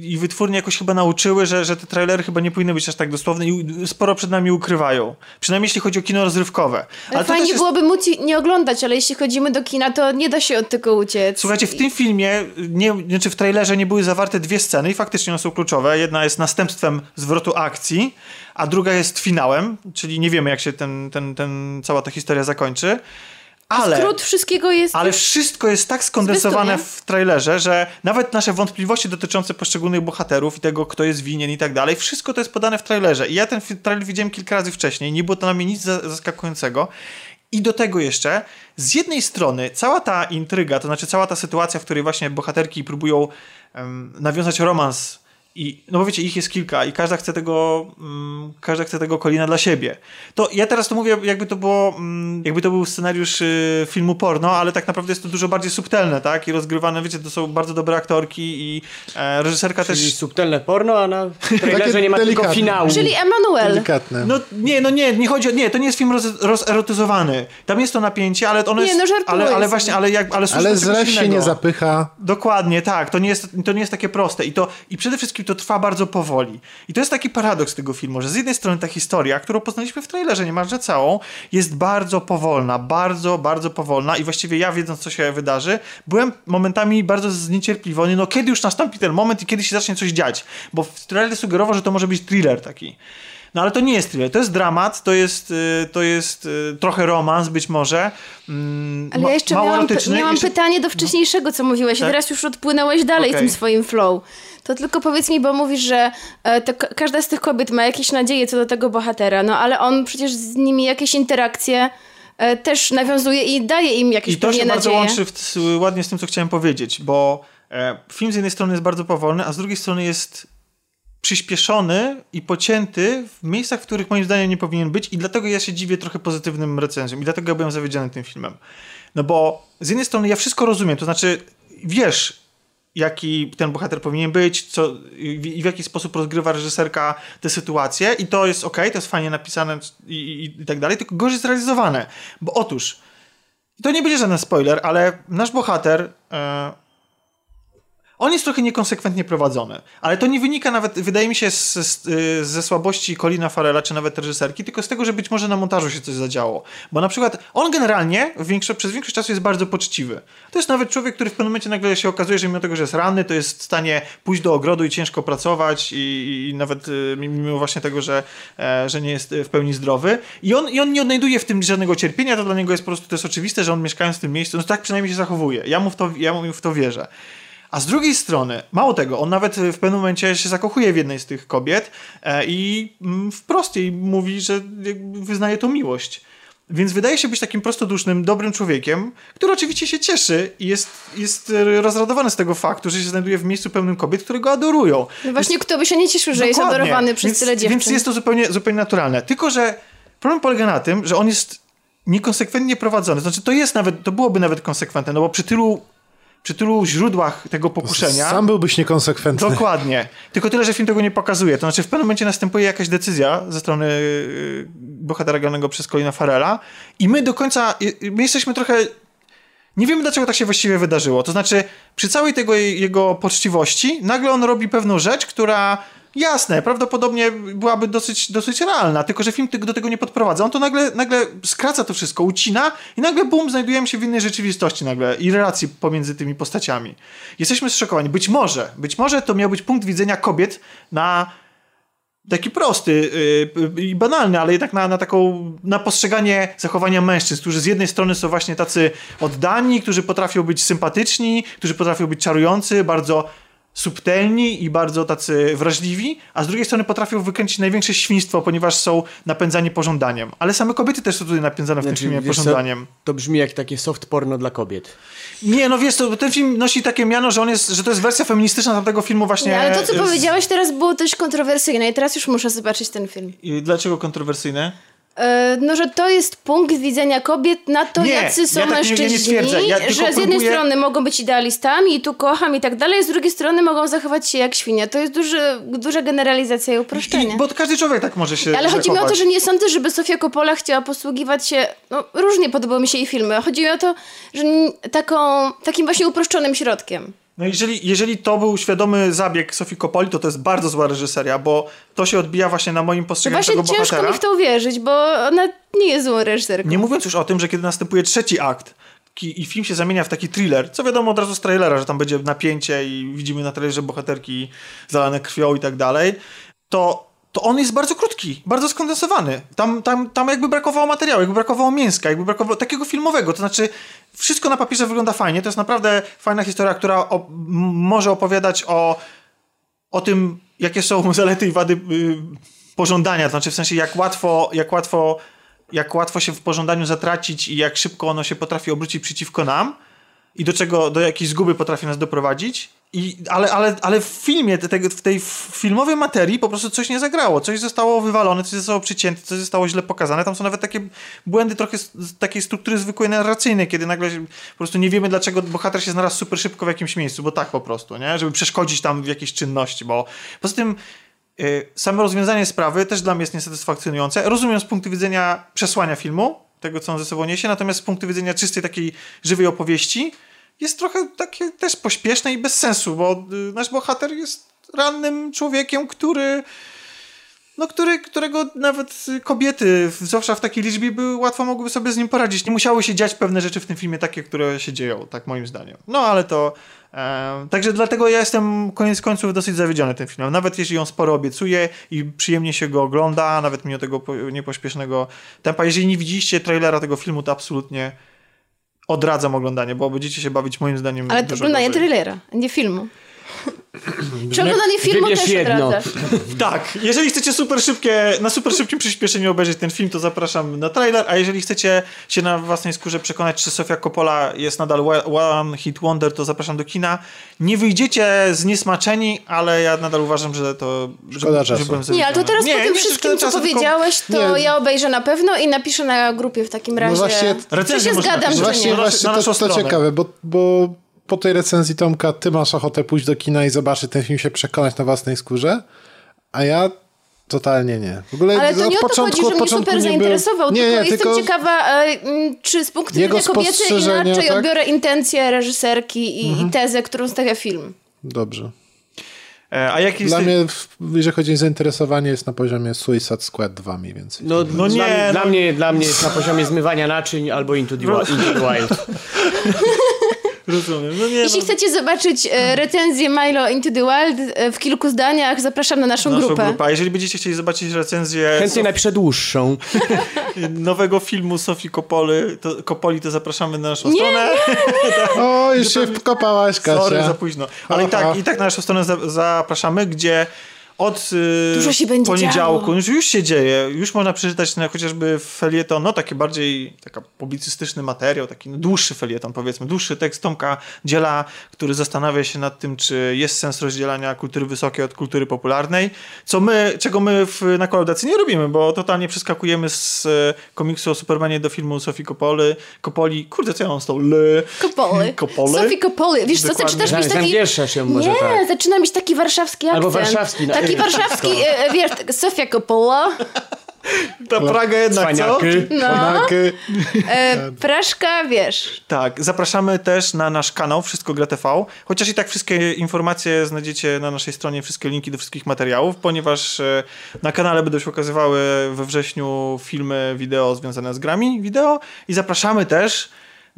i, i wytwórnie jakoś chyba nauczyły, że, że te trailery chyba nie powinny być aż tak dosłowne i sporo przed nami ukrywają. Przynajmniej jeśli chodzi o kino rozrywkowe. Ale fajnie jest... byłoby móc nie oglądać, ale jeśli chodzimy do kina, to nie da się od tego uciec. Słuchajcie, w tym filmie, nie, znaczy w trailerze nie były zawarte dwie sceny i faktycznie one są kluczowe. Jedna jest następstwem zwrotu akcji, a druga jest finałem, czyli nie wiemy, jak się ten, ten, ten, cała ta historia zakończy. Ale, skrót wszystkiego jest ale wszystko jest tak skondensowane w trailerze, że nawet nasze wątpliwości dotyczące poszczególnych bohaterów i tego, kto jest winien i tak dalej, wszystko to jest podane w trailerze. I ja ten trailer widziałem kilka razy wcześniej, nie było to na mnie nic zaskakującego. I do tego jeszcze, z jednej strony cała ta intryga, to znaczy cała ta sytuacja, w której właśnie bohaterki próbują um, nawiązać romans i, no bo wiecie, ich jest kilka i każda chce tego mm, każda chce tego Colina dla siebie. To ja teraz to mówię, jakby to było mm, jakby to był scenariusz y, filmu porno, ale tak naprawdę jest to dużo bardziej subtelne, tak? I rozgrywane, wiecie, to są bardzo dobre aktorki i e, reżyserka Czyli też... Czyli subtelne porno, a na trailerze nie ma delikatne. Tylko finału. Czyli Emanuel. Delikatne. No nie, no nie, nie chodzi o... Nie, to nie jest film roz, rozerotyzowany. Tam jest to napięcie, ale ono nie, jest... Nie, no żartuję. Ale, ale właśnie, ale jak... Ale, ale zreś się nie zapycha. Dokładnie, tak. To nie jest, to nie jest takie proste. I to... I przede wszystkim to trwa bardzo powoli. I to jest taki paradoks tego filmu, że z jednej strony ta historia, którą poznaliśmy w trailerze niemalże całą, jest bardzo powolna, bardzo, bardzo powolna i właściwie ja, wiedząc, co się wydarzy, byłem momentami bardzo zniecierpliwiony, no kiedy już nastąpi ten moment i kiedy się zacznie coś dziać, bo w trailerze sugerował, że to może być thriller taki. No ale to nie jest thriller, to jest dramat, to jest, to jest trochę romans być może. Mm, ale ja jeszcze miałam, miałam jeszcze... pytanie do wcześniejszego, co mówiłeś, tak? I teraz już odpłynąłeś dalej okay. tym swoim flow. To tylko powiedz mi, bo mówisz, że to każda z tych kobiet ma jakieś nadzieje co do tego bohatera, no ale on przecież z nimi jakieś interakcje też nawiązuje i daje im jakieś pewne nadzieje. I to się bardzo łączy w, ładnie z tym, co chciałem powiedzieć, bo film z jednej strony jest bardzo powolny, a z drugiej strony jest przyspieszony i pocięty w miejscach, w których moim zdaniem nie powinien być i dlatego ja się dziwię trochę pozytywnym recenzjom i dlatego ja byłem zawiedziony tym filmem. No bo z jednej strony ja wszystko rozumiem, to znaczy wiesz, jaki ten bohater powinien być, co, i w jaki sposób rozgrywa reżyserka tę sytuację, i to jest okej, okay, to jest fajnie napisane i, i, i tak dalej, tylko gorzej zrealizowane. Bo otóż, to nie będzie żaden spoiler, ale nasz bohater... Yy, On jest trochę niekonsekwentnie prowadzony, ale to nie wynika nawet, wydaje mi się, z, z, ze słabości Colina Farrella czy nawet reżyserki, tylko z tego, że być może na montażu się coś zadziało. Bo na przykład on generalnie większo, przez większość czasu jest bardzo poczciwy. To jest nawet człowiek, który w pewnym momencie nagle się okazuje, że mimo tego, że jest ranny, to jest w stanie pójść do ogrodu i ciężko pracować i, i nawet mimo właśnie tego, że, że nie jest w pełni zdrowy. I on, I on nie odnajduje w tym żadnego cierpienia, to dla niego jest po prostu, to jest oczywiste, że on mieszkając w tym miejscu, no tak przynajmniej się zachowuje. Ja mu w to, ja mu w to wierzę. A z drugiej strony, mało tego, on nawet w pewnym momencie się zakochuje w jednej z tych kobiet i wprost jej mówi, że wyznaje tą miłość. Więc wydaje się być takim prostodusznym, dobrym człowiekiem, który oczywiście się cieszy i jest, jest rozradowany z tego faktu, że się znajduje w miejscu pełnym kobiet, które go adorują. No właśnie, więc, kto by się nie cieszył, że jest adorowany przez więc, tyle dziewczyn. Więc jest to zupełnie, zupełnie naturalne. Tylko że problem polega na tym, że on jest niekonsekwentnie prowadzony. Znaczy to jest nawet, to byłoby nawet konsekwentne, no bo przy tylu przy tylu źródłach tego pokuszenia... Sam byłbyś niekonsekwentny. Dokładnie. Tylko tyle, że film tego nie pokazuje. To znaczy w pewnym momencie następuje jakaś decyzja ze strony bohatera granego przez Colina Farrella i my do końca... My jesteśmy trochę... Nie wiemy, dlaczego tak się właściwie wydarzyło. To znaczy przy całej tego jego poczciwości nagle on robi pewną rzecz, która... Jasne, prawdopodobnie byłaby dosyć, dosyć realna, tylko że film do tego nie podprowadza. On to nagle, nagle skraca to wszystko, ucina i nagle bum, znajdujemy się w innej rzeczywistości nagle i relacji pomiędzy tymi postaciami. Jesteśmy zszokowani. Być może, być może to miał być punkt widzenia kobiet na taki prosty i yy, banalny, ale jednak na, na taką, na postrzeganie zachowania mężczyzn, którzy z jednej strony są właśnie tacy oddani, którzy potrafią być sympatyczni, którzy potrafią być czarujący, bardzo... subtelni i bardzo tacy wrażliwi, a z drugiej strony potrafią wykręcić największe świństwo, ponieważ są napędzani pożądaniem. Ale same kobiety też są tutaj napędzane w znaczy, tym filmie wiesz, pożądaniem. To brzmi jak takie soft porno dla kobiet. Nie, no wiesz, to, ten film nosi takie miano, że on jest, że to jest wersja feministyczna tamtego filmu właśnie. Nie, ale to, co z... powiedziałeś teraz, było dość kontrowersyjne i teraz już muszę zobaczyć ten film. I dlaczego kontrowersyjne? No, że to jest punkt widzenia kobiet na to, nie, jacy są ja tak mężczyźni, nie, nie ja że z próbuję... jednej strony mogą być idealistami i tu kocham i tak dalej, z drugiej strony mogą zachować się jak świnia. To jest duży, duża generalizacja i uproszczenie. I, bo każdy człowiek tak może się Ale zachować. Chodzi mi o to, że nie sądzę, żeby Sofia Coppola chciała posługiwać się, no różnie podobały mi się jej filmy, chodzi mi o to, że taką, takim właśnie uproszczonym środkiem. No jeżeli, jeżeli to był świadomy zabieg Sofii Coppoli, to to jest bardzo zła reżyseria, bo to się odbija właśnie na moim postrzeganiu tego bohatera. Właśnie ciężko mi w to uwierzyć, bo ona nie jest złą reżyserką. Nie mówiąc już o tym, że kiedy następuje trzeci akt i film się zamienia w taki thriller, co wiadomo od razu z trailera, że tam będzie napięcie i widzimy na trailerze bohaterki zalane krwią i tak dalej, to... to on jest bardzo krótki, bardzo skondensowany. Tam, tam, tam jakby brakowało materiału, jakby brakowało mięska, jakby brakowało takiego filmowego. To znaczy wszystko na papierze wygląda fajnie. To jest naprawdę fajna historia, która op- może opowiadać o, o tym, jakie są zalety i wady yy, pożądania. To znaczy w sensie jak łatwo, jak łatwo, jak łatwo się w pożądaniu zatracić i jak szybko ono się potrafi obrócić przeciwko nam i do czego, do jakiej zguby potrafi nas doprowadzić. I, ale, ale, ale w filmie, te, te, w tej filmowej materii po prostu coś nie zagrało, coś zostało wywalone, coś zostało przycięte, coś zostało źle pokazane. Tam są nawet takie błędy trochę z takiej struktury zwykłej narracyjnej, kiedy nagle się, po prostu nie wiemy, dlaczego bohater się znalazł super szybko w jakimś miejscu, bo tak po prostu, nie? Żeby przeszkodzić tam w jakiejś czynności, bo poza tym yy, samo rozwiązanie sprawy też dla mnie jest niesatysfakcjonujące. Rozumiem z punktu widzenia przesłania filmu, tego co on ze sobą niesie, natomiast z punktu widzenia czystej takiej żywej opowieści jest trochę takie też pośpieszne i bez sensu, bo nasz bohater jest rannym człowiekiem, który, no który, którego nawet kobiety, zwłaszcza w takiej liczbie, by, łatwo mogłyby sobie z nim poradzić. Nie musiały się dziać pewne rzeczy w tym filmie takie, które się dzieją, tak moim zdaniem. No ale to... E, także dlatego ja jestem koniec końców dosyć zawiedziony tym filmem. Nawet jeśli on sporo obiecuje i przyjemnie się go ogląda, nawet mimo tego niepośpiesznego tempa. Jeżeli nie widzieliście trailera tego filmu, to absolutnie... odradzam oglądanie, bo będziecie się bawić moim zdaniem. Ale to oglądanie trailera, nie filmu. Czy oglądanie filmu też odradzasz? Tak, jeżeli chcecie super szybkie, na super szybkim przyspieszeniu obejrzeć ten film, to zapraszam na trailer, a jeżeli chcecie się na własnej skórze przekonać, czy Sofia Coppola jest nadal one hit wonder, to zapraszam do kina. Nie wyjdziecie zniesmaczeni, ale ja nadal uważam, że to... Szkoda że, czasu. Że nie, ale to teraz nie, po tym wszystkim, co powiedziałeś, tylko... to nie. Ja obejrzę na pewno i napiszę na grupie w takim razie, no właśnie, czy się zgadzam, napisać. Czy nie. Właśnie, na, właśnie na to, to ciekawe, bo... bo... po tej recenzji Tomka ty masz ochotę pójść do kina i zobaczyć ten film, się przekonać na własnej skórze, a ja totalnie nie. W ogóle ale to nie o to chodzi, że mnie super nie zainteresował, nie, tylko nie, jestem tylko ciekawa, czy z punktu widzenia kobiety inaczej tak? odbiorę intencje reżyserki i, mhm. i tezę, którą stawia film. Dobrze. A jak jest... Dla mnie, jeżeli chodzi o zainteresowanie, jest na poziomie Suicide Squad dwa mniej więcej. No, no nie, dla, no... Dla, mnie, dla mnie jest na poziomie zmywania naczyń albo Into the Wild. Rozumiem. No nie, Jeśli no... chcecie zobaczyć recenzję Milo Into the Wild w kilku zdaniach, zapraszam na naszą, naszą grupę. grupę. A jeżeli będziecie chcieli zobaczyć recenzję... Chętnie Sof... napiszę dłuższą. nowego filmu Sofii Coppoli, to, Coppoli, to zapraszamy na naszą nie, stronę. Nie, nie. tak. O, już się wkopałaś, Kasia. Sorry, za późno. Ale i tak, i tak na naszą stronę zapraszamy, gdzie od Dużo się będzie poniedziałku już, już się dzieje, już można przeczytać na, chociażby felieton, no taki bardziej taka publicystyczny materiał, taki no, dłuższy felieton powiedzmy, dłuższy tekst Tomka Dziela, który zastanawia się nad tym, czy jest sens rozdzielania kultury wysokiej od kultury popularnej, co my, czego my w, na kolaudacji nie robimy, bo totalnie przeskakujemy z komiksu o Supermanie do filmu Sofii Coppoli, Coppoli, kurde co ja mam z tą l... Coppoli, Sofii Coppoli, wiesz co, zaczynasz mieć taki... Się może, nie, tak. zaczyna mieć taki warszawski akcent. Albo warszawski, na... Taki warszawski, e, wiesz, Sofia Coppola. Ta Praga jednak, co? No. E, Praszka, wiesz. Tak, zapraszamy też na nasz kanał Wszystko Gra T V, chociaż i tak wszystkie informacje znajdziecie na naszej stronie, wszystkie linki do wszystkich materiałów, ponieważ na kanale będą się ukazywały we wrześniu filmy, wideo związane z grami, wideo i zapraszamy też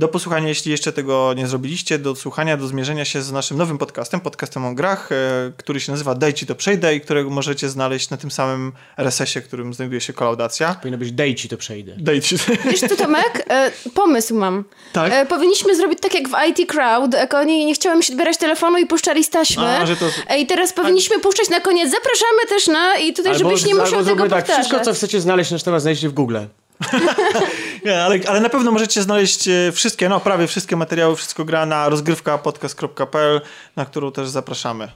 do posłuchania, jeśli jeszcze tego nie zrobiliście, do słuchania, do zmierzenia się z naszym nowym podcastem, podcastem o grach, który się nazywa Daj Ci to Przejdę i którego możecie znaleźć na tym samym R S S-ie, którym znajduje się kolaudacja. Powinno być Daj Ci to Przejdę. Daj ci... Wiesz co, Tomek? E, pomysł mam. Tak? E, powinniśmy zrobić tak jak w I T Crowd, jak oni nie chciałem się odbierać telefonu i puszczali z taśmy. A, że to... e, I teraz powinniśmy A... puszczać na koniec. Zapraszamy też na... I tutaj, albo, żebyś nie musiał tego powtarzać. Tak, wszystko, co chcecie znaleźć na temat, znajdziecie w Google. Nie, ale, ale na pewno możecie znaleźć wszystkie, no prawie wszystkie materiały, wszystko gra na rozgrywka podcast kropka p l, na którą też zapraszamy.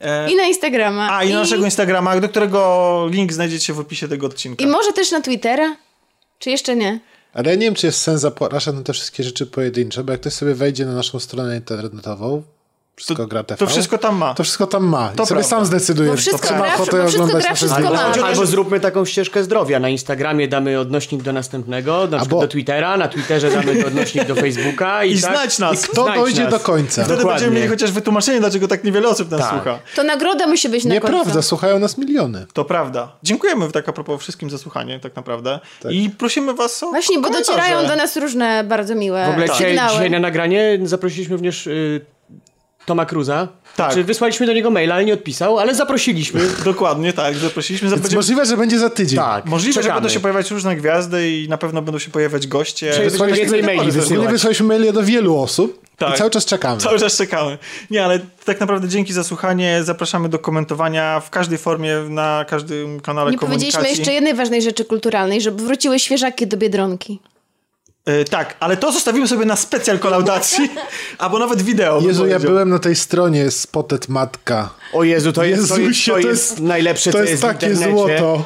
E... I na Instagrama. A, i, i na naszego Instagrama, do którego link znajdziecie w opisie tego odcinka. I może też na Twittera? Czy jeszcze nie? Ale ja nie wiem, czy jest sens zapraszać na te wszystkie rzeczy pojedyncze, bo jak ktoś sobie wejdzie na naszą stronę internetową, Wszystko to, gra T V. To wszystko tam ma. To wszystko tam ma. To sobie sam zdecyduje. Bo wszystko gra, wszystko, wszystko gra, wszystko ma. Albo, albo zróbmy taką ścieżkę zdrowia. Na Instagramie damy odnośnik do następnego, na przykład do Twittera, na Twitterze damy odnośnik do Facebooka. I, I tak, znać nas. I kto znać dojdzie nas. do końca. Wtedy Dokładnie. będziemy mieli chociaż wytłumaczenie, dlaczego tak niewiele osób nas tak. słucha. To nagroda musi być na końcu. Nieprawda, słuchają nas miliony. To prawda. Dziękujemy tak a propos wszystkim za słuchanie, tak naprawdę. Tak. I prosimy was o Właśnie, komentarze. Bo docierają do nas różne bardzo miłe sygnały. W ogóle dzisiaj na nagranie zaprosiliśmy również... Toma Cruza. Tak. Znaczy, wysłaliśmy do niego maila, ale nie odpisał, ale zaprosiliśmy. Dokładnie, tak, zaprosiliśmy. Zaprosiliśmy. Więc możliwe, że będzie za tydzień. Tak, możliwe, czekamy. że będą się pojawiać różne gwiazdy i na pewno będą się pojawiać goście. Wysłaliśmy więcej maili. Wysłaliśmy, wysłaliśmy maili do wielu osób tak. i cały czas czekamy. Cały czas czekamy. Nie, ale tak naprawdę dzięki za słuchanie. Zapraszamy do komentowania w każdej formie, na każdym kanale nie komunikacji. Nie powiedzieliśmy jeszcze jednej ważnej rzeczy kulturalnej, żeby wróciły świeżaki do Biedronki. Yy, tak, ale to zostawimy sobie na specjal kolaudacji, albo nawet wideo. Jezu, ja byłem na tej stronie Spotted Matka. O Jezu, to jest, Jezusie, to jest, to jest najlepsze, to co jest w internecie. To jest takie złoto.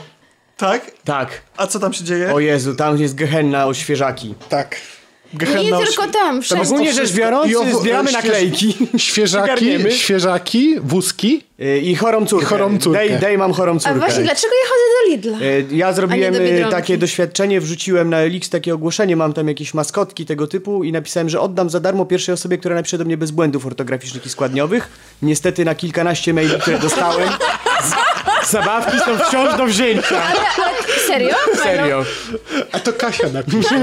Tak? Tak. A co tam się dzieje? O Jezu, tam jest gehenna o świeżaki. Tak. Gehenna Nie o tylko świe... tam, wszędzie. Ogólnie rzecz biorąc, zbieramy naklejki. Świeżaki, świeżaki, wózki. I chorą córkę. I chorą córkę. Dej, dej mam chorą córkę. A właśnie dlaczego ja chodzę do Lidla? Ja zrobiłem do takie doświadczenie, wrzuciłem na Elix takie ogłoszenie, mam tam jakieś maskotki tego typu i napisałem, że oddam za darmo pierwszej osobie, która napisze do mnie bez błędów ortograficznych i składniowych. Niestety na kilkanaście maili, które dostałem, zabawki są wciąż do wzięcia. Ale, ale serio? Serio. A to Kasia napisze.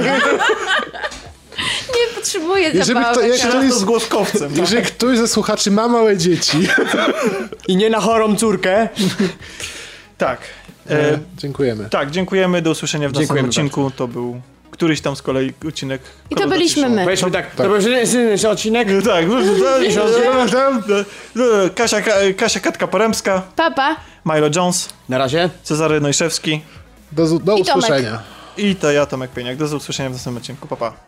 Nie potrzebuję zabawy. Jeżeli z głoskowcem. Jeżeli ktoś ze słuchaczy ma małe dzieci i nie na chorą córkę. Tak. E, dziękujemy. Tak, dziękujemy. Do usłyszenia w następnym odcinku. Bardzo. To był któryś tam z kolei odcinek. I to byliśmy my. Powiedzmy tak. To był jedyny odcinek. Tak. Kasia, Kasia Katka-Poremska. Papa. Milo Jones. Na razie. Cezary Nojszewski. Do, do usłyszenia. I to ja, Tomek Pieniak. Do usłyszenia w następnym odcinku. Pa, pa.